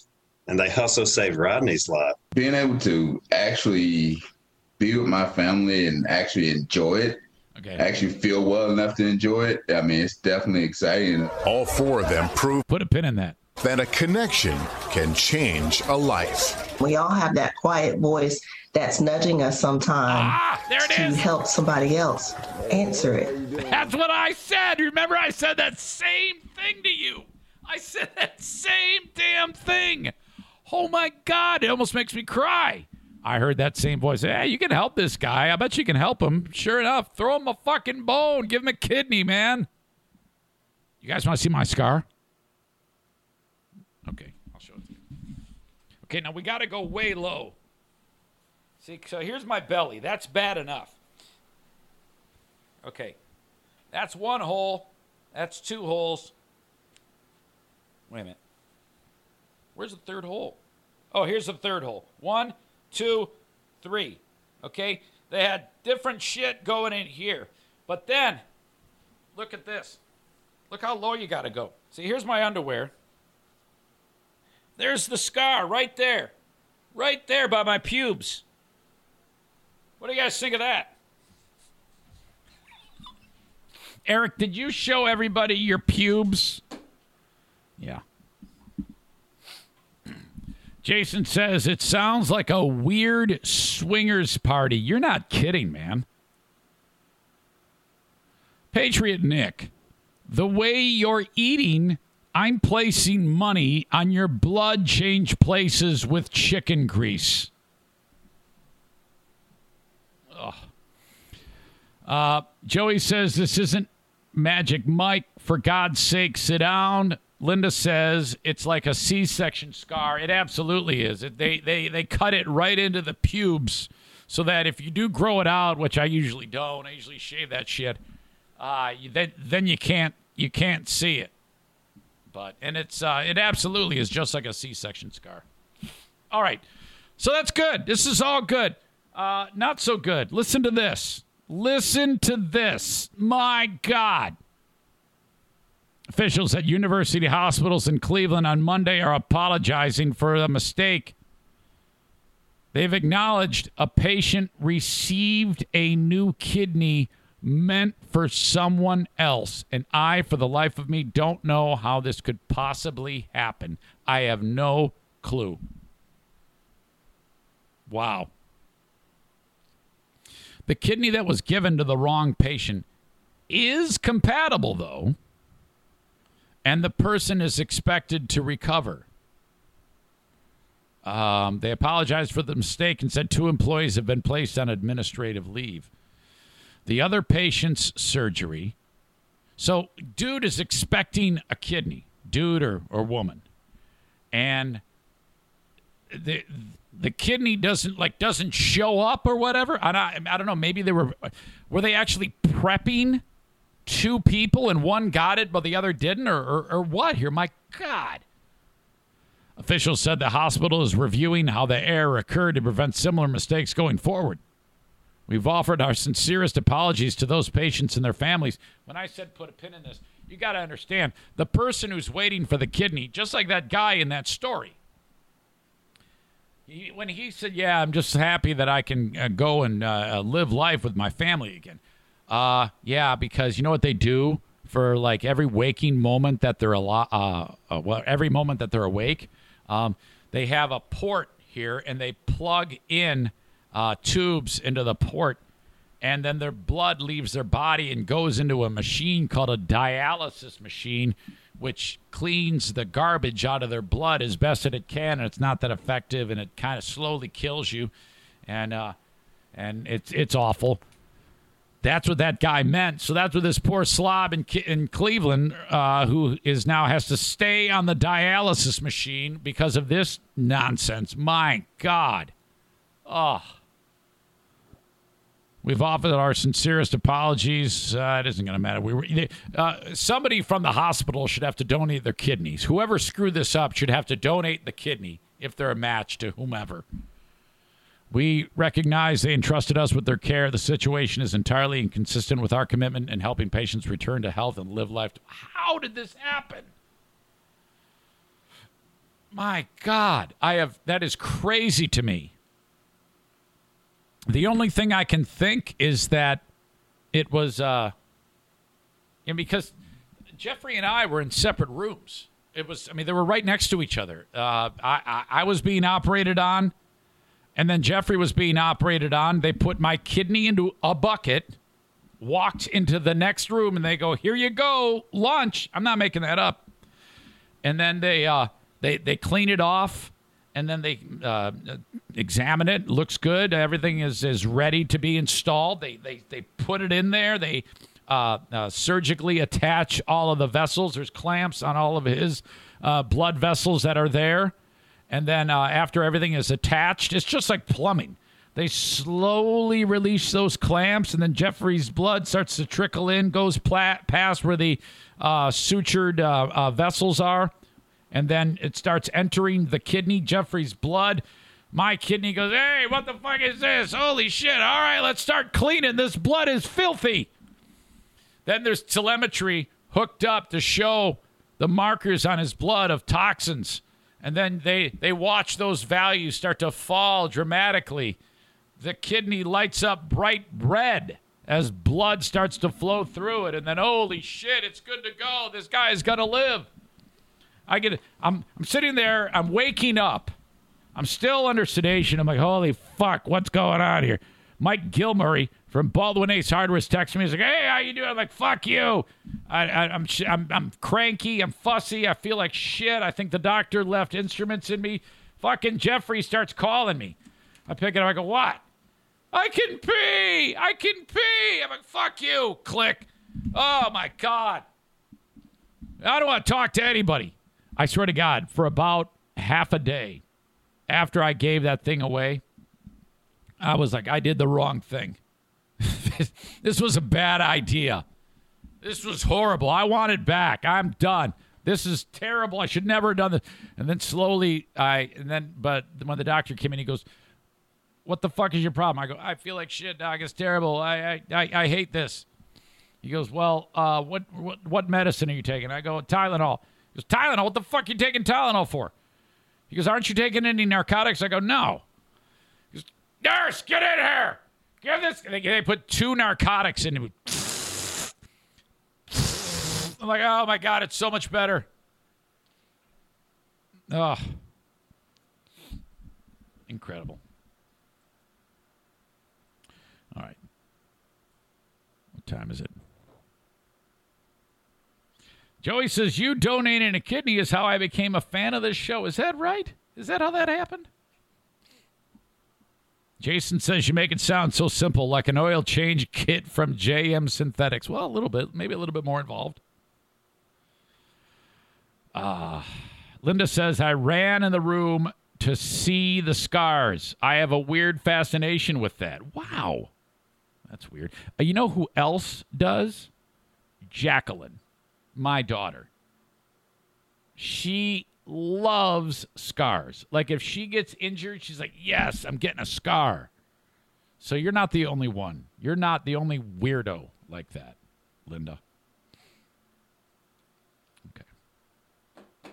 and they also saved Rodney's life. Being able to actually be with my family and actually enjoy it, okay. actually feel well enough to enjoy it. I mean, it's definitely exciting. All four of them prove put a pin in that that a connection can change a life. We all have that quiet voice that's nudging us sometime ah, there it to is. help somebody else answer it. That's what I said. Remember, I said that same thing to you. I said that same damn thing. Oh my God, it almost makes me cry. I heard that same voice. Hey, you can help this guy. I bet you can help him. Sure enough, throw him a fucking bone. Give him a kidney, man. You guys want to see my scar? Okay, I'll show it to you. Okay, now we got to go way low. See, so here's my belly. That's bad enough. Okay, that's one hole. That's two holes. Wait a minute. Where's the third hole? Oh, here's the third hole. One, two, three. Okay? They had different shit going in here. But then, look at this. Look how low you got to go. See, here's my underwear. There's the scar right there. Right there by my pubes. What do you guys think of that? Eric, did you show everybody your pubes? Yeah. Jason says, it sounds like a weird swingers party. You're not kidding, man. Patriot Nick, the way you're eating, I'm placing money on your blood change places with chicken grease. Ugh. Uh, Joey says, this isn't Magic Mike. For God's sake, sit down. Linda says, it's like a C-section scar. It absolutely is. It, they, they, they cut it right into the pubes so that if you do grow it out, which I usually don't, I usually shave that shit, uh, you, then, then you can't you can't see it. But and it's uh, it absolutely is just like a C-section scar. All right. So that's good. This is all good. Uh, not so good. Listen to this. Listen to this. My God. Officials at university hospitals in Cleveland on Monday are apologizing for the mistake. They've acknowledged a patient received a new kidney meant for someone else. And I, for the life of me, don't know how this could possibly happen. I have no clue. Wow. The kidney that was given to the wrong patient is compatible, though, and the person is expected to recover. Um, they apologized for the mistake and said two employees have been placed on administrative leave. The other patient's surgery. So dude is expecting a kidney, dude or, or woman. And the the kidney doesn't like doesn't show up or whatever. And I I don't know, maybe they were were they actually prepping two people and one got it but the other didn't or, or, or what here? My God. Officials said the hospital is reviewing how the error occurred to prevent similar mistakes going forward. We've offered our sincerest apologies to those patients and their families. When I said put a pin in this, you got to understand, the person who's waiting for the kidney, just like that guy in that story, he, when he said, yeah, I'm just happy that I can uh, go and uh, live life with my family again. Uh, yeah, because you know what they do for like every waking moment that they're alive, uh, uh, well, every moment that they're awake, um, they have a port here and they plug in Uh, tubes into the port, and then their blood leaves their body and goes into a machine called a dialysis machine, which cleans the garbage out of their blood as best that it can, and it's not that effective, and it kind of slowly kills you, and uh, and it's it's awful. That's what that guy meant. So that's what this poor slob in in Cleveland, uh, who is now has to stay on the dialysis machine because of this nonsense. My God. Oh. We've offered our sincerest apologies. Uh, it isn't going to matter. We were uh, somebody from the hospital should have to donate their kidneys. Whoever screwed this up should have to donate the kidney if they're a match to whomever. We recognize they entrusted us with their care. The situation is entirely inconsistent with our commitment in helping patients return to health and live life. How did this happen? My God, I have that is crazy to me. The only thing I can think is that it was, uh, and because Jeffrey and I were in separate rooms. It was, I mean, they were right next to each other. Uh, I, I, I was being operated on, and then Jeffrey was being operated on. They put my kidney into a bucket, walked into the next room, and they go, "Here you go, lunch." I'm not making that up. And then they, uh, they, they clean it off. And then they uh, examine it. Looks good. Everything is, is ready to be installed. They they they put it in there. They uh, uh, surgically attach all of the vessels. There's clamps on all of his uh, blood vessels that are there. And then uh, after everything is attached, it's just like plumbing. They slowly release those clamps, and then Jeffrey's blood starts to trickle in, goes plat- past where the uh, sutured uh, uh, vessels are. And then it starts entering the kidney, Jeffrey's blood. My kidney goes, hey, what the fuck is this? Holy shit. All right, let's start cleaning. This blood is filthy. Then there's telemetry hooked up to show the markers on his blood of toxins. And then they, they watch those values start to fall dramatically. The kidney lights up bright red as blood starts to flow through it. And then, holy shit, it's good to go. This guy is going to live. I get it. I'm, I'm sitting there. I'm waking up. I'm still under sedation. I'm like, holy fuck, what's going on here? Mike Gilmurray from Baldwin Ace Hardware texts me. He's like, hey, how you doing? I'm like, fuck you. I, I, I'm, I'm I'm cranky. I'm fussy. I feel like shit. I think the doctor left instruments in me. Fucking Jeffrey starts calling me. I pick it up. I go, what? I can pee. I can pee. I'm like, fuck you. Click. Oh, my God. I don't want to talk to anybody. I swear to God, for about half a day, after I gave that thing away, I was like, I did the wrong thing. This was a bad idea. This was horrible. I want it back. I'm done. This is terrible. I should never have done this. And then slowly, I, and then, but when the doctor came in, he goes, what the fuck is your problem? I go, I feel like shit, doc. It's terrible. I, I, I, I hate this. He goes, well, uh, what, what, what medicine are you taking? I go, Tylenol. He goes, Tylenol? What the fuck are you taking Tylenol for? He goes, aren't you taking any narcotics? I go, no. He goes, nurse, get in here. Give this. They, they put two narcotics in me. I'm like, oh, my God, it's so much better. Oh. Incredible. All right. What time is it? Joey says, you donating a kidney is how I became a fan of this show. Is that right? Is that how that happened? Jason says, you make it sound so simple, like an oil change kit from J M Synthetics. Well, a little bit, maybe a little bit more involved. Uh, Linda says, I ran in the room to see the scars. I have a weird fascination with that. Wow. That's weird. Uh, you know who else does? Jacqueline. My daughter, she loves scars. Like if she gets injured, she's like, yes, I'm getting a scar. So you're not the only one. You're not the only weirdo like that, Linda. Okay.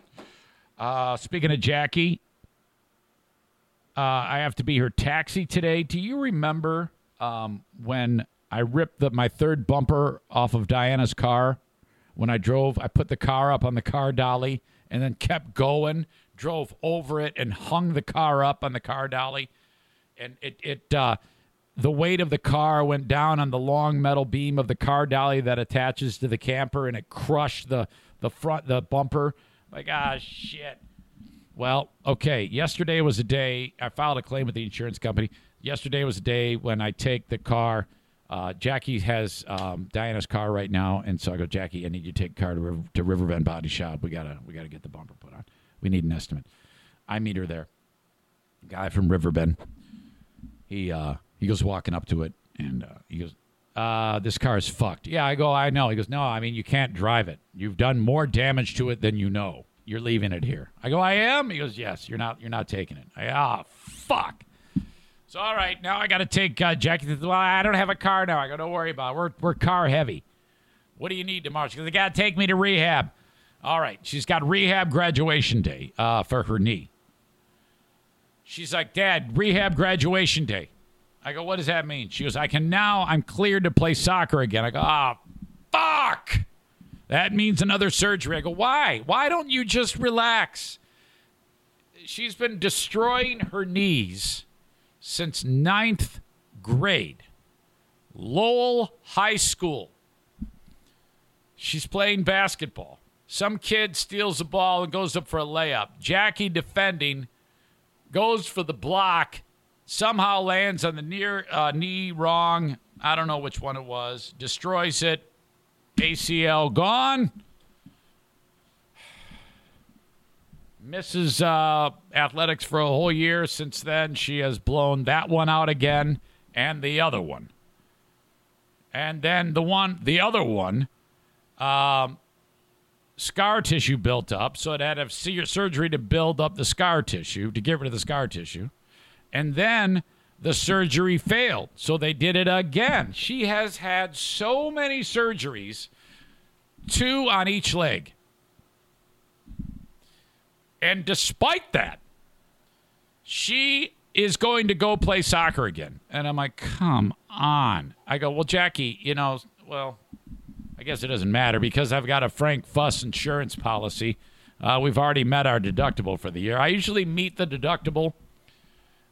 Uh, speaking of Jackie, uh, I have to be her taxi today. Do you remember um, when I ripped the, my third bumper off of Diana's car? When I drove, I put the car up on the car dolly and then kept going, drove over it and hung the car up on the car dolly. And it, it uh, the weight of the car went down on the long metal beam of the car dolly that attaches to the camper, and it crushed the, the front, the bumper. Like, ah, shit. Well, okay, yesterday was a day, I filed a claim with the insurance company. Yesterday was a day when I take the car. Uh, Jackie has um, Diana's car right now, and so I go, Jackie, I need you to take the car to, River- to Riverbend Body Shop. We gotta, we gotta get the bumper put on. We need an estimate. I meet her there. The guy from Riverbend. He uh, he goes walking up to it, and uh, he goes, uh, "This car is fucked." Yeah, I go, I know. He goes, "No, I mean you can't drive it. You've done more damage to it than you know. You're leaving it here." I go, "I am." He goes, "Yes, you're not. You're not taking it." I ah, fuck. So, all right, now I got to take uh, Jackie. Well, I don't have a car now. I go, don't worry about it. We're, we're car heavy. What do you need tomorrow? She goes, they got to take me to rehab. All right, she's got rehab graduation day uh, for her knee. She's like, Dad, rehab graduation day. I go, what does that mean? She goes, I can now, I'm cleared to play soccer again. I go, ah, oh, fuck. That means another surgery. I go, why? Why don't you just relax? She's been destroying her knees since ninth grade, Lowell High School. She's playing basketball. Some kid steals the ball and goes up for a layup. Jackie defending, goes for the block, somehow lands on the near uh, knee wrong. I don't know which one it was. Destroys it. A C L gone. Misses uh, athletics for a whole year. Since then, she has blown that one out again and the other one. And then the one, the other one, um, scar tissue built up. So it had to have surgery to build up the scar tissue, to get rid of the scar tissue. and then the surgery failed, so they did it again. She has had so many surgeries, two on each leg. And despite that, she is going to go play soccer again. And I'm like, come on. I go, well, Jackie, you know, well, I guess it doesn't matter because I've got a Frank Fuss insurance policy. Uh, we've already met our deductible for the year. I usually meet the deductible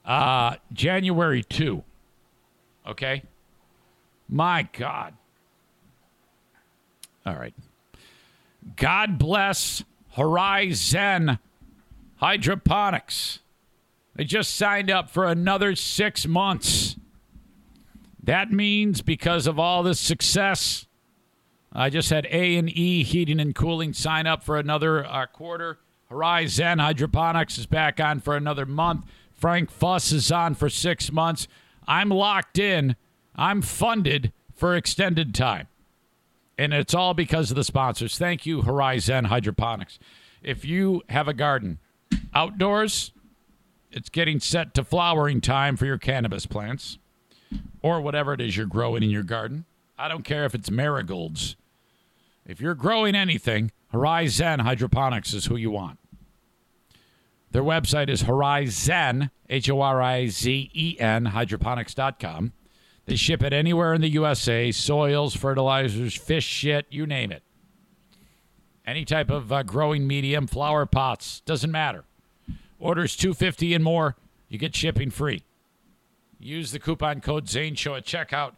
uh, January second. Okay? My God. All right. God bless Horizon Hydroponics. They just signed up for another six months. That means because of all this success, I just had A and E Heating and Cooling sign up for another uh, quarter. Horizon Hydroponics is back on for another month. Frank Fuss is on for six months. I'm locked in. I'm funded for extended time. And it's all because of the sponsors. Thank you, Horizon Hydroponics. If you have a garden outdoors, it's getting set to flowering time for your cannabis plants or whatever it is you're growing in your garden. I don't care if it's marigolds. If you're growing anything, Horizon Hydroponics is who you want. Their website is Horizon, H O R I Z E N, hydroponics dot com. They ship it anywhere in the U S A, soils, fertilizers, fish shit, you name it. Any type of uh, growing medium, flower pots, doesn't matter. Orders two hundred fifty dollars and more, you get shipping free. Use the coupon code ZANESHOW at checkout,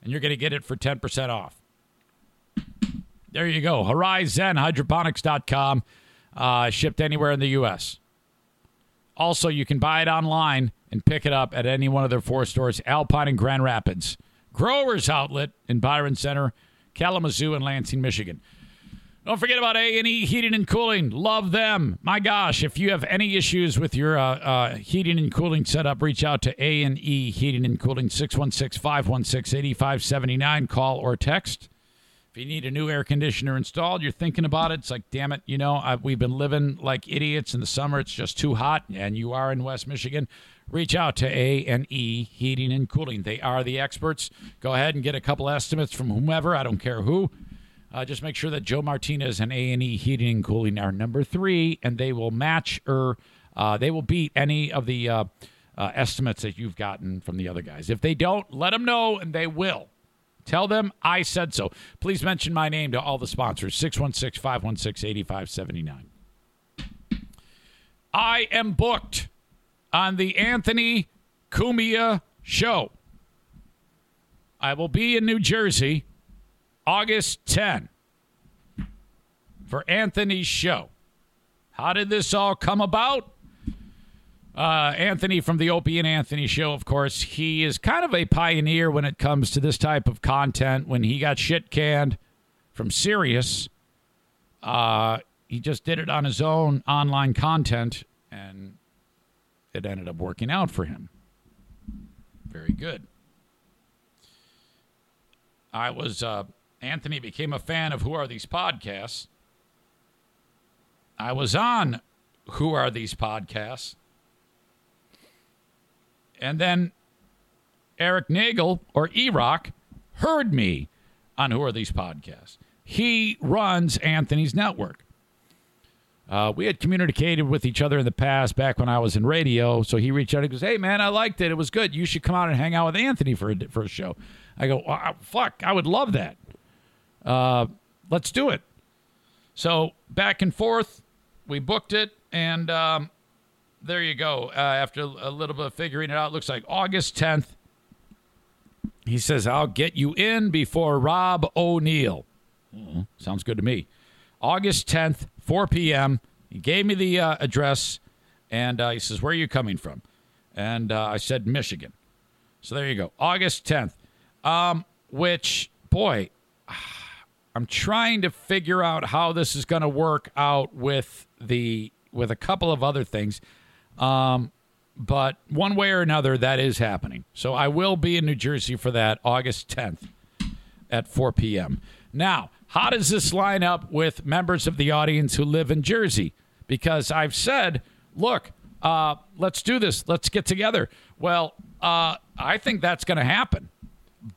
and you're going to get it for ten percent off. There you go. Horizon Hydroponics dot com, uh, shipped anywhere in the U S. Also, you can buy it online and pick it up at any one of their four stores, Alpine and Grand Rapids, Growers Outlet in Byron Center, Kalamazoo, and Lansing, Michigan. Don't forget about A and E Heating and Cooling. Love them. My gosh, if you have any issues with your uh, uh, heating and cooling setup, reach out to A and E Heating and Cooling, six one six, five one six, eight five seven nine. Call or text. If you need a new air conditioner installed, you're thinking about it. It's like, damn it, you know, I, we've been living like idiots in the summer. It's just too hot, and you are in West Michigan. Reach out to A and E Heating and Cooling. They are the experts. Go ahead and get a couple estimates from whomever. I don't care who. Uh, just make sure that Joe Martinez and A and E Heating and Cooling are number three, and they will match or uh, they will beat any of the uh, uh, estimates that you've gotten from the other guys. If they don't, let them know, and they will. Tell them I said so. Please mention my name to all the sponsors, six one six, five one six, eight five seven nine. I am booked on the Anthony Cumia Show. I will be in New Jersey August tenth for Anthony's show. How did this all come about? Uh, Anthony from the Opie and Anthony Show, of course, he is kind of a pioneer when it comes to this type of content. When he got shit canned from Sirius, uh, he just did it on his own online content, and it ended up working out for him. Very good. I was... Uh, Anthony became a fan of Who Are These Podcasts. I was on Who Are These Podcasts. And then Eric Nagel, or E-Rock, heard me on Who Are These Podcasts. He runs Anthony's network. Uh, we had communicated with each other in the past back when I was in radio. So he reached out and goes, hey, man, I liked it. It was good. You should come out and hang out with Anthony for a, for a show. I go, oh, fuck, I would love that. Uh, let's do it. So back and forth, we booked it, and um, there you go. Uh, after a little bit of figuring it out, it looks like August tenth. He says, I'll get you in before Rob O'Neal. Mm-hmm. Sounds good to me. August tenth, four p.m. He gave me the uh, address, and uh, he says, where are you coming from? And uh, I said, Michigan. So there you go. August tenth, um, which, boy, I'm trying to figure out how this is going to work out with the with a couple of other things. Um, but one way or another, that is happening. So I will be in New Jersey for that August tenth at four p.m. Now, how does this line up with members of the audience who live in Jersey? Because I've said, look, uh, let's do this. Let's get together. Well, uh, I think that's going to happen.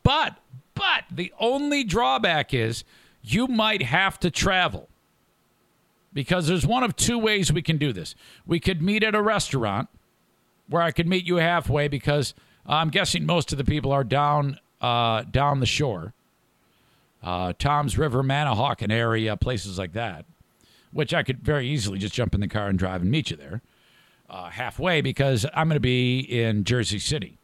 But, but the only drawback is you might have to travel. Because there's one of two ways we can do this. We could meet at a restaurant where I could meet you halfway because I'm guessing most of the people are down uh, down the shore. Uh, Tom's River, Manahawkin area, places like that, which I could very easily just jump in the car and drive and meet you there uh, halfway because I'm going to be in Jersey City,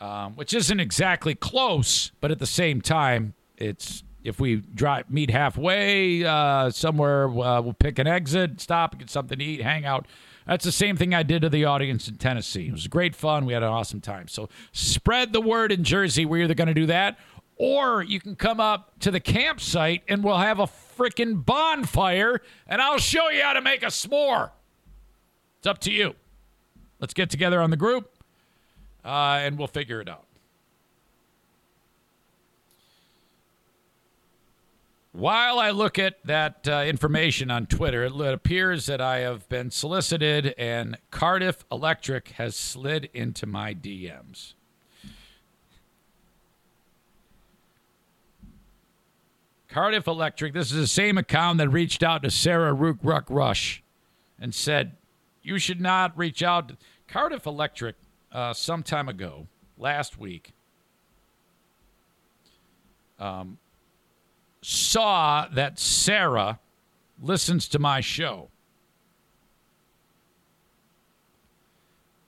um, which isn't exactly close, but at the same time, it's... If we drive, meet halfway uh, somewhere, uh, we'll pick an exit, stop, get something to eat, hang out. That's the same thing I did to the audience in Tennessee. It was great fun. We had an awesome time. So spread the word in Jersey. We're either going to do that or you can come up to the campsite and we'll have a freaking bonfire and I'll show you how to make a s'more. It's up to you. Let's get together on the group uh, and we'll figure it out. While I look at that uh, information on Twitter, it appears that I have been solicited and Cardiff Electric has slid into my D Ms. Cardiff Electric, this is the same account that reached out to Sarah Rook Ruck Rush and said, you should not reach out. Cardiff Electric, uh, some time ago, last week, um, saw that Sarah listens to my show.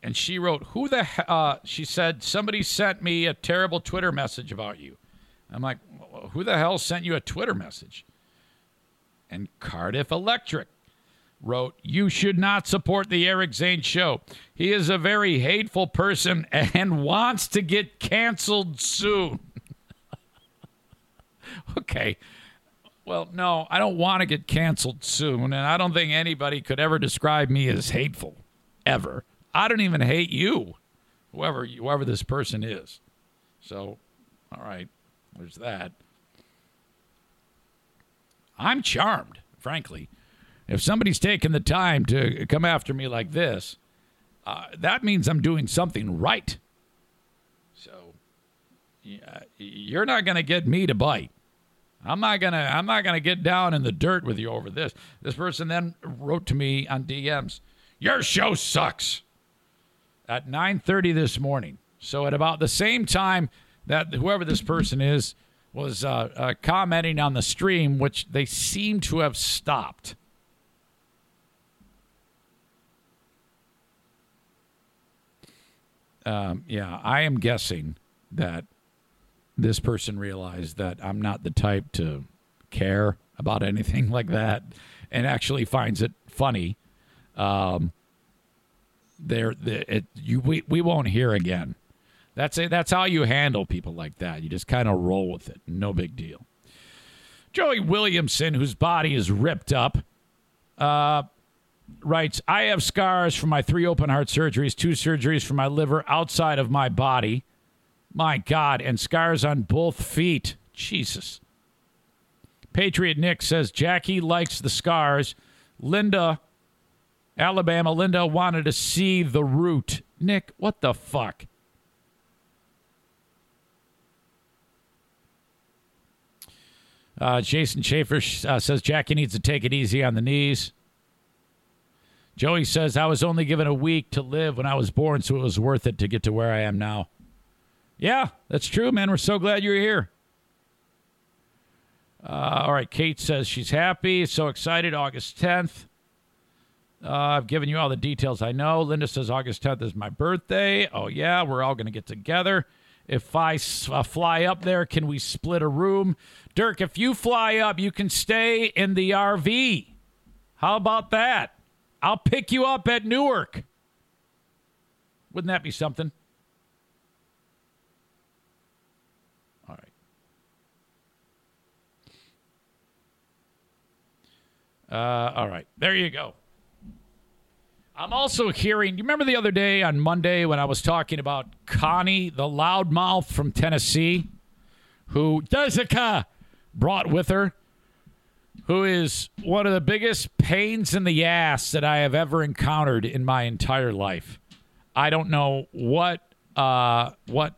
And she wrote, who the hell? Uh, she said, somebody sent me a terrible Twitter message about you. I'm like, who the hell sent you a Twitter message? And Cardiff Electric wrote, you should not support the Eric Zane Show. He is a very hateful person and wants to get canceled soon. Okay. Well, no, I don't want to get canceled soon, and I don't think anybody could ever describe me as hateful, ever. I don't even hate you, whoever whoever this person is. So, all right, there's that. I'm charmed, frankly. If somebody's taking the time to come after me like this, uh, that means I'm doing something right. So, yeah, you're not going to get me to bite. I'm not going to I'm not gonna get down in the dirt with you over this. This person then wrote to me on D Ms, your show sucks, at nine thirty this morning. So at about the same time that whoever this person is was uh, uh, commenting on the stream, which they seem to have stopped. Um, yeah, I am guessing that this person realized that I'm not the type to care about anything like that and actually finds it funny. Um, there, it, you, we, we won't hear again. That's it. That's how you handle people like that. You just kind of roll with it. No big deal. Joey Williamson, whose body is ripped up, uh, writes, I have scars from my three open heart surgeries, two surgeries from my liver outside of my body. My God, and scars on both feet. Jesus. Patriot Nick says, Jackie likes the scars. Linda, Alabama, Linda wanted to see the root. Nick, what the fuck? Uh, Jason Schaefer uh, says, Jackie needs to take it easy on the knees. Joey says, I was only given a week to live when I was born, so it was worth it to get to where I am now. Yeah, that's true, man. We're so glad you're here. Uh, all right, Kate says she's happy, so excited, August tenth. Uh, I've given you all the details I know. Linda says August tenth is my birthday. Oh, yeah, we're all going to get together. If I uh, fly up there, can we split a room? Dirk, if you fly up, you can stay in the R V. How about that? I'll pick you up at Newark. Wouldn't that be something? Uh, all right. There you go. I'm also hearing, you remember the other day on Monday when I was talking about Connie, the loudmouth from Tennessee, who Jessica brought with her? who is one of the biggest pains in the ass that I have ever encountered in my entire life. I don't know what, uh, what,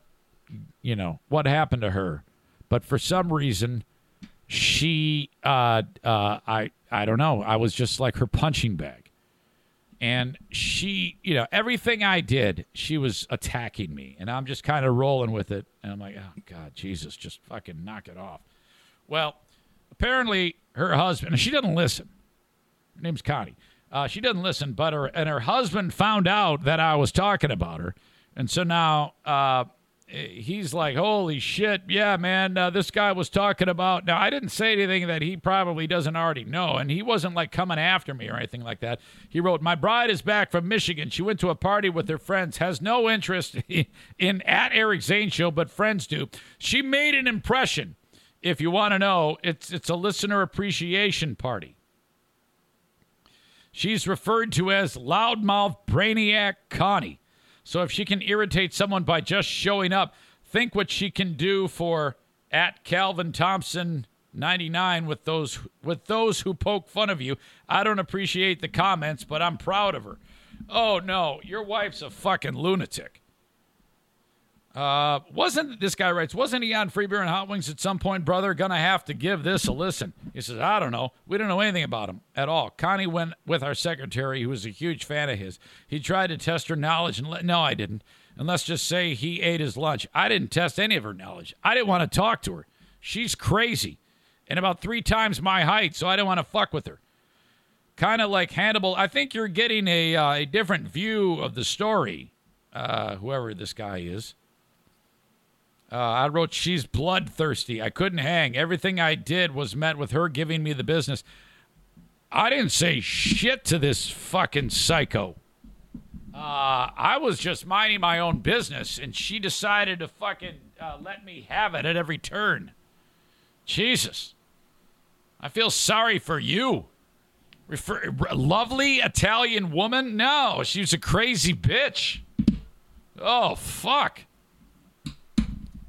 you know, what happened to her, but for some reason, she, uh, uh, I, I don't know. I was just like her punching bag, and she, you know, everything I did, she was attacking me, and I'm just kind of rolling with it. And I'm like, oh God, Jesus, just fucking knock it off. Well, apparently her husband, and she doesn't listen. Her name's Connie. Uh, she doesn't listen, but her and her husband found out that I was talking about her. And so now uh, he's like, holy shit, yeah, man, uh, this guy was talking about. Now, I didn't say anything that he probably doesn't already know, and he wasn't, like, coming after me or anything like that. He wrote, my bride is back from Michigan. She went to a party with her friends, has no interest in at Eric Zane Show, but friends do. She made an impression. If you want to know, it's it's a listener appreciation party. She's referred to as loudmouth brainiac Connie. So if she can irritate someone by just showing up, think what she can do for at Calvin Thompson ninety-nine with those with those who poke fun of you. I don't appreciate the comments, but I'm proud of her. Oh no, your wife's a fucking lunatic. Uh, wasn't this guy writes? Wasn't he on Free Beer and Hot Wings at some point, brother? Gonna have to give this a listen. He says, I don't know. We don't know anything about him at all. Connie went with our secretary, who was a huge fan of his. He tried to test her knowledge, and le- no, I didn't. And let's just say he ate his lunch. I didn't test any of her knowledge. I didn't want to talk to her. She's crazy, and about three times my height, so I didn't want to fuck with her. Kind of like Hannibal. I think you're getting a uh, a different view of the story. Uh, whoever this guy is. Uh, I wrote, she's bloodthirsty. I couldn't hang. Everything I did was met with her giving me the business. I didn't say shit to this fucking psycho. Uh, I was just minding my own business, and she decided to fucking uh, let me have it at every turn. Jesus. I feel sorry for you. Refer- lovely Italian woman? No, she was a crazy bitch. Oh, fuck.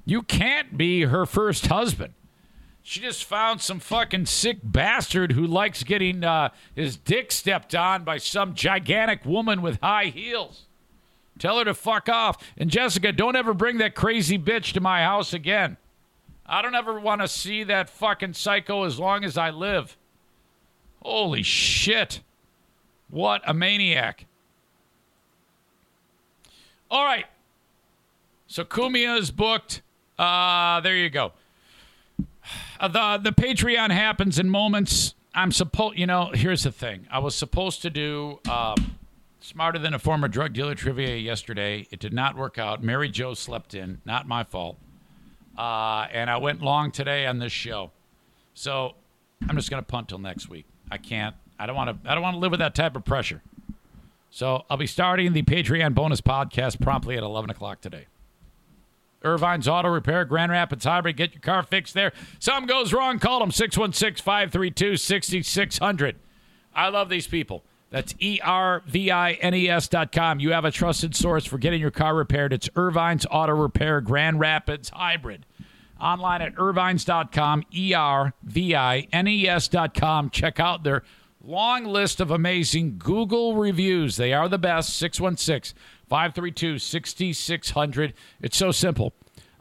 You can't be her first husband. She just found some fucking sick bastard who likes getting uh, his dick stepped on by some gigantic woman with high heels. Tell her to fuck off. And Jessica, don't ever bring that crazy bitch to my house again. I don't ever want to see that fucking psycho as long as I live. Holy shit. What a maniac. All right. So Cumia is booked. Uh, there you go. Uh, the the Patreon happens in moments. I'm supposed, you know, here's the thing. I was supposed to do um, Smarter Than a Former Drug Dealer trivia yesterday. It did not work out. Mary Jo slept in. Not my fault. Uh, and I went long today on this show. So I'm just going to punt till next week. I can't. I don't want to. I don't want to live with that type of pressure. So I'll be starting the Patreon bonus podcast promptly at eleven o'clock today. Irvine's Auto Repair, Grand Rapids Hybrid. Get your car fixed there. Something goes wrong, call them six one six, five three two, six six zero zero. I love these people. That's E R V I N E S dot com. You have a trusted source for getting your car repaired. It's Irvine's Auto Repair, Grand Rapids Hybrid. Online at Irvines dot com, E R V I N E S dot com. Check out their long list of amazing Google reviews. They are the best. six one six, five three two, six six zero zero. It's so simple.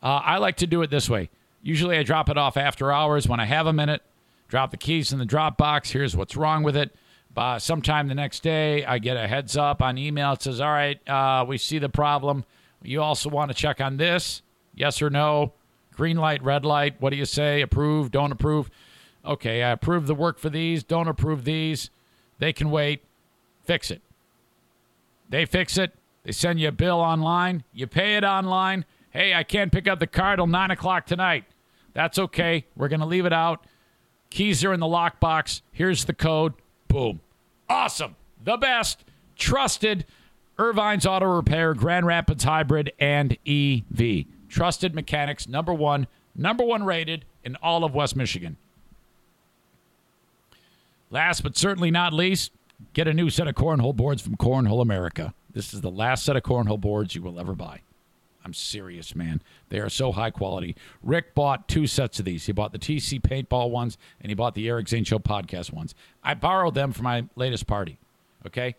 Uh, I like to do it this way. Usually I drop it off after hours when I have a minute. Drop the keys in the drop box. Here's what's wrong with it. Uh, sometime the next day, I get a heads up on email. It says, all right, uh, we see the problem. You also want to check on this. Yes or no. Green light, red light. What do you say? Approve, don't approve. Okay, I approve the work for these. Don't approve these. They can wait. Fix it. They fix it. They send you a bill online. You pay it online. Hey, I can't pick up the car till nine o'clock tonight. That's okay. We're going to leave it out. Keys are in the lockbox. Here's the code. Boom. Awesome. The best. Trusted. Irvine's Auto Repair, Grand Rapids Hybrid, and E V. Trusted mechanics, number one. Number one rated in all of West Michigan. Last but certainly not least, get a new set of cornhole boards from Cornhole America. This is the last set of cornhole boards you will ever buy. I'm serious, man. They are so high quality. Rick bought two sets of these. He bought the T C Paintball ones, and he bought the Eric Zane Show podcast ones. I borrowed them for my latest party, okay?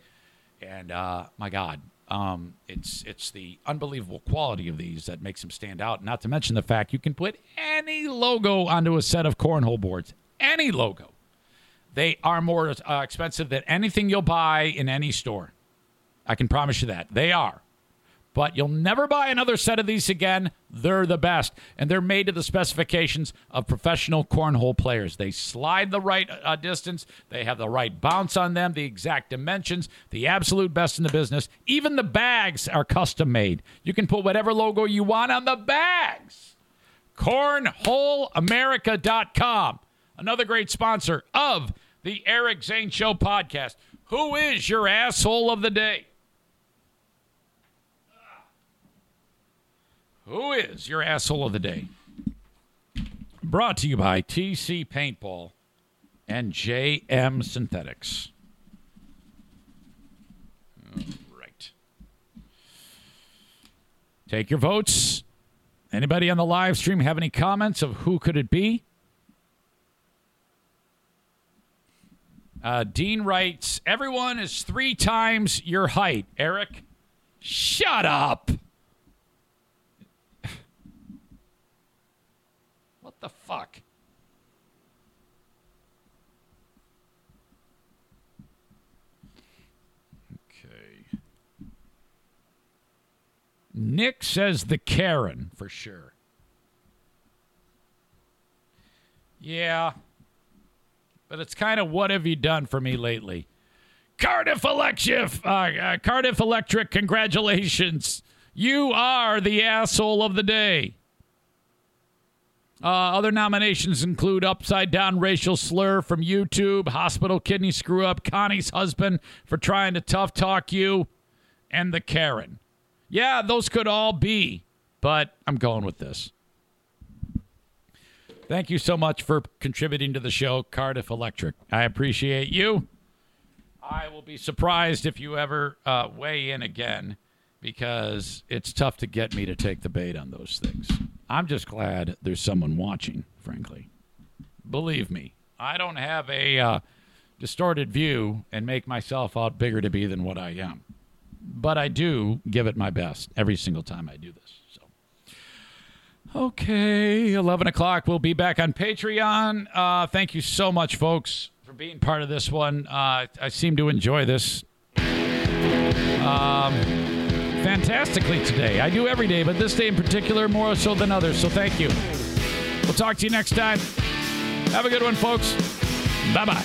And, uh, my God, um, it's it's the unbelievable quality of these that makes them stand out, not to mention the fact you can put any logo onto a set of cornhole boards. Any logo. They are more uh, expensive than anything you'll buy in any store. I can promise you that. They are. But you'll never buy another set of these again. They're the best. And they're made to the specifications of professional cornhole players. They slide the right uh, distance. They have the right bounce on them, the exact dimensions, the absolute best in the business. Even the bags are custom made. You can put whatever logo you want on the bags. cornhole america dot com. Another great sponsor of the Eric Zane Show podcast. Who is your asshole of the day? Who is your asshole of the day? Brought to you by T C Paintball and J M Synthetics. All right. Take your votes. Anybody on the live stream have any comments of who could it be? Uh, Dean writes, everyone is three times your height. Eric, shut up. What the fuck? Okay. Nick says the Karen for sure. Yeah. But it's kind of what have you done for me lately? Cardiff Electric, uh, uh, Cardiff Electric, congratulations. You are the asshole of the day. Uh, other nominations include Upside Down Racial Slur from YouTube, Hospital Kidney Screw Up, Connie's Husband for Trying to Tough Talk You, and the Karen. Yeah, those could all be, but I'm going with this. Thank you so much for contributing to the show, Cardiff Electric. I appreciate you. I will be surprised if you ever uh, weigh in again because it's tough to get me to take the bait on those things. I'm just glad there's someone watching, frankly. Believe me, I don't have a uh, distorted view and make myself out bigger to be than what I am. But I do give it my best every single time I do this. Okay, eleven o'clock. We'll be back on Patreon. Uh, thank you so much, folks, for being part of this one. Uh, I seem to enjoy this um, fantastically today. I do every day, but this day in particular more so than others. So thank you. We'll talk to you next time. Have a good one, folks. Bye-bye.